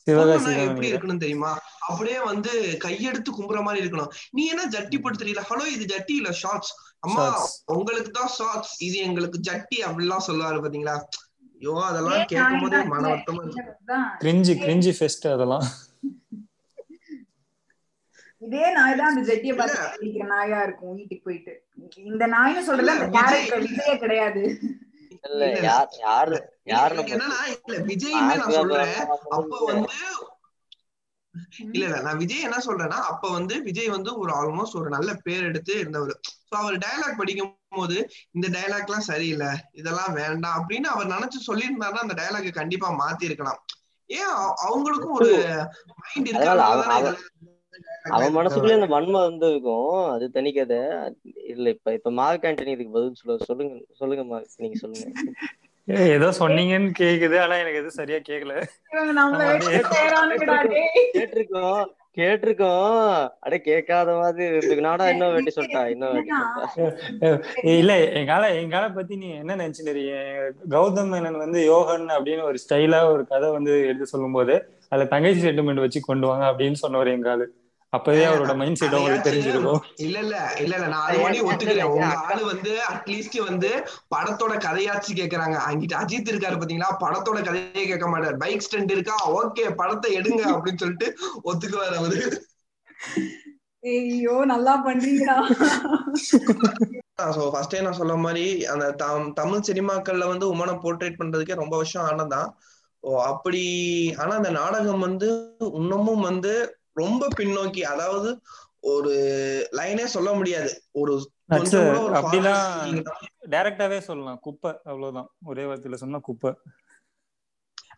எப்படி இருக்கணும் தெரியுமா, அப்படியே வந்து கையெடுத்து கும்புற மாதிரி இருக்கணும். நீ என்ன ஜட்டி போட்டு தெரியல, ஹலோ இது ஜட்டி இல்ல ஷார்ட்ஸ், அம்மா உங்களுக்கு தான் ஷார்ட்ஸ், இது எங்களுக்கு ஜட்டி அப்படிலாம் சொல்லுவாரு. பாத்தீங்களா? ஐயோ, அதெல்லாம் கேட்கும் போது மன வருத்தமா இருக்கு. அதெல்லாம் இதே நாய் தான் அந்த ஜெட்டியை பார்த்து நாயா இருக்கும். வீட்டுக்கு போயிட்டு இந்த நாயின்னு சொல்றது அந்த கேரக்டர் விஜயே கிடையாது. நான் விஜய் என்ன சொல்றேன்னா, அப்ப வந்து விஜய் வந்து ஒரு ஆல்மோஸ்ட் ஒரு நல்ல பேர் எடுத்து இருந்தவர். சோ அவர் டயலாக் படிக்கும் போது இந்த டயலாக் எல்லாம் சரியில்லை, இதெல்லாம் வேண்டாம் அப்படின்னு அவர் நினைச்சு சொல்லியிருந்தாருன்னா அந்த டயலாக கண்டிப்பா மாத்தி இருக்கலாம். ஏன் அவங்களுக்கும் ஒரு மைண்ட் இருக்கு, அவன் மனசுக்குள்ளே அந்த வன்மை வந்திருக்கும், அது தனிக்கத இல்ல. இப்ப இப்ப மார்க் ஆண்டனி இதுக்கு பதில் சொல்லுங்க. சொல்லுங்க மார்க், நீங்க சொல்லுங்க. ஏதோ சொன்னீங்கன்னு கேக்குது, ஆனா எனக்கு எதுவும் சரியா கேக்கல. கேட்டிருக்கோம், அட கேட்காத மாதிரி இருக்குனாடா. இன்னும் வேண்டி சொல்லிட்டா, இன்னும் இல்ல. எங்கால பத்தி நீ என்ன நினைச்சுக்கிறீங்க? கௌதம் மேனன் வந்து யோகன் அப்படின்னு ஒரு ஸ்டைலா ஒரு கதை வந்து எடுத்து சொல்லும் போது அதுல தங்கச்சி செட்டில்மெண்ட் வச்சு கொண்டு வாங்க அப்படின்னு சொன்னவர் எங்காலு. அப்பவே அவரோட மைண்ட் செட் உங்களுக்கு தெரிஞ்சிருக்கும். இல்ல நான் அது மாதிரி ஒத்துக்கிறேன். உங்க ஆளு வந்து அட்லீஸ்ட் வந்து படத்தோட கதையாச்சு கேக்குறாங்க. அங்கிட்ட அஜித் இருக்காரு பாத்தீங்களா, படத்தோட கதையே கேட்க மாட்டார். பைக் ஸ்டண்ட் இருக்கா, ஓகே படத்தை எடுங்க அப்படின்னு சொல்லிட்டு ஒத்துக்குவாரு அவரு. ஐயோ, நல்லா பண்றீங்களா? சோ ஃபர்ஸ்டே நான் சொல்ல மாதிரி அந்த தமிழ் சினிமாக்கள்ல வந்து உமனை போர்ட்ரேட் பண்றதுக்கே ரொம்ப வருஷம் ஆனதான். அப்படி ஆனா அந்த நாடகம் வந்து இன்னமும் வந்து ரொம்ப பின்னோக்கி, அதாவது ஒரு லைனே சொல்ல முடியாது. ஒரு டைரக்டாவே சொல்லலாம், குப்பை. அவ்வளவுதான், ஒரே வார்த்தையில சொன்னா குப்பை.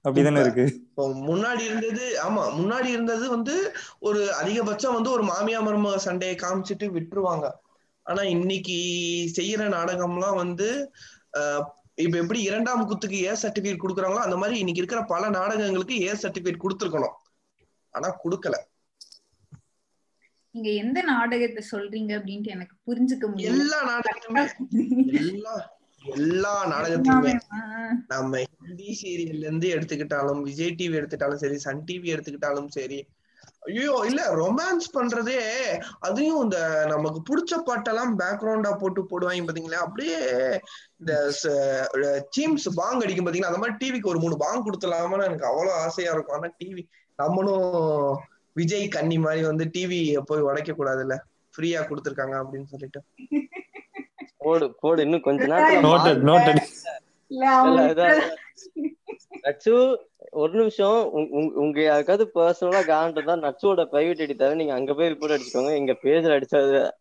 அப்படிதானே இருக்கு. முன்னாடி இருந்தது, ஆமா முன்னாடி இருந்தது வந்து ஒரு அதிகபட்சம் வந்து ஒரு மாமியா மருமக சண்டையை காமிச்சிட்டு விட்டுருவாங்க. ஆனா இன்னைக்கு செய்யற நாடகம்லாம் வந்து இப்ப எப்படி 2ஆம் குத்துக்கு ஏ சர்டிபிகேட் கொடுக்குறாங்களோ அந்த மாதிரி இன்னைக்கு இருக்கிற பல நாடகங்களுக்கு ஏ சர்டிபிகேட் கொடுத்துருக்கணும், ஆனா கொடுக்கல. நீங்க எந்த நாடகத்தை சொல்றீங்க அப்படின்ட்டு எனக்கு புரிஞ்சுக்க முடியும். எல்லா நாடகத்தையுமே நம்ம ஹிந்தி சீரியல்ல இருந்து எடுத்துக்கிட்டாலும், விஜய் டிவி எடுத்துட்டாலும் சரி, சன் டிவி எடுத்துக்கிட்டாலும் சரி, ஐயோ இல்ல ரொமான்ஸ் பண்றதே, அதையும் இந்த நமக்கு பிடிச்ச பாட்டெல்லாம் பேக்ரவுண்டா போட்டு போடுவாங்க பாத்தீங்களா. அப்படியே இந்த சீம்ஸ் பாங் அடிக்கும் பாத்தீங்களா, அந்த மாதிரி டிவிக்கு ஒரு 3 பாங் கொடுத்துடலாமான்னு எனக்கு அவ்வளவு ஆசையா இருக்கும். ஆனா டிவி, நம்மளும் விஜய் கண்ணி மாதிரி வந்து டிவி போய் உடைக்க கூடாதுல்ல, ஃப்ரீயா கொடுத்துருக்காங்க அப்படின்னு சொல்லிட்டு போடு போடு. இன்னும் கொஞ்ச நேரம், ஒரு நிமிஷம், உங்க யாருக்காவது பர்சனலா காண்டு தான் நட்சோட பிரைவேட் அடித்தாரு, நீங்க அங்க போய் ரிப்போர்ட் அடிச்சுக்கோங்க. எங்க பேஜ்ல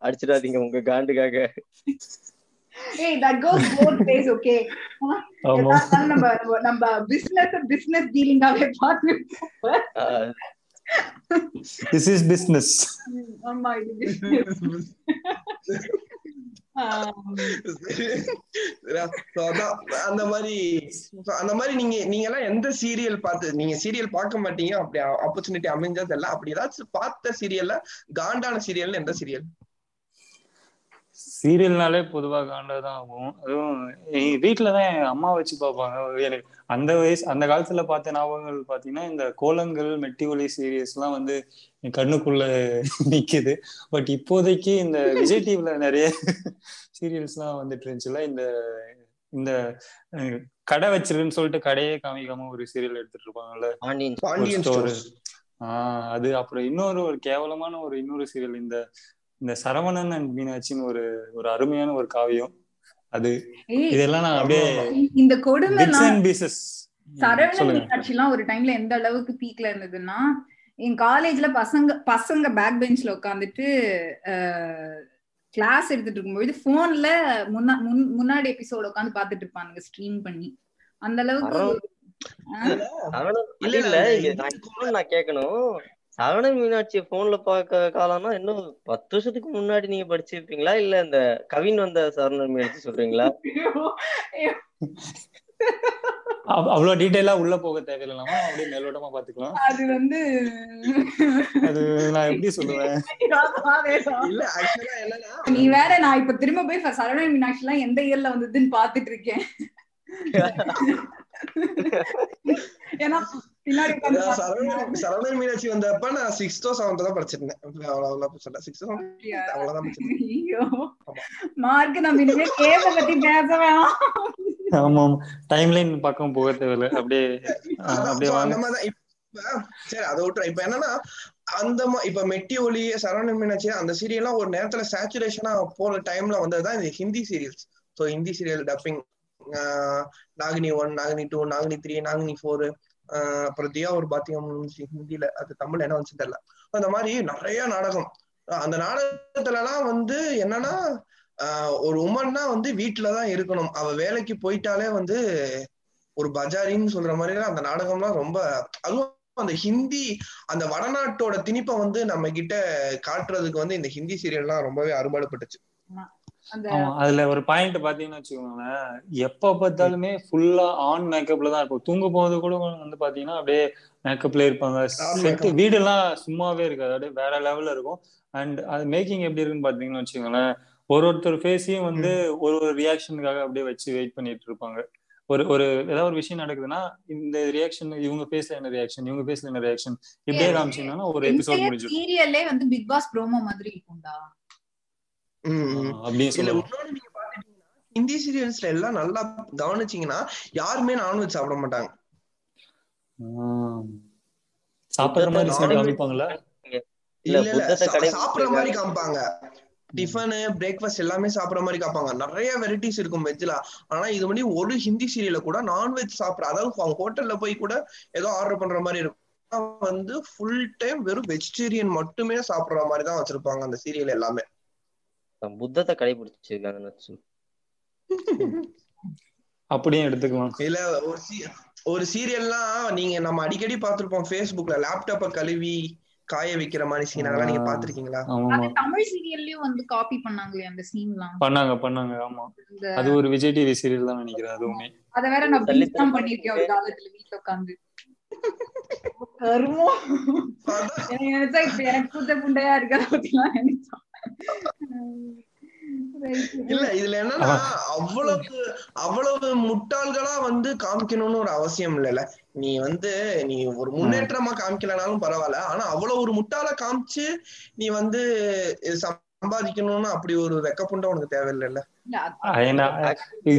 அடிச்சிடாதீங்க உங்க காண்டுக்காக. Hey, that goes both ways, okay? நம்ம business dealing ஆவே பார்த்துப்போம். This is business. ஆமா, இது business. அந்த மாதிரி நீங்க எல்லாம் எந்த சீரியல் பார்த்து, நீங்க சீரியல் பார்க்க மாட்டீங்க, அப்படி ஆப்பர்ச்சுனிட்டி அமைஞ்சது இல்ல, அப்படி ஏதாச்சும் பார்த்த சீரியல்ல காண்டான சீரியல் எந்த சீரியல்? சீரியல்னாலே பொதுவாக காண்டாதான் ஆகும். அதுவும் வீட்டுலதான் என் அம்மா வச்சு பார்ப்பாங்க. எனக்கு அந்த வயசு அந்த காலத்துல பார்த்த ஞாபகங்கள் பாத்தீங்கன்னா இந்த கோலங்கள், மெட்டி ஒலி சீரியஸ் எல்லாம் வந்து கண்ணுக்குள்ள நிக்குது. பட் இப்போதைக்கு இந்த விஜய் டிவில நிறைய சீரியல்ஸ் எல்லாம் வந்துட்டு இருந்துச்சுல. இந்த இந்த கடை வச்சிருக்குன்னு சொல்லிட்டு கடையே காமிக்காம ஒரு சீரியல் எடுத்துட்டு இருப்பாங்கல்ல, பாண்டியன் ஸ்டோர்ஸ். அது அப்புறம் ஒரு கேவலமான இன்னொரு சீரியல், இந்த சரவணன் அண்ட் மீனாட்சின்னு ஒரு அருமையான ஒரு காவியம். அது இதெல்லாம் நான் அப்படியே இந்த கொடுமை சரவணன் மீனாட்சி எல்லாம் ஒரு டைம்ல எந்த அளவுக்கு பீக்ல இருந்ததுன்னா, என் காலேஜ்ல பசங்க பேக் பெஞ்ச்ல உட்காந்துட்டு கிளாஸ் எடுத்துட்டு இருக்கும்போது போன்ல முன்னாடி எபிசோட் உட்காந்து பாத்துட்டு இருப்பானுங்க ஸ்ட்ரீம் பண்ணி. அந்த அளவுக்கு சரவண மீனாட்சி போன்ல பாக்க காலம்னா இன்னும் 10 வருஷத்துக்கு முன்னாடி நீங்க படிச்சிருப்பீங்களா, இல்ல இந்த கவின் வந்த சரவண மீனாட்சி சொல்றீங்களா? அவ்வளவு டீடைலா உள்ள போக தேவையில்லாம அப்படியே மேலோட்டமா பாத்துக்கலாம். அது வந்து அது நான் எப்படி சொல்லுவேன், இல்ல ஆக்சுவலா என்னன்னா நீ வேற, நான் இப்ப திரும்ப போய் சரவண மீனாட்சி எல்லாம் எந்த இயர்ல வந்ததுன்னு பாத்துட்டு இருக்கேன். சரவணன் மீனாட்சி வந்தப்ப நான் 6th or 7th தான் படிச்சிருந்தேன். இப்ப என்னன்னா அந்த இப்ப மெட்டி ஒலி, சரவணன் மீனாட்சி அந்த சீரியல்லாம் ஒரு நேரத்துல சேச்சுரேஷனா போற டைம்ல வந்ததுதான் இந்த Hindi serials. So Hindi serial dubbing நாகினி 1, நாகினி 2, நாகினி 3, நாகினி 4, அப்புறம் தியா ஒரு பாத்தியம் ஹிந்தியில, அது தமிழ்ல என்ன வந்துச்சு தெரியல. அந்த மாதிரி நிறைய நாடகம். அந்த நாடகத்துல எல்லாம் வந்து என்னன்னா ஒரு உமன்னா வந்து வீட்டுலதான் இருக்கணும், அவ வேலைக்கு போயிட்டாலே வந்து ஒரு பஜாரின்னு சொல்ற மாதிரி அந்த நாடகம்லாம் ரொம்ப. அதுவும் அந்த ஹிந்தி அந்த வடநாட்டோட திணிப்பை வந்து நம்ம கிட்ட காட்டுறதுக்கு வந்து இந்த ஹிந்தி சீரியல்லாம் ரொம்பவே அறுபாடுபட்டுச்சு. அதுல ஒரு பாயிண்ட் பாத்தீங்கன்னா வச்சுக்கோங்களேன், எப்ப பார்த்தாலுமே ஃபுல்லா ஆன் மேக்கப்ல தான் இருக்கும். தூங்க போது கூட வந்து பாத்தீங்கன்னா அப்படியே மேக்கப்ல இருப்பாங்க. செட்டு வீடு எல்லாம் சும்மாவே இருக்காது, அப்படியே வேற லெவல்ல இருக்கும். அண்ட் அது மேக்கிங் எப்படி இருக்குன்னு பாத்தீங்கன்னா வச்சுக்கோங்களேன், ஒருத்தர் ஃபேஸையும் வந்து ஒரு ரியாக்ஷனுக்காக அப்படியே வச்சு வெயிட் பண்ணிட்டு இருப்பாங்க. ஒரு ஏதாவது ஒரு விஷயம் நடக்குதுன்னா இந்த ரியாக்ஷன், இவங்க ஃபேஸ்ல என்ன ரியாக்ஷன், இவங்க ஃபேஸ்ல என்ன ரியாக்ஷன், இப்படியே காமிச்சீங்கன்னா ஒரு எபிசோட் முடிஞ்சிடும். சீரியல்லே வந்து பிக் பாஸ் ப்ரோமோ மாதிரி இருக்கும்டா. ஹிந்தி சீரியல்ஸ்ல எல்லாம் நல்லா கவனிச்சீங்கன்னா யாருமே நான்வெஜ் சாப்பிட மாட்டாங்க. சாப்பிடுற மாதிரி காமிப்பாங்க, டிஃபன் பிரேக்ஃபாஸ்ட் எல்லாமே சாப்பிடற மாதிரி காப்பாங்க. நிறைய வெரைட்டிஸ் இருக்கும் வெஜ்ல. ஆனா இது மாதிரி ஒரு ஹிந்தி சீரியல்ல கூட நான்வெஜ் சாப்பிட, அதாவது அவங்க ஹோட்டல்ல போய் கூட ஏதோ ஆர்டர் பண்ற மாதிரி இருக்கும், வந்து ஃபுல் டைம் வெறும் வெஜிடேரியன் மட்டுமே சாப்பிடற மாதிரி தான் வச்சிருப்பாங்க அந்த சீரியல் எல்லாமே. புத்தத்தை கடைபிடிச்சிருக்காங்க அப்படியே எடுத்துக்கலாம். இல்ல ஒரு சீரியல்லாம் நீங்க நம்ம அடிக்கடி பாத்திருப்போம், பேஸ்புக்ல லேப்டாப்ப கழுவி காய வைக்கிற மாதிரி சீன், அதெல்லாம் நீங்க பாத்திருக்கீங்களா? தமிழ் சீரியல்லயும் வந்து காப்பி பண்ணாங்களே அந்த சீன்லாம் பண்ணாங்க. ஆமா, அது ஒரு விஜய் டிவி சீரியல் தான் நினைக்கிறேன். அதுவுமே அத வேற நான் பிளீஸ் தான் பண்ணிருக்கேன் ஒரு காலத்துல வீட்ல உட்கார்ந்து. கர்மம், எனக்கு நினைச்சா இப்ப எனக்கு புத்த புண்டையா இருக்கிறதெல்லாம் நினைச்சேன். இல்ல இதுல என்னன்னா அவ்வளவு முட்டாள்களா வந்து காமிக்கணும்னு ஒரு அவசியம் இல்ல. நீ வந்து நீ ஒரு முன்னேற்றமா காமிக்கலனாலும் பரவாயில்ல, ஆனா அவ்வளவு ஒரு முட்டாள காமிச்சு நீ வந்து சம்பாதிக்கணும்னு அப்படி ஒரு வெக்கப்புண்டா உனக்கு தேவையில்ல.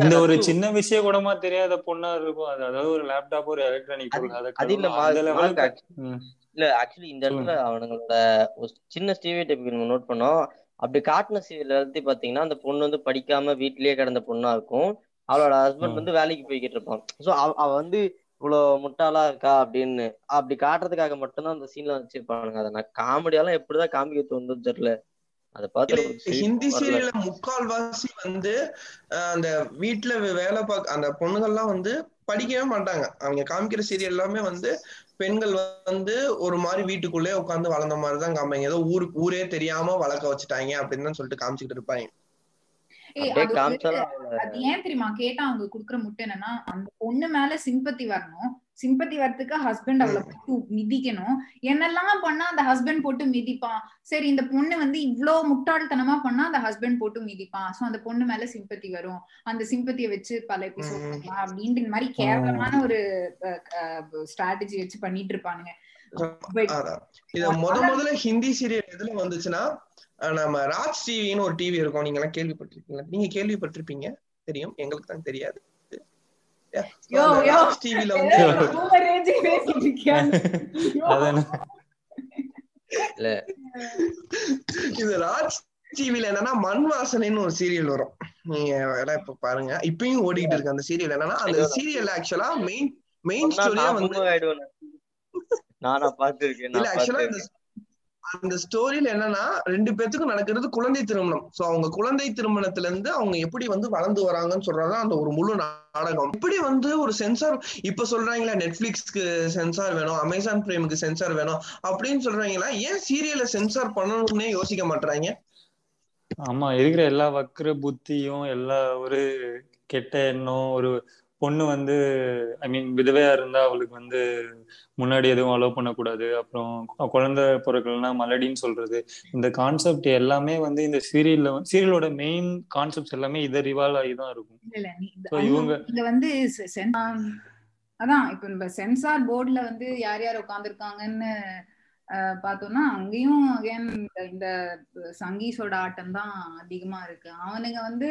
இந்த ஒரு சின்ன விஷயம் கூடமா தெரியாத பொண்ணா இருக்கும், அதாவது ஒரு லேப்டாப் ஒரு எலக்ட்ரானிக் பொருள். இல்ல ஆக்சுவலி இந்த இடத்துல அவங்களோட சின்ன ஸ்டீரியோடைப் நம்ம நோட் பண்ணோம். அப்படி காட்டின சீரியல் எல்லாத்தையும் பாத்தீங்கன்னா அந்த பொண்ணு வந்து படிக்காம வீட்லயே கிடந்த பொண்ணா இருக்கும், அவளோட ஹஸ்பண்ட் வந்து வேலைக்கு போய்கிட்டு இருப்பான். சோ அவ வந்து இவ்வளவு முட்டாளா இருக்கா அப்படின்னு அப்படி காட்டுறதுக்காக மட்டும்தான் அந்த சீன்ல வச்சிருப்பானுங்க. அதை நான் காமெடியெல்லாம் எப்படிதான் காமிக்க தோணுதுன்னு தெரியல. அதை பார்த்து ஹிந்தி சீரியல்ல முக்கால்வாசி வந்து அந்த வீட்டுல வேலை பார்க்க அந்த பொண்ணுங்கள்லாம் வந்து படிக்கவே மாட்டாங்க. அவங்க காமிக்கிற சீரியல் எல்லாமே வந்து பெண்கள் வந்து ஒரு மாதிரி வீட்டுக்குள்ளே உட்காந்து வளர்ந்த மாதிரிதான் காமிப்பாங்க. ஏதோ ஊரே தெரியாம வளர்க்க வச்சுட்டாங்க அப்படின்னு சொல்லிட்டு காமிச்சுக்கிட்டு இருப்பாங்க. அது ஏன் தெரியுமா கேட்டா அவங்க குடுக்குற முட்டை என்னன்னா, அந்த பொண்ணு மேல சிம்பத்தி வரணும், சிம்பத்தி வரதுக்கு ஹஸ்பண்ட் அவளை போட்டு மிதிக்கணும், என்னெல்லாம் பண்ணா அந்த ஹஸ்பண்ட் போட்டு மிதிப்பான். சரி, இந்த பொண்ணு வந்து இவ்வளவு முட்டாள்தனமா பண்ணா அந்த ஹஸ்பண்ட் போட்டு மிதிப்பான், சோ அந்த பொண்ணு மேல சிம்பத்தி வரும், அந்த சிம்பத்திய வச்சு பல எபிசோட் பண்ணலாம் அப்படின்ற மாதிரி கேவலமான ஒரு ஸ்ட்ராட்டஜி வச்சு பண்ணிட்டு இருப்பானுங்க. இத முதல்ல ஹிந்தி சீரியல் எதுல வந்துச்சுன்னா, நம்ம ராஜ் டிவின்னு ஒரு டிவி இருக்கும், நீங்க எல்லாம் கேள்விப்பட்டிருக்கீங்களா? நீங்க கேள்விப்பட்டிருப்பீங்க, தெரியும், எங்களுக்கு தான் தெரியாது. ராஜ் டிவில இது ராஜ் டிவில என்னன்னா மண் வாசனைன்னு ஒரு சீரியல் வரும், நீங்க எல்லாம் இப்ப பாருங்க, இப்பயும் ஓடிக்கிட்டு இருக்கு அந்த சீரியல். என்னன்னா அந்த சீரியல் ஆக்சுவலா மெயின் மெயின் ஸ்டோரியா வந்து அந்த ஸ்டோரியில என்னன்னா ரெண்டு பேத்துக்கும் நடக்கிறது குழந்தை திருமணம். சோ அவங்க குழந்தை திருமணத்துல இருந்து அவங்க எப்படி வந்து வளர்ந்து வராங்கன்னு சொல்றதுதான் அந்த ஒரு முழு நாடகம். இப்படி வந்து ஒரு சென்சார் இப்ப சொல்றாங்களா, நெட்ஃபிளிக்ஸ்க்கு சென்சார் வேணும், அமேசான் பிரைமுக்கு சென்சார் வேணும் அப்படின்னு சொல்றாங்களா, ஏன் சீரியலை சென்சார் பண்ணணும்னே யோசிக்க மாட்டாங்க. ஆமா, இருக்கிற எல்லா வக்ர புத்தியும் எல்லா ஒரு கெட்ட எண்ணம், ஒரு பொண்ணு வந்து ஐ மீன் விதவையா இருந்தா அவளுக்கு வந்து முன்னாடி எதுவும் அலோவ் பண்ணக்கூடாது, அப்புறம் குழந்தை பொருட்கள்னா மலடின்னு சொல்றது, இந்த கான்செப்ட் எல்லாமே வந்து இந்த சீரியல்ல சீரியலோட மெயின் கான்செப்ட் எல்லாமே இதை ரிவால்வ் ஆகிதான் இருக்கும். இவங்க வந்து அதான் இப்ப நம்ம சென்சார் போர்டுல வந்து யார் யார் உட்காந்துருக்காங்கன்னு பார்த்தோம்னா அங்கேயும் அகைன் இந்த சங்கீஸோட ஆட்டம் தான் அதிகமா இருக்கு. அவனுங்க வந்து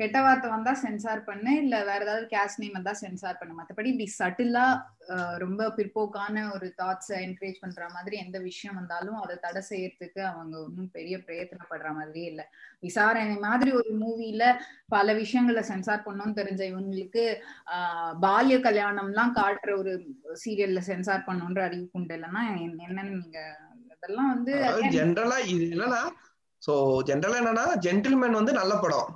கெட்ட வார்த்தை வந்தா சென்சார் பண்ணு, இல்ல வேற ஏதாவது கேஸ்ட் நேம் வந்தா சென்சார் பண்ணு, மற்றபடி இப்படி சட்டிலா ரொம்ப பிற்போக்கான ஒரு தாட்ஸ் என்கரேஜ் பண்ற மாதிரி எந்த விஷயம் வந்தாலும் அதை தடை செய்யறதுக்கு அவங்க ஒன்றும் பெரிய பிரயத்தனப்படுற மாதிரியே இல்லை. விசாரணை மாதிரி ஒரு மூவில பல விஷயங்களை சென்சார் பண்ணணும்னு தெரிஞ்ச இவங்களுக்கு பால்ய கல்யாணம்லாம் காட்டுற ஒரு சீரியல்ல சென்சார் பண்ணணுன்ற அறிவுக்குண்டு இல்லைன்னா என்னன்னு நீங்க இதெல்லாம் வந்து ஜென்ரலா இது என்னன்னா. சோ ஜென்ரலா என்னன்னா ஜென்டில்மேன் வந்து நல்ல படம்,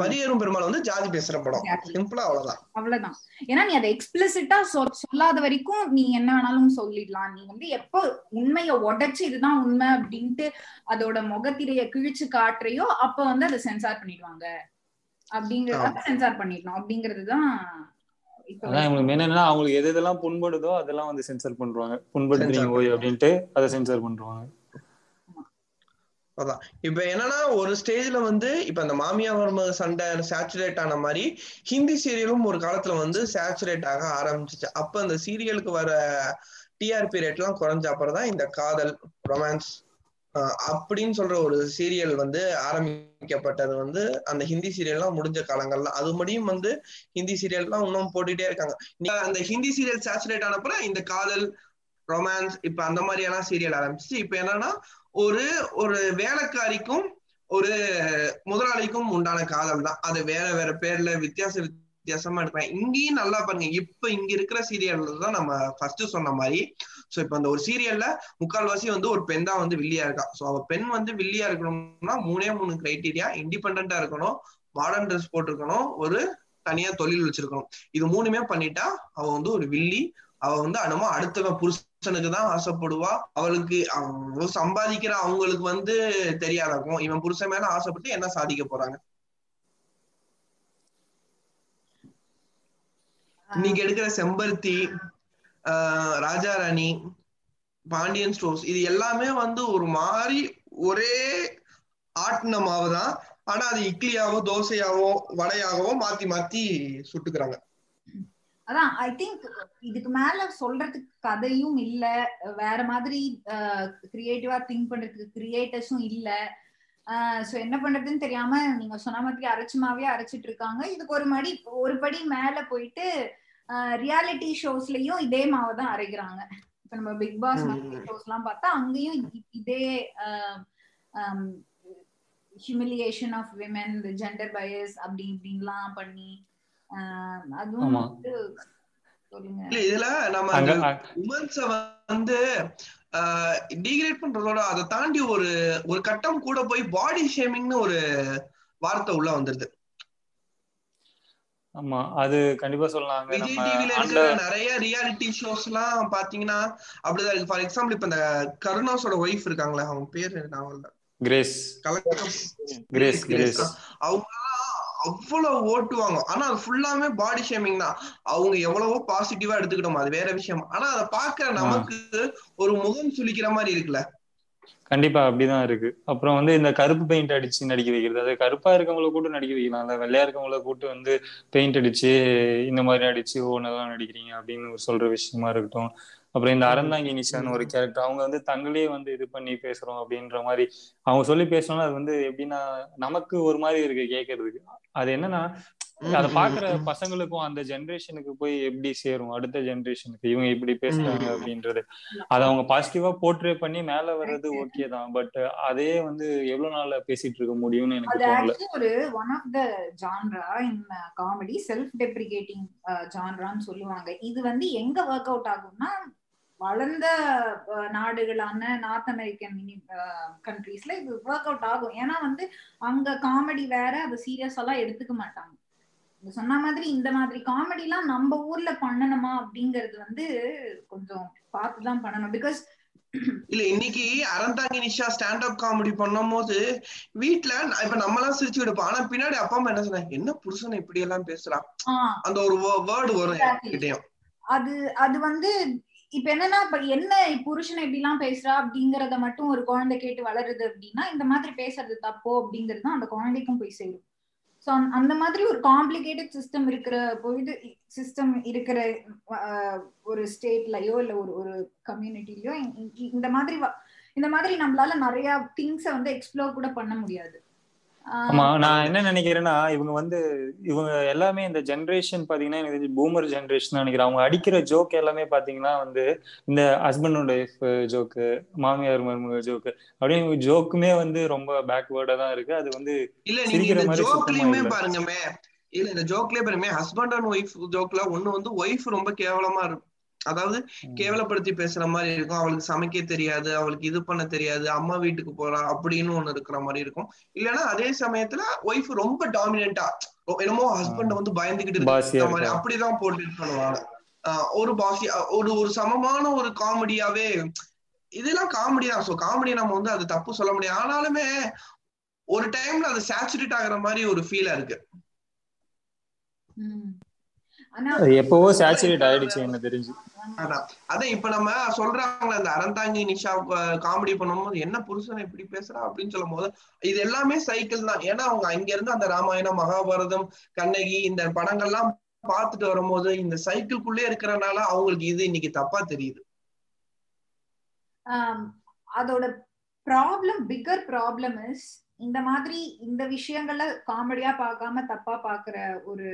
மதியேறும் பெருமாள் வந்து ஜாதி பேசுற படம், சிம்பிளா அவ்வளவுதான். அவ்வளவுதான், ஏன்னா நீ அதை எக்ஸ்பிளிசிட்டா சொல்லாத வரைக்கும் நீ என்ன வேணாலும் சொல்லிடலாம். நீ வந்து எப்போ உண்மைய உடைச்சு இதுதான் உண்மை அப்படின்ட்டு அதோட முகத்திரைய கிழிச்சு காட்டுறையோ அப்ப வந்து அதை சென்சார் பண்ணிடுவாங்க, அப்படிங்கறத சென்சார் பண்ணிடணும் அப்படிங்கறதுதான். அதான் இவங்களுக்கு மெயின் என்னன்னா அவங்களுக்கு எது எதெல்லாம் புண்படுதோ அதெல்லாம் வந்து சென்சார் பண்றாங்க, புண்படுத்துறீங்க ஓய் அப்படின்ட்டு அதை சென்சார் பண்றாங்க. அதான் இப்ப என்னன்னா ஒரு ஸ்டேஜ்ல வந்து இப்ப அந்த மாமியா மருமக சண்டை சேச்சுரேட் ஆன மாதிரி ஹிந்தி சீரியலும் ஒரு காலத்துல வந்து சேச்சுரேட் ஆக ஆரம்பிச்சிச்சு. அப்ப அந்த சீரியலுக்கு வர டிஆர்பி ரேட் எல்லாம் குறைஞ்ச அப்புறம்தான் இந்த காதல் ரொமான்ஸ் அப்படின்னு சொல்ற ஒரு சீரியல் வந்து ஆரம்பிக்கப்பட்டது. வந்து அந்த ஹிந்தி சீரியல்லாம் முடிஞ்ச காலங்கள்ல அது முடியும் வந்து ஹிந்தி சீரியல்லாம் இன்னும் போட்டுட்டே இருக்காங்க. அந்த ஹிந்தி சீரியல் சேச்சுரேட் ஆனப்பறம் இந்த காதல் ரொமான்ஸ் இப்ப அந்த மாதிரி எல்லாம் சீரியல் ஆரம்பிச்சு. இப்ப என்னன்னா ஒரு ஒரு வேலைக்காரிக்கும் ஒரு முதலாளிக்கும் உண்டான காதல் தான், அது வேற வேற பேர்ல வித்தியாச வித்தியாசமா எடுப்பாங்க. இங்கேயும் நல்லா பாருங்க, இப்ப இங்க இருக்கிற சீரியல் தான் நம்ம ஃபர்ஸ்ட் சொன்ன மாதிரி. சோ இப்ப அந்த ஒரு சீரியல்ல முக்கால்வாசி வந்து ஒரு பெண் தான் வந்து வில்லியா இருக்கா. சோ அவ பெண் வந்து வில்லியா இருக்கணும்னா 3 கிரைட்டீரியா: இண்டிபெண்டா இருக்கணும், மாடர்ன் ட்ரெஸ் போட்டிருக்கணும், ஒரு தனியா தொழில் வச்சிருக்கணும். இது 3 பண்ணிட்டா அவ வந்து ஒரு வில்லி. அவ வந்து என்னமோ அடுத்தவன் புருஷனுக்குதான் ஆசைப்படுவா, அவளுக்கு சம்பாதிக்கிற அவங்களுக்கு வந்து தெரியாத இருக்கும் இவன் புருஷன் மேல ஆசைப்பட்டு என்ன சாதிக்க போறாங்க. இன்னைக்கு எடுக்கிற செம்பருத்தி, ராஜா ராணி, பாண்டியன் ஸ்டோர்ஸ் இது எல்லாமே வந்து ஒரு மாதிரி ஒரே ஆட்டனமாவதான், ஆனா அது இட்லியாவோ தோசையாவோ வடையாகவோ மாத்தி மாத்தி சுட்டுக்கிறாங்க. அதான் ஐ திங்க் இதுக்கு மேல சொல்றதுக்கு கதையும் இல்ல, வேற மாதிரி கிரியேட்டிவா திங்க் பண்றதுக்கு கிரியேட்டர்ஸும் இல்ல. சோ என்ன பண்றதுன்னு தெரியாம நீங்க சொன்ன மாதிரி அரைச்சுமாவே அரைச்சிட்டு இருக்காங்க. இதுக்கு ஒரு படி மேல போயிட்டு ரியாலிட்டி ஷோஸ்லயும் இதே மாவைதான் அரைக்கிறாங்க. இப்ப நம்ம பிக் பாஸ் ஷோஸ் எல்லாம் பார்த்தா அங்கேயும் இதே humiliation of women, gender bias அப்படி இப்படின்லாம் பண்ணி இதுல நம்ம உமன்ஸ வந்து டிகிரேட் பண்றதோட அதை தாண்டி ஒரு கட்டம் கூட போய் பாடி ஷேமிங்னு ஒரு வார்த்தை உள்ள வந்துருது. ஆமா, அது கண்டிப்பா சொல்லலாம். விஜய் டிவில இருக்கிற நிறைய ரியாலிட்டி ஷோஸ் எல்லாம் பாத்தீங்கன்னா அப்படிதான் இருக்கு. ஃபார் எக்ஸாம்பிள் இப்ப இந்த கருணாஸோட ஒய்ஃப் இருக்காங்களே, அவங்க பேரு நான் கிரேஸ், அவங்க அவ்வளவு ஓட்டுவாங்க. ஆனா அது ஃபுல்லாமே பாடி ஷேமிங் தான். அவங்க எவ்வளவோ பாசிட்டிவா எடுத்துக்கிட்டோம், அது வேற விஷயம். ஆனா அதை பாக்குற நமக்கு ஒரு முகம் சுளிக்கிற மாதிரி இருக்குல்ல. கண்டிப்பா அப்படிதான் இருக்கு. அப்புறம் வந்து இந்த கருப்பு பெயிண்ட் அடிச்சு நடிக்க வைக்கிறது, அது கருப்பா இருக்கவங்கள கூட நடிக்க வைக்கலாம், அந்த வெள்ளையா இருக்கவங்கள கூட்டு வந்து பெயிண்ட் அடிச்சு இந்த மாதிரி அடிச்சு ஒன்னதான் நடிக்கிறீங்க அப்படின்னு சொல்ற விஷயமா இருக்கட்டும். அப்புறம் இந்த அறந்தாங்கி நிஷான்னு ஒரு கேரக்டர், அவங்க வந்து தங்களே வந்து இது பண்ணி பேசுறோம் அப்படின்ற மாதிரி அவங்க சொல்லி பேசணும்னா அது வந்து எப்படின்னா நமக்கு ஒரு மாதிரி இருக்கு கேட்கறதுக்கு. அது என்னன்னா அதை பாக்குற பசங்களுக்கும் அந்த ஜென்ரேஷனுக்கு போய் எப்படி சேரும் அடுத்த ஜென்ரேஷனுக்கு இவங்க இப்படி பேசுறாங்க அப்படின்றது, அதை அவங்க பாசிட்டிவா போர்ட்ரே பண்ணி மேல வர்றது ஓகே தான். பட் அதே வந்து எவ்வளவு நாள பேசிட்டு இருக்க முடியும்னு எனக்கு தெரியல. ஒரு one of the genre in comedy self deprecating ஜான்ரான்னு சொல்லுவாங்க. இது வந்து எங்க வொர்க் அவுட் ஆகும்னா வளர்ந்த நாடுகளான நார்த் அமெரிக்கன் கண்ட்ரீஸ்ல இது ஒர்க் அவுட் ஆகும். ஏன்னா வந்து அங்க காமெடி வேற, அது சீரியஸ் எல்லாம் எடுத்துக்க மாட்டாங்க. சொன்ன மாதிரி இந்த மாதிரி காமெடிலாம் நம்ம ஊர்ல பண்ணணுமா அப்படிங்கறது வந்து கொஞ்சம் பார்த்துதான் பண்ணணும். பிகாஸ் இல்ல இன்னைக்கு Aranthangi Nisha stand up comedy பண்ணும் போது வீட்டுல இப்ப நம்ம எல்லாம் சிரிச்சு விடுப்போம். ஆனா பின்னாடி அப்பா அம்மா என்ன சொன்னாங்க, என்ன புருஷனை இப்படி எல்லாம் பேசுறான், அந்த ஒரு வேர்டு வரும். அது வந்து இப்ப என்னன்னா இப்ப என்ன புருஷனை இப்படி எல்லாம் பேசுறா அப்படிங்கறத மட்டும் ஒரு குழந்தை கேட்டு வளருது அப்படின்னா இந்த மாதிரி பேசுறது தப்போ அப்படிங்கிறது தான் அந்த குழந்தைக்கும் போய் சேரும். ஸோ அந்த மாதிரி ஒரு காம்ப்ளிகேட்டட் சிஸ்டம் இருக்கிற பொழுது சிஸ்டம் இருக்கிற ஒரு ஸ்டேட்லயோ இல்லை ஒரு கம்யூனிட்டிலயோ இந்த மாதிரி நம்மளால நிறைய திங்ஸை வந்து எக்ஸ்ப்ளோர் கூட பண்ண முடியாது. ஆமா, நான் என்ன நினைக்கிறேன்னா இவங்க எல்லாமே இந்த ஜென்ரேஷன் பாத்தீங்கன்னா எனக்கு பூமர் ஜென்ரேஷன் நினைக்கிறேன். அவங்க அடிக்கிற ஜோக் எல்லாமே பாத்தீங்கன்னா இந்த ஹஸ்பண்ட் அண்ட் ஒய்ஃப் ஜோக்கு, மாமியார் மருமக ஜோக்கு அப்படின்னு ஜோக்குமே ரொம்ப பேக்வேர்டா தான் இருக்கு. அது சிரிக்கிற மாதிரி பாருங்கமே. இல்ல இந்த ஜோக்லயே பாருமே, ஹஸ்பண்ட் அண்ட் ஒய்ஃப் ஜோக்ல ஒண்ணு ஒய்ஃப் ரொம்ப கேவலமா இருக்கும், அதாவது கேவலப்படுத்தி பேசுற மாதிரி இருக்கும். அவளுக்கு சமைக்க தெரியாது, அவளுக்கு இது பண்ண தெரியாது, அம்மா வீட்டுக்கு போறா அப்படின்னு ஒண்ணு இருக்கிற மாதிரி இருக்கும். இல்லைன்னா அதே சமயத்துல ஒய்ஃப் ரொம்ப டாமினண்டா என்னமோ ஹஸ்பண்ட் பயந்துகிட்டு இருக்கிற மாதிரி அப்படிதான் போட்டு பண்ணுவாங்க. ஒரு பாசி ஒரு சமமான ஒரு காமெடியாவே இதெல்லாம் காமெடி தான். சோ காமெடி நம்ம அது தப்பு சொல்ல முடியாது. ஆனாலுமே ஒரு டைம்ல அது சேச்சுரேட் ஆகுற மாதிரி ஒரு ஃபீலா இருக்கு. எப்பவோ சேச்சுரேட் ஆயிடுச்சு என்ன தெரிஞ்சு. அதான் இப்ப நம்ம சொல்றாங்களே அந்த அறந்தாங்கி நிஷா காமெடி பண்ணும்போது என்ன புருஷன் இப்படி பேசுறா அப்படின்னு சொல்லும் போது இது எல்லாமே சைக்கிள் தான். ஏன்னா அவங்க அங்க இருந்து அந்த ராமாயணம், மகாபாரதம், கண்ணகி இந்த படங்கள்லாம் பார்த்துட்டு வரும்போது இந்த சைக்கிள்குள்ளே இருக்கிறனால அவங்களுக்கு இது இன்னைக்கு தப்பா தெரியுது. அதோட ப்ராப்ளம், பிகர் ப்ராப்ளம் இஸ் இந்த மாதிரி இந்த விஷயங்கள்ல காமெடியா பார்க்காம தப்பா பாக்குற ஒரு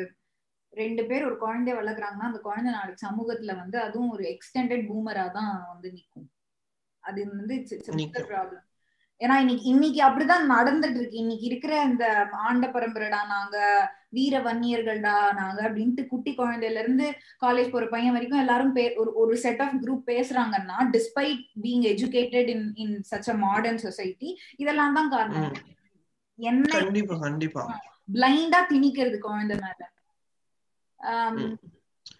ரெண்டு பேர் ஒரு குழந்தைய வளர்க்குறாங்கன்னா அந்த குழந்தை நாளைக்கு சமூகத்துல அதுவும் ஒரு எக்ஸ்டெண்டட் பூமரா தான் நிற்கும். அது ப்ராப்ளம். ஏன்னா இன்னைக்கு அப்படிதான் நடந்துட்டு இருக்கு. இன்னைக்கு இருக்கிற இந்த ஆண்ட பரம்பரைடா, நாங்க வீர வன்னியர்கள்டா நாங்க அப்படின்ட்டு குட்டி குழந்தையில இருந்து காலேஜ் போற பையன் வரைக்கும் எல்லாரும் ஒரு செட் ஆஃப் குரூப் பேசுறாங்கன்னா despite being educated in in such a modern society, இதெல்லாம் தான் காரணம். என்ன பிளைண்டா திணிக்கிறது குழந்தை மேல.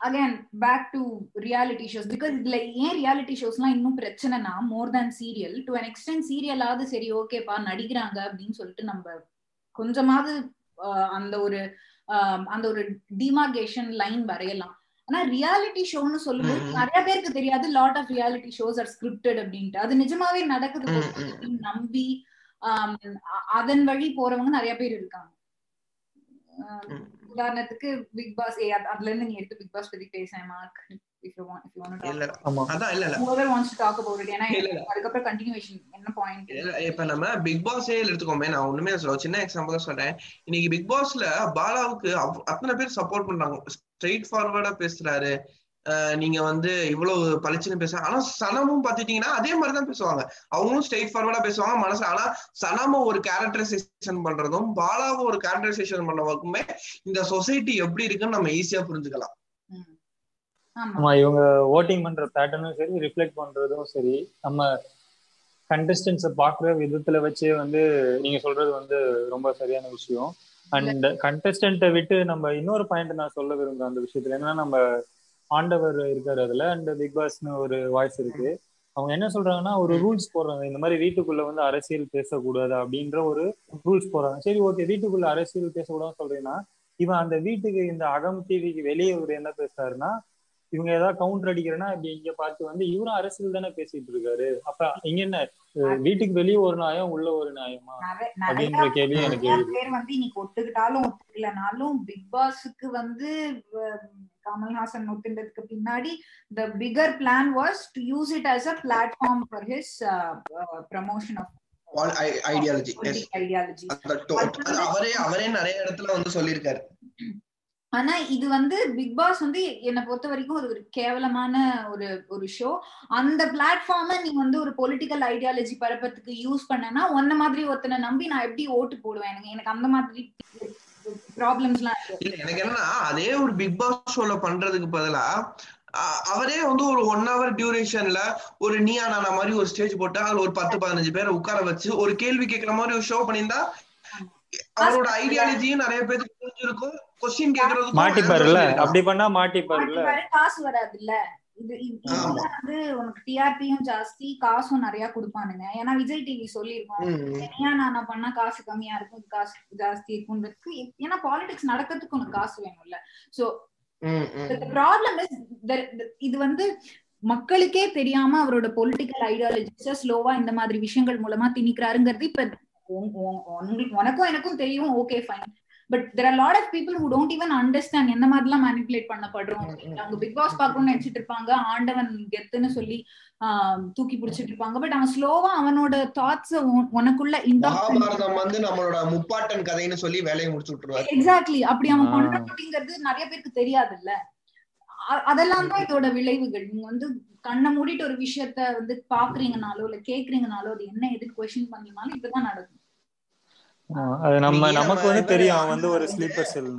Again, back to reality shows. Because reality shows இன்னும் பிரச்சனைனா more than serial to an extent. சீரியலாவது சரி ஓகேப்பா நடிக்கிறாங்க அப்படின்னு சொல்லிட்டு நம்ம கொஞ்சமாவது அந்த ஒரு டிமார்கேஷன் லைன் வரையலாம். ஆனா ரியாலிட்டி ஷோன்னு சொல்லும்போது நிறைய பேருக்கு தெரியாது lot of reality shows are scripted அப்படின்ட்டு. அது நிஜமாவே நடக்குது நம்பி அதன் வழி போறவங்க நிறைய பேர் இருக்காங்க. உதாரணத்துக்கு பிக் பாஸ், அதுல இருந்து நீ எடுத்து பிக் பாஸ் பத்தி பேசேன் மார்க். பாலாவுக்கு அத்தனை பேர் சப்போர்ட் பண்றாங்க, ஸ்ட்ரெயிட் ஃபார்வர்டா பேசுறாரு, நீங்க இவ்வளவு பளிச்சுன்னு பேசுறாங்க. ஆனா சனமும் பாத்துட்டீங்கன்னா அதே மாதிரிதான் பேசுவாங்க, அவங்களும் ஸ்ட்ரெயிட் ஃபார்வர்டா பேசுவாங்க மனசு. ஆனா சனமும் ஒரு கேரக்டரைசேஷன் பண்றதும் பாலாவும் ஒரு கேரக்டரைசேஷன் பண்றதுக்குமே இந்த சொசைட்டி எப்படி இருக்குன்னு நம்ம ஈஸியா புரிஞ்சுக்கலாம். ஆமா, இவங்க ஓட்டிங் பண்ற பேட்டர்னும் சரி, ரிஃப்ளெக்ட் பண்றதும் சரி, நம்ம கண்டஸ்டன்ஸ் பாக்குற விதத்துல வச்சே நீங்க சொல்றது ரொம்ப சரியான விஷயம். அண்ட் கண்டஸ்டன்ட்டை விட்டு நம்ம இன்னொரு பாயிண்ட் நான் சொல்ல விரும்புறேன் அந்த விஷயத்துல. என்னன்னா நம்ம ஆண்டவர் இருக்காரு அதுல, அண்ட் பிக் பாஸ்னு ஒரு வாய்ஸ் இருக்கு. அவங்க என்ன சொல்றாங்கன்னா ஒரு ரூல்ஸ் போடுறாங்க, இந்த மாதிரி வீட்டுக்குள்ள வந்து அரசியல் பேசக்கூடாது அப்படின்ற ஒரு ரூல்ஸ் போடுறாங்க. சரி ஓகே, வீட்டுக்குள்ள அரசியல் பேசக்கூடாதுன்னு சொல்றீங்கன்னா இவன் அந்த வீட்டுக்கு இந்த அகம் டிவிக்கு வெளியே ஒரு என்ன பேசுறாருன்னா இவங்க ஏதாவது கவுண்டர் அடிக்கிறேன்னா இப்படி இங்க பார்த்து வந்து இவரும் அரசியல் தானே பேசிட்டு இருக்காரு. அப்ப இங்க என்ன வீட்டுக்கு வெளியே ஒரு நியாயம் உள்ள ஒரு நியாயமா அப்படின்ற கேள்வி எனக்கு. ஒத்துக்கிட்டாலும் ஒத்துக்கலனாலும் பிக் பாஸுக்கு வந்து கமல்ஹாசன் ஒத்துன்றதுக்கு பின்னாடி the bigger plan was to use it as a platform for his promotion of ideology. அவரே நிறைய இடத்துல வந்து சொல்லியிருக்காரு. ஆனா இது வந்து பிக் பாஸ் வந்து என்னை பொறுத்த வரைக்கும் ஒரு கேவலமான ஒரு ஒரு ஷோ. அந்த பிளாட்ஃபார்மை நீ வந்து ஒரு பொலிட்டிக்கல் ஐடியாலஜி பரப்பத்துக்கு யூஸ் பண்ணனா ஒன்ன மாதிரி ஒருத்தனை நம்பி நான் எப்படி ஓட்டு போடுவேன்? எனக்கு அந்த மாதிரி ப்ராப்ளம்ஸ்லாம் இருக்கு. எனக்கு என்னன்னா அதே ஒரு பிக் பாஸ் ஷோல பண்றதுக்கு பதிலா அவரே வந்து ஒரு 1 hour டியூரேஷன்ல ஒரு நீயானா மாதிரி ஒரு ஸ்டேஜ் போட்டு அதுல ஒரு 10-15 பேரை உட்கார வச்சு ஒரு கேள்வி கேட்கிற மாதிரி ஒரு ஷோ பண்ணியிருந்தா அவரோட ஐடியாலஜியும் நிறைய பேருக்கு புரிஞ்சிருக்கும். கொஸ்டின் கேக்குறது மாட்டிப்பாருல, அப்படி பண்ணா மாட்டிப்பாருல, காசு வராதுல்ல. இது வந்து உனக்கு டிஆர்பியும் ஜாஸ்தி, காசும் நிறைய கொடுப்பானுங்க. ஏன்னா விஜய் டிவி சொல்லிருக்கோம் ஏன்னா நான் பண்ணா காசு கம்மியா இருக்கும், காசு ஜாஸ்தி இருக்கும்ன்றதுக்கு. ஏன்னா பாலிடிக்ஸ் நடக்கிறதுக்கு உனக்கு காசு வேணும்ல. சோ ப்ராப்ளம் இது வந்து மக்களுக்கே தெரியாம அவரோட பொலிட்டிக்கல் ஐடியாலஜிஸ ஸ்லோவா இந்த மாதிரி விஷயங்கள் மூலமா திணிக்கிறாருங்கிறது இப்ப உனக்கும் எனக்கும் தெரியும். Okay fine, but there are lot of people who don't even understand எந்த மாதிரி எல்லாம் மேனிபுலேட் பண்ணப்படுறோம். அவங்க பிக் பாஸ் பாக்கணும்னு நினைச்சிட்டு இருப்பாங்க, ஆண்டவன் கெத்துன்னு சொல்லி தூக்கி பிடிச்சிட்டு இருப்பாங்க. பட் அவன் ஸ்லோவா அவனோட தாட்ஸ் உனக்குள்ள முப்பாட்டன் கதைன்னு சொல்லி வேலையை முடிச்சு விட்டுருவாங்க. எக்ஸாக்ட்லி, அப்படி அவன் பண்றதுங்கிறது நிறைய பேருக்கு தெரியாது இல்ல. அதெல்லாம் தான் இதோட விளைவுகள். நீங்க வந்து கண்ணை மூடிட்டு ஒரு விஷயத்த வந்து பாக்குறீங்கனாலோ இல்ல கேக்குறீங்கனாலோ அது என்ன எதுக்கு கொஸ்டின் பண்ணீங்கனாலும் இதுதான் நடக்கும். அது நம்ம நமக்கு வந்து தெரியும் வந்து ஒரு ஸ்லீப்பர் செல்னு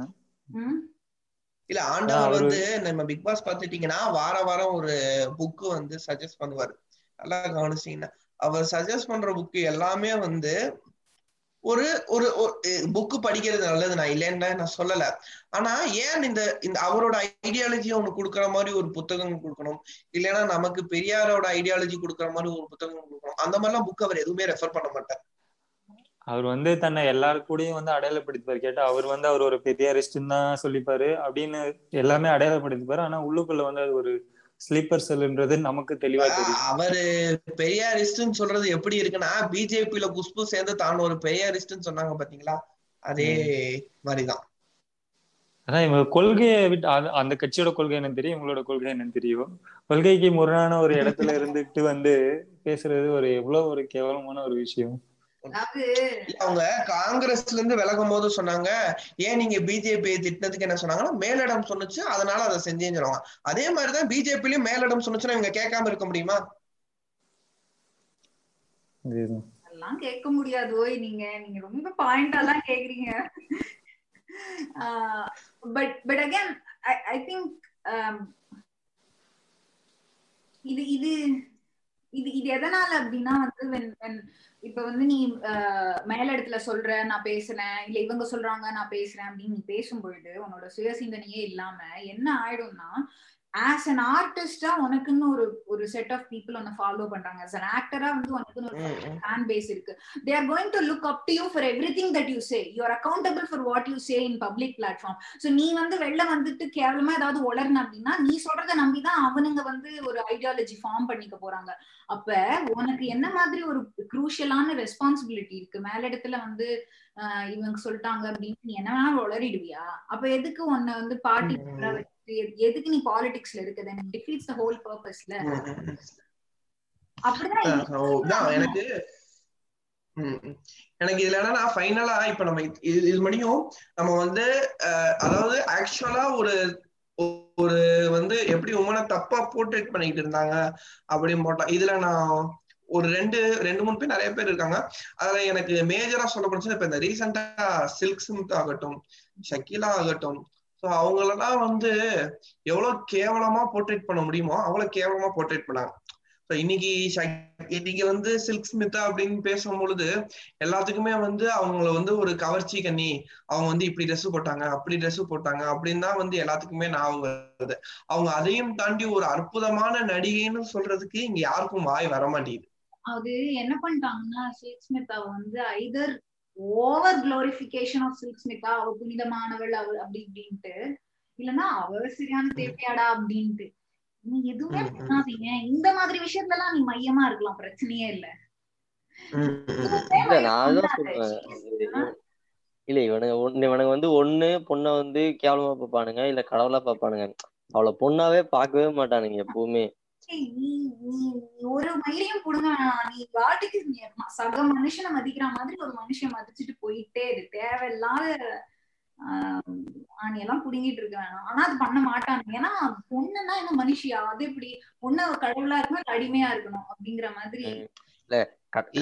இல்ல. ஆண்டவர் வந்து நம்ம பிக் பாஸ் பாத்துட்டீங்கன்னா வார வாரம் ஒரு புக் வந்து சஜஸ்ட் பண்ணுவாரு. நல்லா கவனிச்சீங்கன்னா அவர் சஜஸ்ட் பண்ற புக் எல்லாமே வந்து ஒரு ஒரு புக்கு படிக்கிறது நல்லது, நான் இல்லைன்னு நான் சொல்லல. ஆனா ஏன் இந்த அவரோட ஐடியாலஜியை அவனுக்கு கொடுக்குற மாதிரி ஒரு புத்தகம் கொடுக்கணும்? இல்லைன்னா நமக்கு பெரியாரோட ஐடியாலஜி கொடுக்குற மாதிரி ஒரு புத்தகம் கொடுக்கணும். அந்த மாதிரிலாம் புக் அவர் எதுவுமே ரெஃபர் பண்ண மாட்டார். அவர் வந்து தன்னை எல்லாருக்கூடையும் வந்து அடையாளப்படுத்திப்பாரு. கேட்டா அவர் வந்து அவர் ஒரு பெரியாரிஸ்ட்ன்னு தான் சொல்லிப்பாரு அப்படின்னு எல்லாமே அடையாளப்படுத்திப்பாரு. ஆனா உள்ளுக்குள்ள வந்து அது ஒரு ஸ்லீப்பர் செல்ன்றது நமக்கு தெளிவா தெரியும். அவரு பெரியாரிஸ்ட்னு சொல்றது எப்படி இருக்குன்னா பிஜேபியில குஷ்பு சேர்ந்து தான் ஒரு பெரியாரிஸ்ட்னு சொன்னாங்க பாத்தீங்களா, அதே மாதிரிதான். அதான் இவங்க கொள்கையை விட்டு அந்த கட்சியோட கொள்கை என்னன்னு தெரியும், இவங்களோட கொள்கை என்னன்னு தெரியும். கொள்கைக்கு முரணான ஒரு இடத்துல இருந்துட்டு வந்து பேசுறது ஒரு எவ்வளவு ஒரு கேவலமான ஒரு விஷயம். அவங்க காங்கிரஸ்ல இருந்து விலகும் போது சொன்னாங்க, ஏன் நீங்க பிஜேபி திட்டினதுக்கு என்ன சொன்னாங்கன்னா மேலிடம் சொன்னுச்சு அதனால அதை செஞ்சேன்னு சொல்லுவாங்க. அதே மாதிரிதான் பிஜேபிலயும் மேலிடம் சொன்னுச்சுன்னா இவங்க கேட்காம இருக்க முடியுமா? எல்லாம் கேட்க முடியாது. ஓய் நீங்க நீங்க ரொம்ப பாயிண்டாலாம் கேக்குறீங்க. பட் அகைன் ஐ திங்க் இது இது இது இது எதனால அப்படின்னா வந்து இப்ப வந்து நீ மேலிடத்துல சொல்ற நான் பேசுறேன் இல்ல இவங்க சொல்றாங்க நான் பேசுறேன் அப்படின்னு நீ பேசும்பொழுது உன்னோட சுயசிந்தனையே இல்லாம என்ன ஆயிடும்னா ஆஸ் அன் ஆர்டிஸ்டா உனக்குன்னு ஒரு செட் ஆஃப் பீப்புள் உன்னை ஃபாலோ பண்றாங்க. ஆஸ் அன் ஆக்டரா வந்து உனக்குன்னு ஒரு ஃபேன் பேஸ் இருக்கு. They are going to look up to you for everything that you say. You are accountable for what you say in public platform. So நீ வந்து வெளில வந்துட்டு கேவலமா ஏதாவது வளரணும் அப்படின்னா நீ சொல்றதை நம்பிதான் அவனுங்க வந்து ஒரு ஐடியாலஜி ஃபார்ம் பண்ணிக்க போறாங்க. அப்ப உனக்கு என்ன மாதிரி ஒரு குரூஷியலான ரெஸ்பான்சிபிலிட்டி இருக்கு? மேலிடத்துல வந்து இவங்க சொல்லிட்டாங்க அப்படின்னு நீ என்ன வேணாலும் வளரிடுவியா? அப்ப எதுக்கு உன்னை வந்து பார்ட்டி எதுக்கு நீ பாலிடிக்ஸ்ல இருக்குது? எனக்கு டிஃபீட்ஸ் தி ஹோல் பர்பஸ்ல. அப்படிதான் எனக்கு இதுல என்னன்னா ஃபைனலா இப்ப நம்ம இது மணியும் நம்ம வந்து அதாவது ஆக்சுவலா ஒரு ஒரு வந்து எப்படி உமனை தப்பா போர்ட்ரேட் பண்ணிட்டு இருந்தாங்க அப்படின்னு போட்டோம். இதுல நான் ஒரு ரெண்டு மூணு பேர் நிறைய பேர் இருக்காங்க. அதுல எனக்கு மேஜரா சொல்ல போச்சு இப்ப இந்த ரீசெண்டா சில்க் ஸ்மித் ஆகட்டும், ஷக்கீலா ஆகட்டும், ஸோ அவங்களெல்லாம் வந்து எவ்வளோ கேவலமா போர்ட்ரேட் பண்ண முடியுமோ அவ்வளோ கேவலமா போர்ட்ரேட் பண்ணாங்க. ஸோ இன்னைக்கு இன்னைக்கு வந்து சில்க் ஸ்மிதா அப்படின்னு பேசும்பொழுது எல்லாத்துக்குமே வந்து அவங்கள வந்து ஒரு கவர்ச்சி கண்ணி, அவங்க வந்து இப்படி ட்ரெஸ் போட்டாங்க அப்படி ட்ரெஸ் போட்டாங்க அப்படின்னு தான் வந்து எல்லாத்துக்குமே ஞாபகம் வருது. அவங்க அதையும் தாண்டி ஒரு அற்புதமான நடிகைன்னு சொல்றதுக்கு இங்க யாருக்கும் வாய் வர மாட்டேங்குது. அது என்ன பண்ணிட்டாங்கன்னா சில்க் ஸ்மிதா வந்து either over glorification of Silk Smitha, அவ புனிதமானவள் அவ அப்படி இப்படின்ட்டு, இல்லைன்னா அவ சரியான தேவையாடா அப்படின்ட்டு. நீ எதுவுமே பண்ணாதீங்க, இந்த மாதிரி விஷயத்துல எல்லாம் நீ மையமா இருக்கலாம், பிரச்சனையே இல்ல. இல்ல இவனுக்கு வந்து ஒண்ணு பொண்ணை வந்து கேவலமா பாப்பானுங்க, இல்ல கடவுளா பாப்பானுங்க, அவளை பொண்ணாவே பாக்கவே மாட்டானுங்க எப்பவுமே. ஒரு மயிலையும் புடுங்க வேணாம், நீ வாட்டுக்கு சக மனுஷனை மதிக்கிற மாதிரி ஒரு மனுஷன் மதிச்சுட்டு போயிட்டே இரு, தேவையில்லாத ஆணையெல்லாம் புடுங்கிட்டு இருக்க வேணாம். ஆனா அது பண்ண மாட்டாங்க, ஏன்னா பொண்ணுன்னா என்ன மனுஷியா, அது இப்படி பொண்ணு கடவுளா இருக்குன்னா அடிமையா இருக்கணும் அப்படிங்கிற மாதிரி.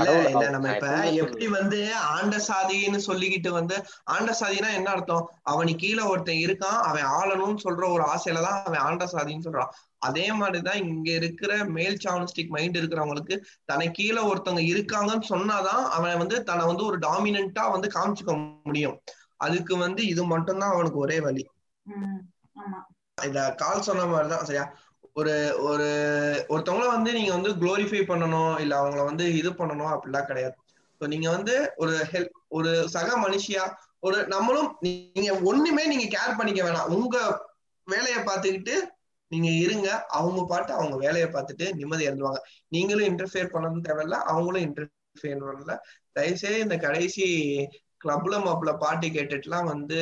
நம்ம இப்ப எப்படி வந்து ஆண்ட சாதின்னு சொல்லிக்கிட்டு வந்து, ஆண்ட சாதினா என்ன அர்த்தம், அவனுக்கு கீழே ஒருத்தன் இருக்கான் அவன் ஆளணும்னு சொல்ற ஒரு ஆசையிலதான் அவன் ஆண்ட சாதின்னு சொல்றான். அதே மாதிரிதான் இங்க இருக்கிற மேல் சாவனிஸ்டிக் மைண்ட் இருக்கிறவங்களுக்கு தனக்கு கீழே ஒருத்தவங்க இருக்காங்கன்னு சொன்னாதான் அவன் வந்து தன்னை வந்து ஒரு டாமினன்ட்டா வந்து காமிச்சுக்க முடியும். அதுக்கு வந்து இது மட்டும் தான் அவனுக்கு ஒரே வழி. இத கால் சொன்ன மாதிரிதான் சரியா, ஒரு ஒரு ஒருத்தவங்கள வந்து நீங்க வந்து குளோரிஃபை பண்ணணும், இல்ல அவங்கள வந்து இது பண்ணணும் அப்படிலாம் கிடையாது. நீங்க வந்து ஒரு ஹெல்ப், ஒரு சக மனுஷியா, ஒரு நம்மளும் நீங்க ஒண்ணுமே நீங்க கேர் பண்ணிக்க வேணாம், உங்க வேலையை பார்த்துக்கிட்டு நீங்க இருங்க, அவங்க பாட்டு அவங்க வேலையை பார்த்துட்டு நிம்மதி இறந்துவாங்க. நீங்களும் இன்டர்ஃபியர் பண்ணணும் தேவையில்ல, அவங்களும் இன்டர்ஃபியர் பண்ணல. தயவுசெய்து இந்த கடைசி கிளப்ல மாப்பிள்ள பாட்டு கேட்டுட்டுலாம் வந்து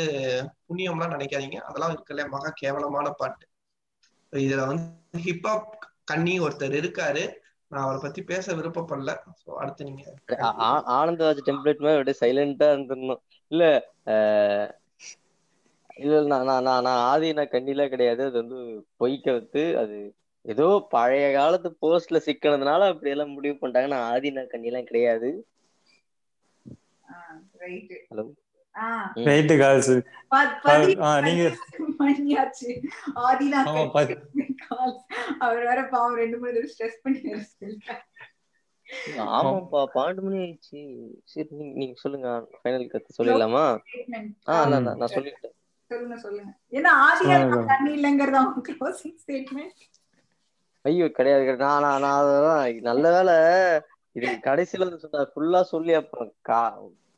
புண்ணியம்லாம் நினைக்காதீங்க, அதெல்லாம் இருக்கல மகா கேவலமான பாட்டு. இதுல வந்து ஹிப்ஹாப் கண்ணி ஒருத்தர் இருக்காரு, நான் அவரை பத்தி பேச விருப்பப்படல. அடுத்து நீங்க ஆனந்தராஜ் டெம்ப்ளேட் மாதிரி அப்படியே சைலண்டா இருந்திருந்தோம். இல்ல இல்ல நான் ஆதி நான் கண்ணிலாம் கிடையாது, அது வந்து பொய்க்க வைத்து அது ஏதோ பழைய காலத்து போஸ்ட்ல சிக்கினதுனால அப்படி எல்லாம் முடிவு பண்ணிட்டாங்க. நான் ஆதி நான் கண்ணிலாம் கிடையாது. ஐயோ கிடையாது, நல்லவேளை இது கடைசியில ஃபுல்லா சொல்லி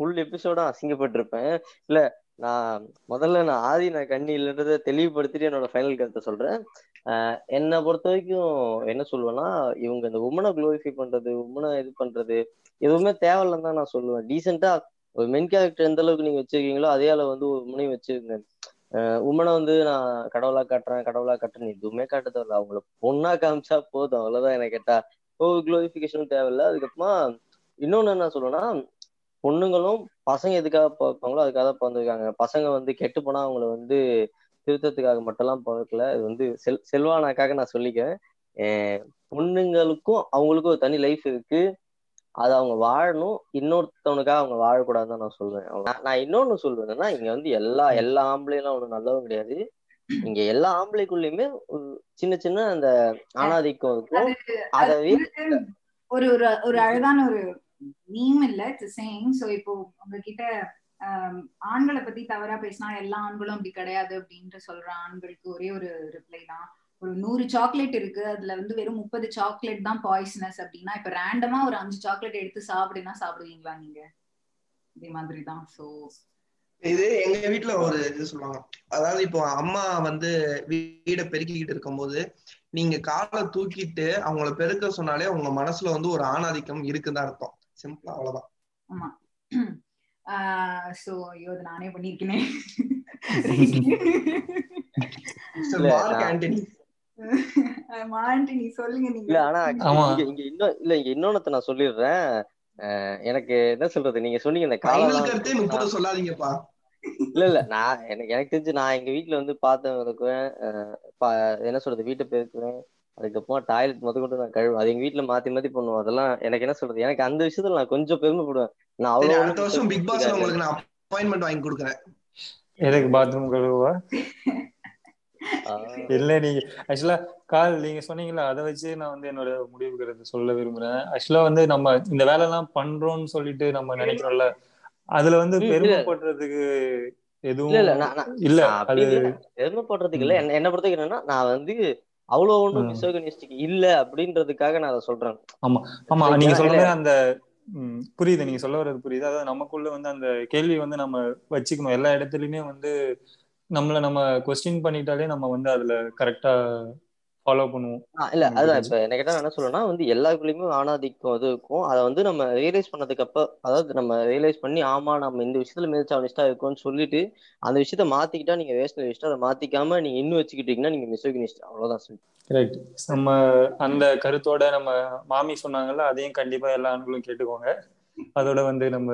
ஃபுல் எபிசோட அசிங்கப்பட்டிருப்பேன். இல்ல நான் முதல்ல நான் ஆதி நான் கண்ணி இல்லைன்றத தெளிவுபடுத்திட்டு என்னோட ஃபைனல் கருத்தை சொல்றேன். என்னை பொறுத்த வரைக்கும் என்ன சொல்லுவேன்னா, இவங்க இந்த உமனை குளோரிஃபை பண்றது, உமனை இது பண்றது எதுவுமே தேவையில்லன்னு தான் நான் சொல்லுவேன். டீசெண்டா ஒரு மென் கேரக்டர் எந்த அளவுக்கு நீங்க வச்சிருக்கீங்களோ அதே அளவு வந்து ஒரு உமனையும் வச்சிருங்க. உமனை வந்து நான் கடவுளா காட்டுறேன் கடவுளா காட்டுறேன்னு எதுவுமே காட்டதில்லை, அவங்கள பொண்ணா காமிச்சா போதும், அவ்வளவுதான். எனக்கு கேட்டா குளோரிஃபிகேஷனும் தேவையில்லை. அதுக்கப்புறமா இன்னொன்னு என்ன சொல்லுவேன்னா, பொண்ணுங்களும் பசங்க எதுக்காக பார்ப்பாங்களோ அதுக்காக தான் பிறந்திருக்காங்க. பசங்க வந்து கெட்டு போனா அவங்கள வந்து திருத்தத்துக்காக மட்டும்லாம் பிறக்கல. இது வந்து செல்வானாக்காக நான் சொல்லிக்கிறேன். பொண்ணுங்களுக்கும் அவங்களுக்கும் ஒரு தனி லைஃப் இருக்கு, அது அவங்க வாழணும், இன்னொருத்தவனுக்காக அவங்க வாழக்கூடாதுன்னு நான் சொல்லுவேன். நான் இன்னொன்னு சொல்லுவேன்னா, இங்க வந்து எல்லா ஆம்பளைலாம் ஒன்றும் நல்லவும் கிடையாது. இங்க எல்லா ஆம்பளைக்குள்ளயுமே சின்ன சின்ன அந்த ஆணாதிக்கம் இருக்கும். அதவே ஒரு ஒரு அழகான ஒரு மீம் இல்ல சேம். சோ இப்போ உங்ககிட்ட ஆண்களை பத்தி தவறா பேசினா எல்லா ஆண்களும் அப்படி கிடையாது அப்படின்ட்டு சொல்ற ஆண்களுக்கு ஒரே ஒரு ரிப்ளை தான், ஒரு 100 சாக்லேட் இருக்கு அதுல வந்து வெறும் 30 சாக்லேட் தான் பாய்சனஸ் அப்படின்னா, இப்ப ரேண்டமா ஒரு 5 சாக்லேட் எடுத்து சாப்பிடுனா சாப்பிடுவீங்களா நீங்க? இதே மாதிரிதான். சோ இது எங்க வீட்டுல ஒரு இது சொல்லுவாங்க, அதாவது இப்போ அம்மா வந்து வீட பெருக்கிக்கிட்டு இருக்கும்போது நீங்க காலை தூக்கிட்டு அவங்கள பெருக்க சொன்னாலே உங்க மனசுல வந்து ஒரு ஆணாதிக்கம் இருக்குதான் அர்த்தம். சிம்பிளா அவ்வளவுதான். ஆமா, சோ இது நானே பண்ணிருக்கேன். சொல்லுங்க நீங்க. ஆனா இங்க இன்னொன்னு நான் சொல்லிடுறேன், எனக்கு என்ன சொல்றது, நீங்க சொன்னீங்க இந்த காலம் சொல்லாதீங்கப்பா. இல்ல நான் எனக்கு தெரிஞ்சு நான் எங்க வீட்டுல வந்து பார்த்தேன் இருக்குவேன், என்ன சொல்றது, வீட்டை பெருக்குவேன், அதுக்கப்புறம் டாய்லெட் முதற்கொண்டு நான் கழுவேன், அது எங்க வீட்டுல மாத்தி பண்ணுவோம். அதெல்லாம் எனக்கு என்ன சொல்றது, எனக்கு அந்த விஷயத்துல நான் கொஞ்சம் பெருமைப்படுவேன். நான் அவ்வளவு அடுத்த வருஷம் பிக் பாஸ்ல உங்களுக்கு நான் அப்பாயின்ட்மென்ட் வாங்கி கொடுக்குறேன். எனக்கு பாத்ரூம் கழுவுவா இல்ல நீங்க ஆக்சுவலா கால் நீங்க சொன்னீங்களா அதை வச்சு நான் வந்து என்னோட முடிவுக்கு சொல்ல விரும்புறேன். ஆக்சுவலா வந்து நம்ம இந்த வேலை எல்லாம் பண்றோம்னு சொல்லிட்டு நம்ம நினைக்கிறோம்ல, அதுல வந்து பெருமைப்படுறதுக்கு எதுவும் இல்ல. அது பெருமைப்படுறதுக்கு இல்ல, என்ன பொறுத்த என்னன்னா நான் வந்து அவ்வளோ ஒன்றும் மிசோகினிஸ்டிக் இல்ல அப்படின்றதுக்காக நான் அதை சொல்றேன். ஆமா ஆமா நீங்க சொல்ற அந்த புரியுது, நீங்க சொல்ல வர்றது புரியுது. அதாவது நமக்குள்ள வந்து அந்த கேள்வி வந்து நம்ம வச்சுக்கணும். எல்லா இடத்துலயுமே வந்து நம்மள நம்ம கொஸ்டின் பண்ணிட்டாலே நம்ம வந்து அதுல கரெக்டா ஃபாலோ பண்ணுவோம். இல்ல அதுதான் இப்ப என்ன கேட்டா என்ன சொல்லணும்னா வந்து எல்லாருக்குள்ளயுமே ஆணாதிக்கம் அது இருக்கும். அதை வந்து நம்ம ரியலைஸ் பண்ணதுக்கு அப்புறம், அதாவது நம்ம ரியலைஸ் பண்ணி ஆமா நம்ம இந்த விஷயத்துல மிதிச்சா அவனிஸ்டா இருக்கும்னு சொல்லிட்டு அந்த விஷயத்த மாத்திக்கிட்டா நீங்க வேஸ்ட் விஷயம். அதை மாத்திக்காம நீங்க இன்னும் வச்சுக்கிட்டீங்கன்னா நீங்க மிசோகினிஸ்ட். அவ்வளவுதான் சொல்லி கரெக்ட். நம்ம அந்த கருத்தோட நம்ம மாமி சொன்னாங்கல்ல அதையும் கண்டிப்பா எல்லா ஆண்களும் கேட்டுக்கோங்க. அதோட வந்து நம்ம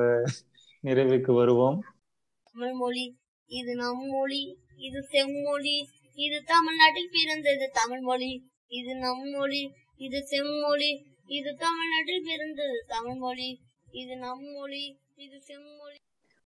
நிறைவுக்கு வருவோம். இது நம் மொழி, இது செம்மொழி, இது தமிழ்நாட்டில் பிறந்தது. தமிழ் மொழி இது நம் மொழி, இது செம்மொழி, இது தமிழ்நாட்டில் பிறந்தது. தமிழ் மொழி இது நம் மொழி, இது செம்மொழி.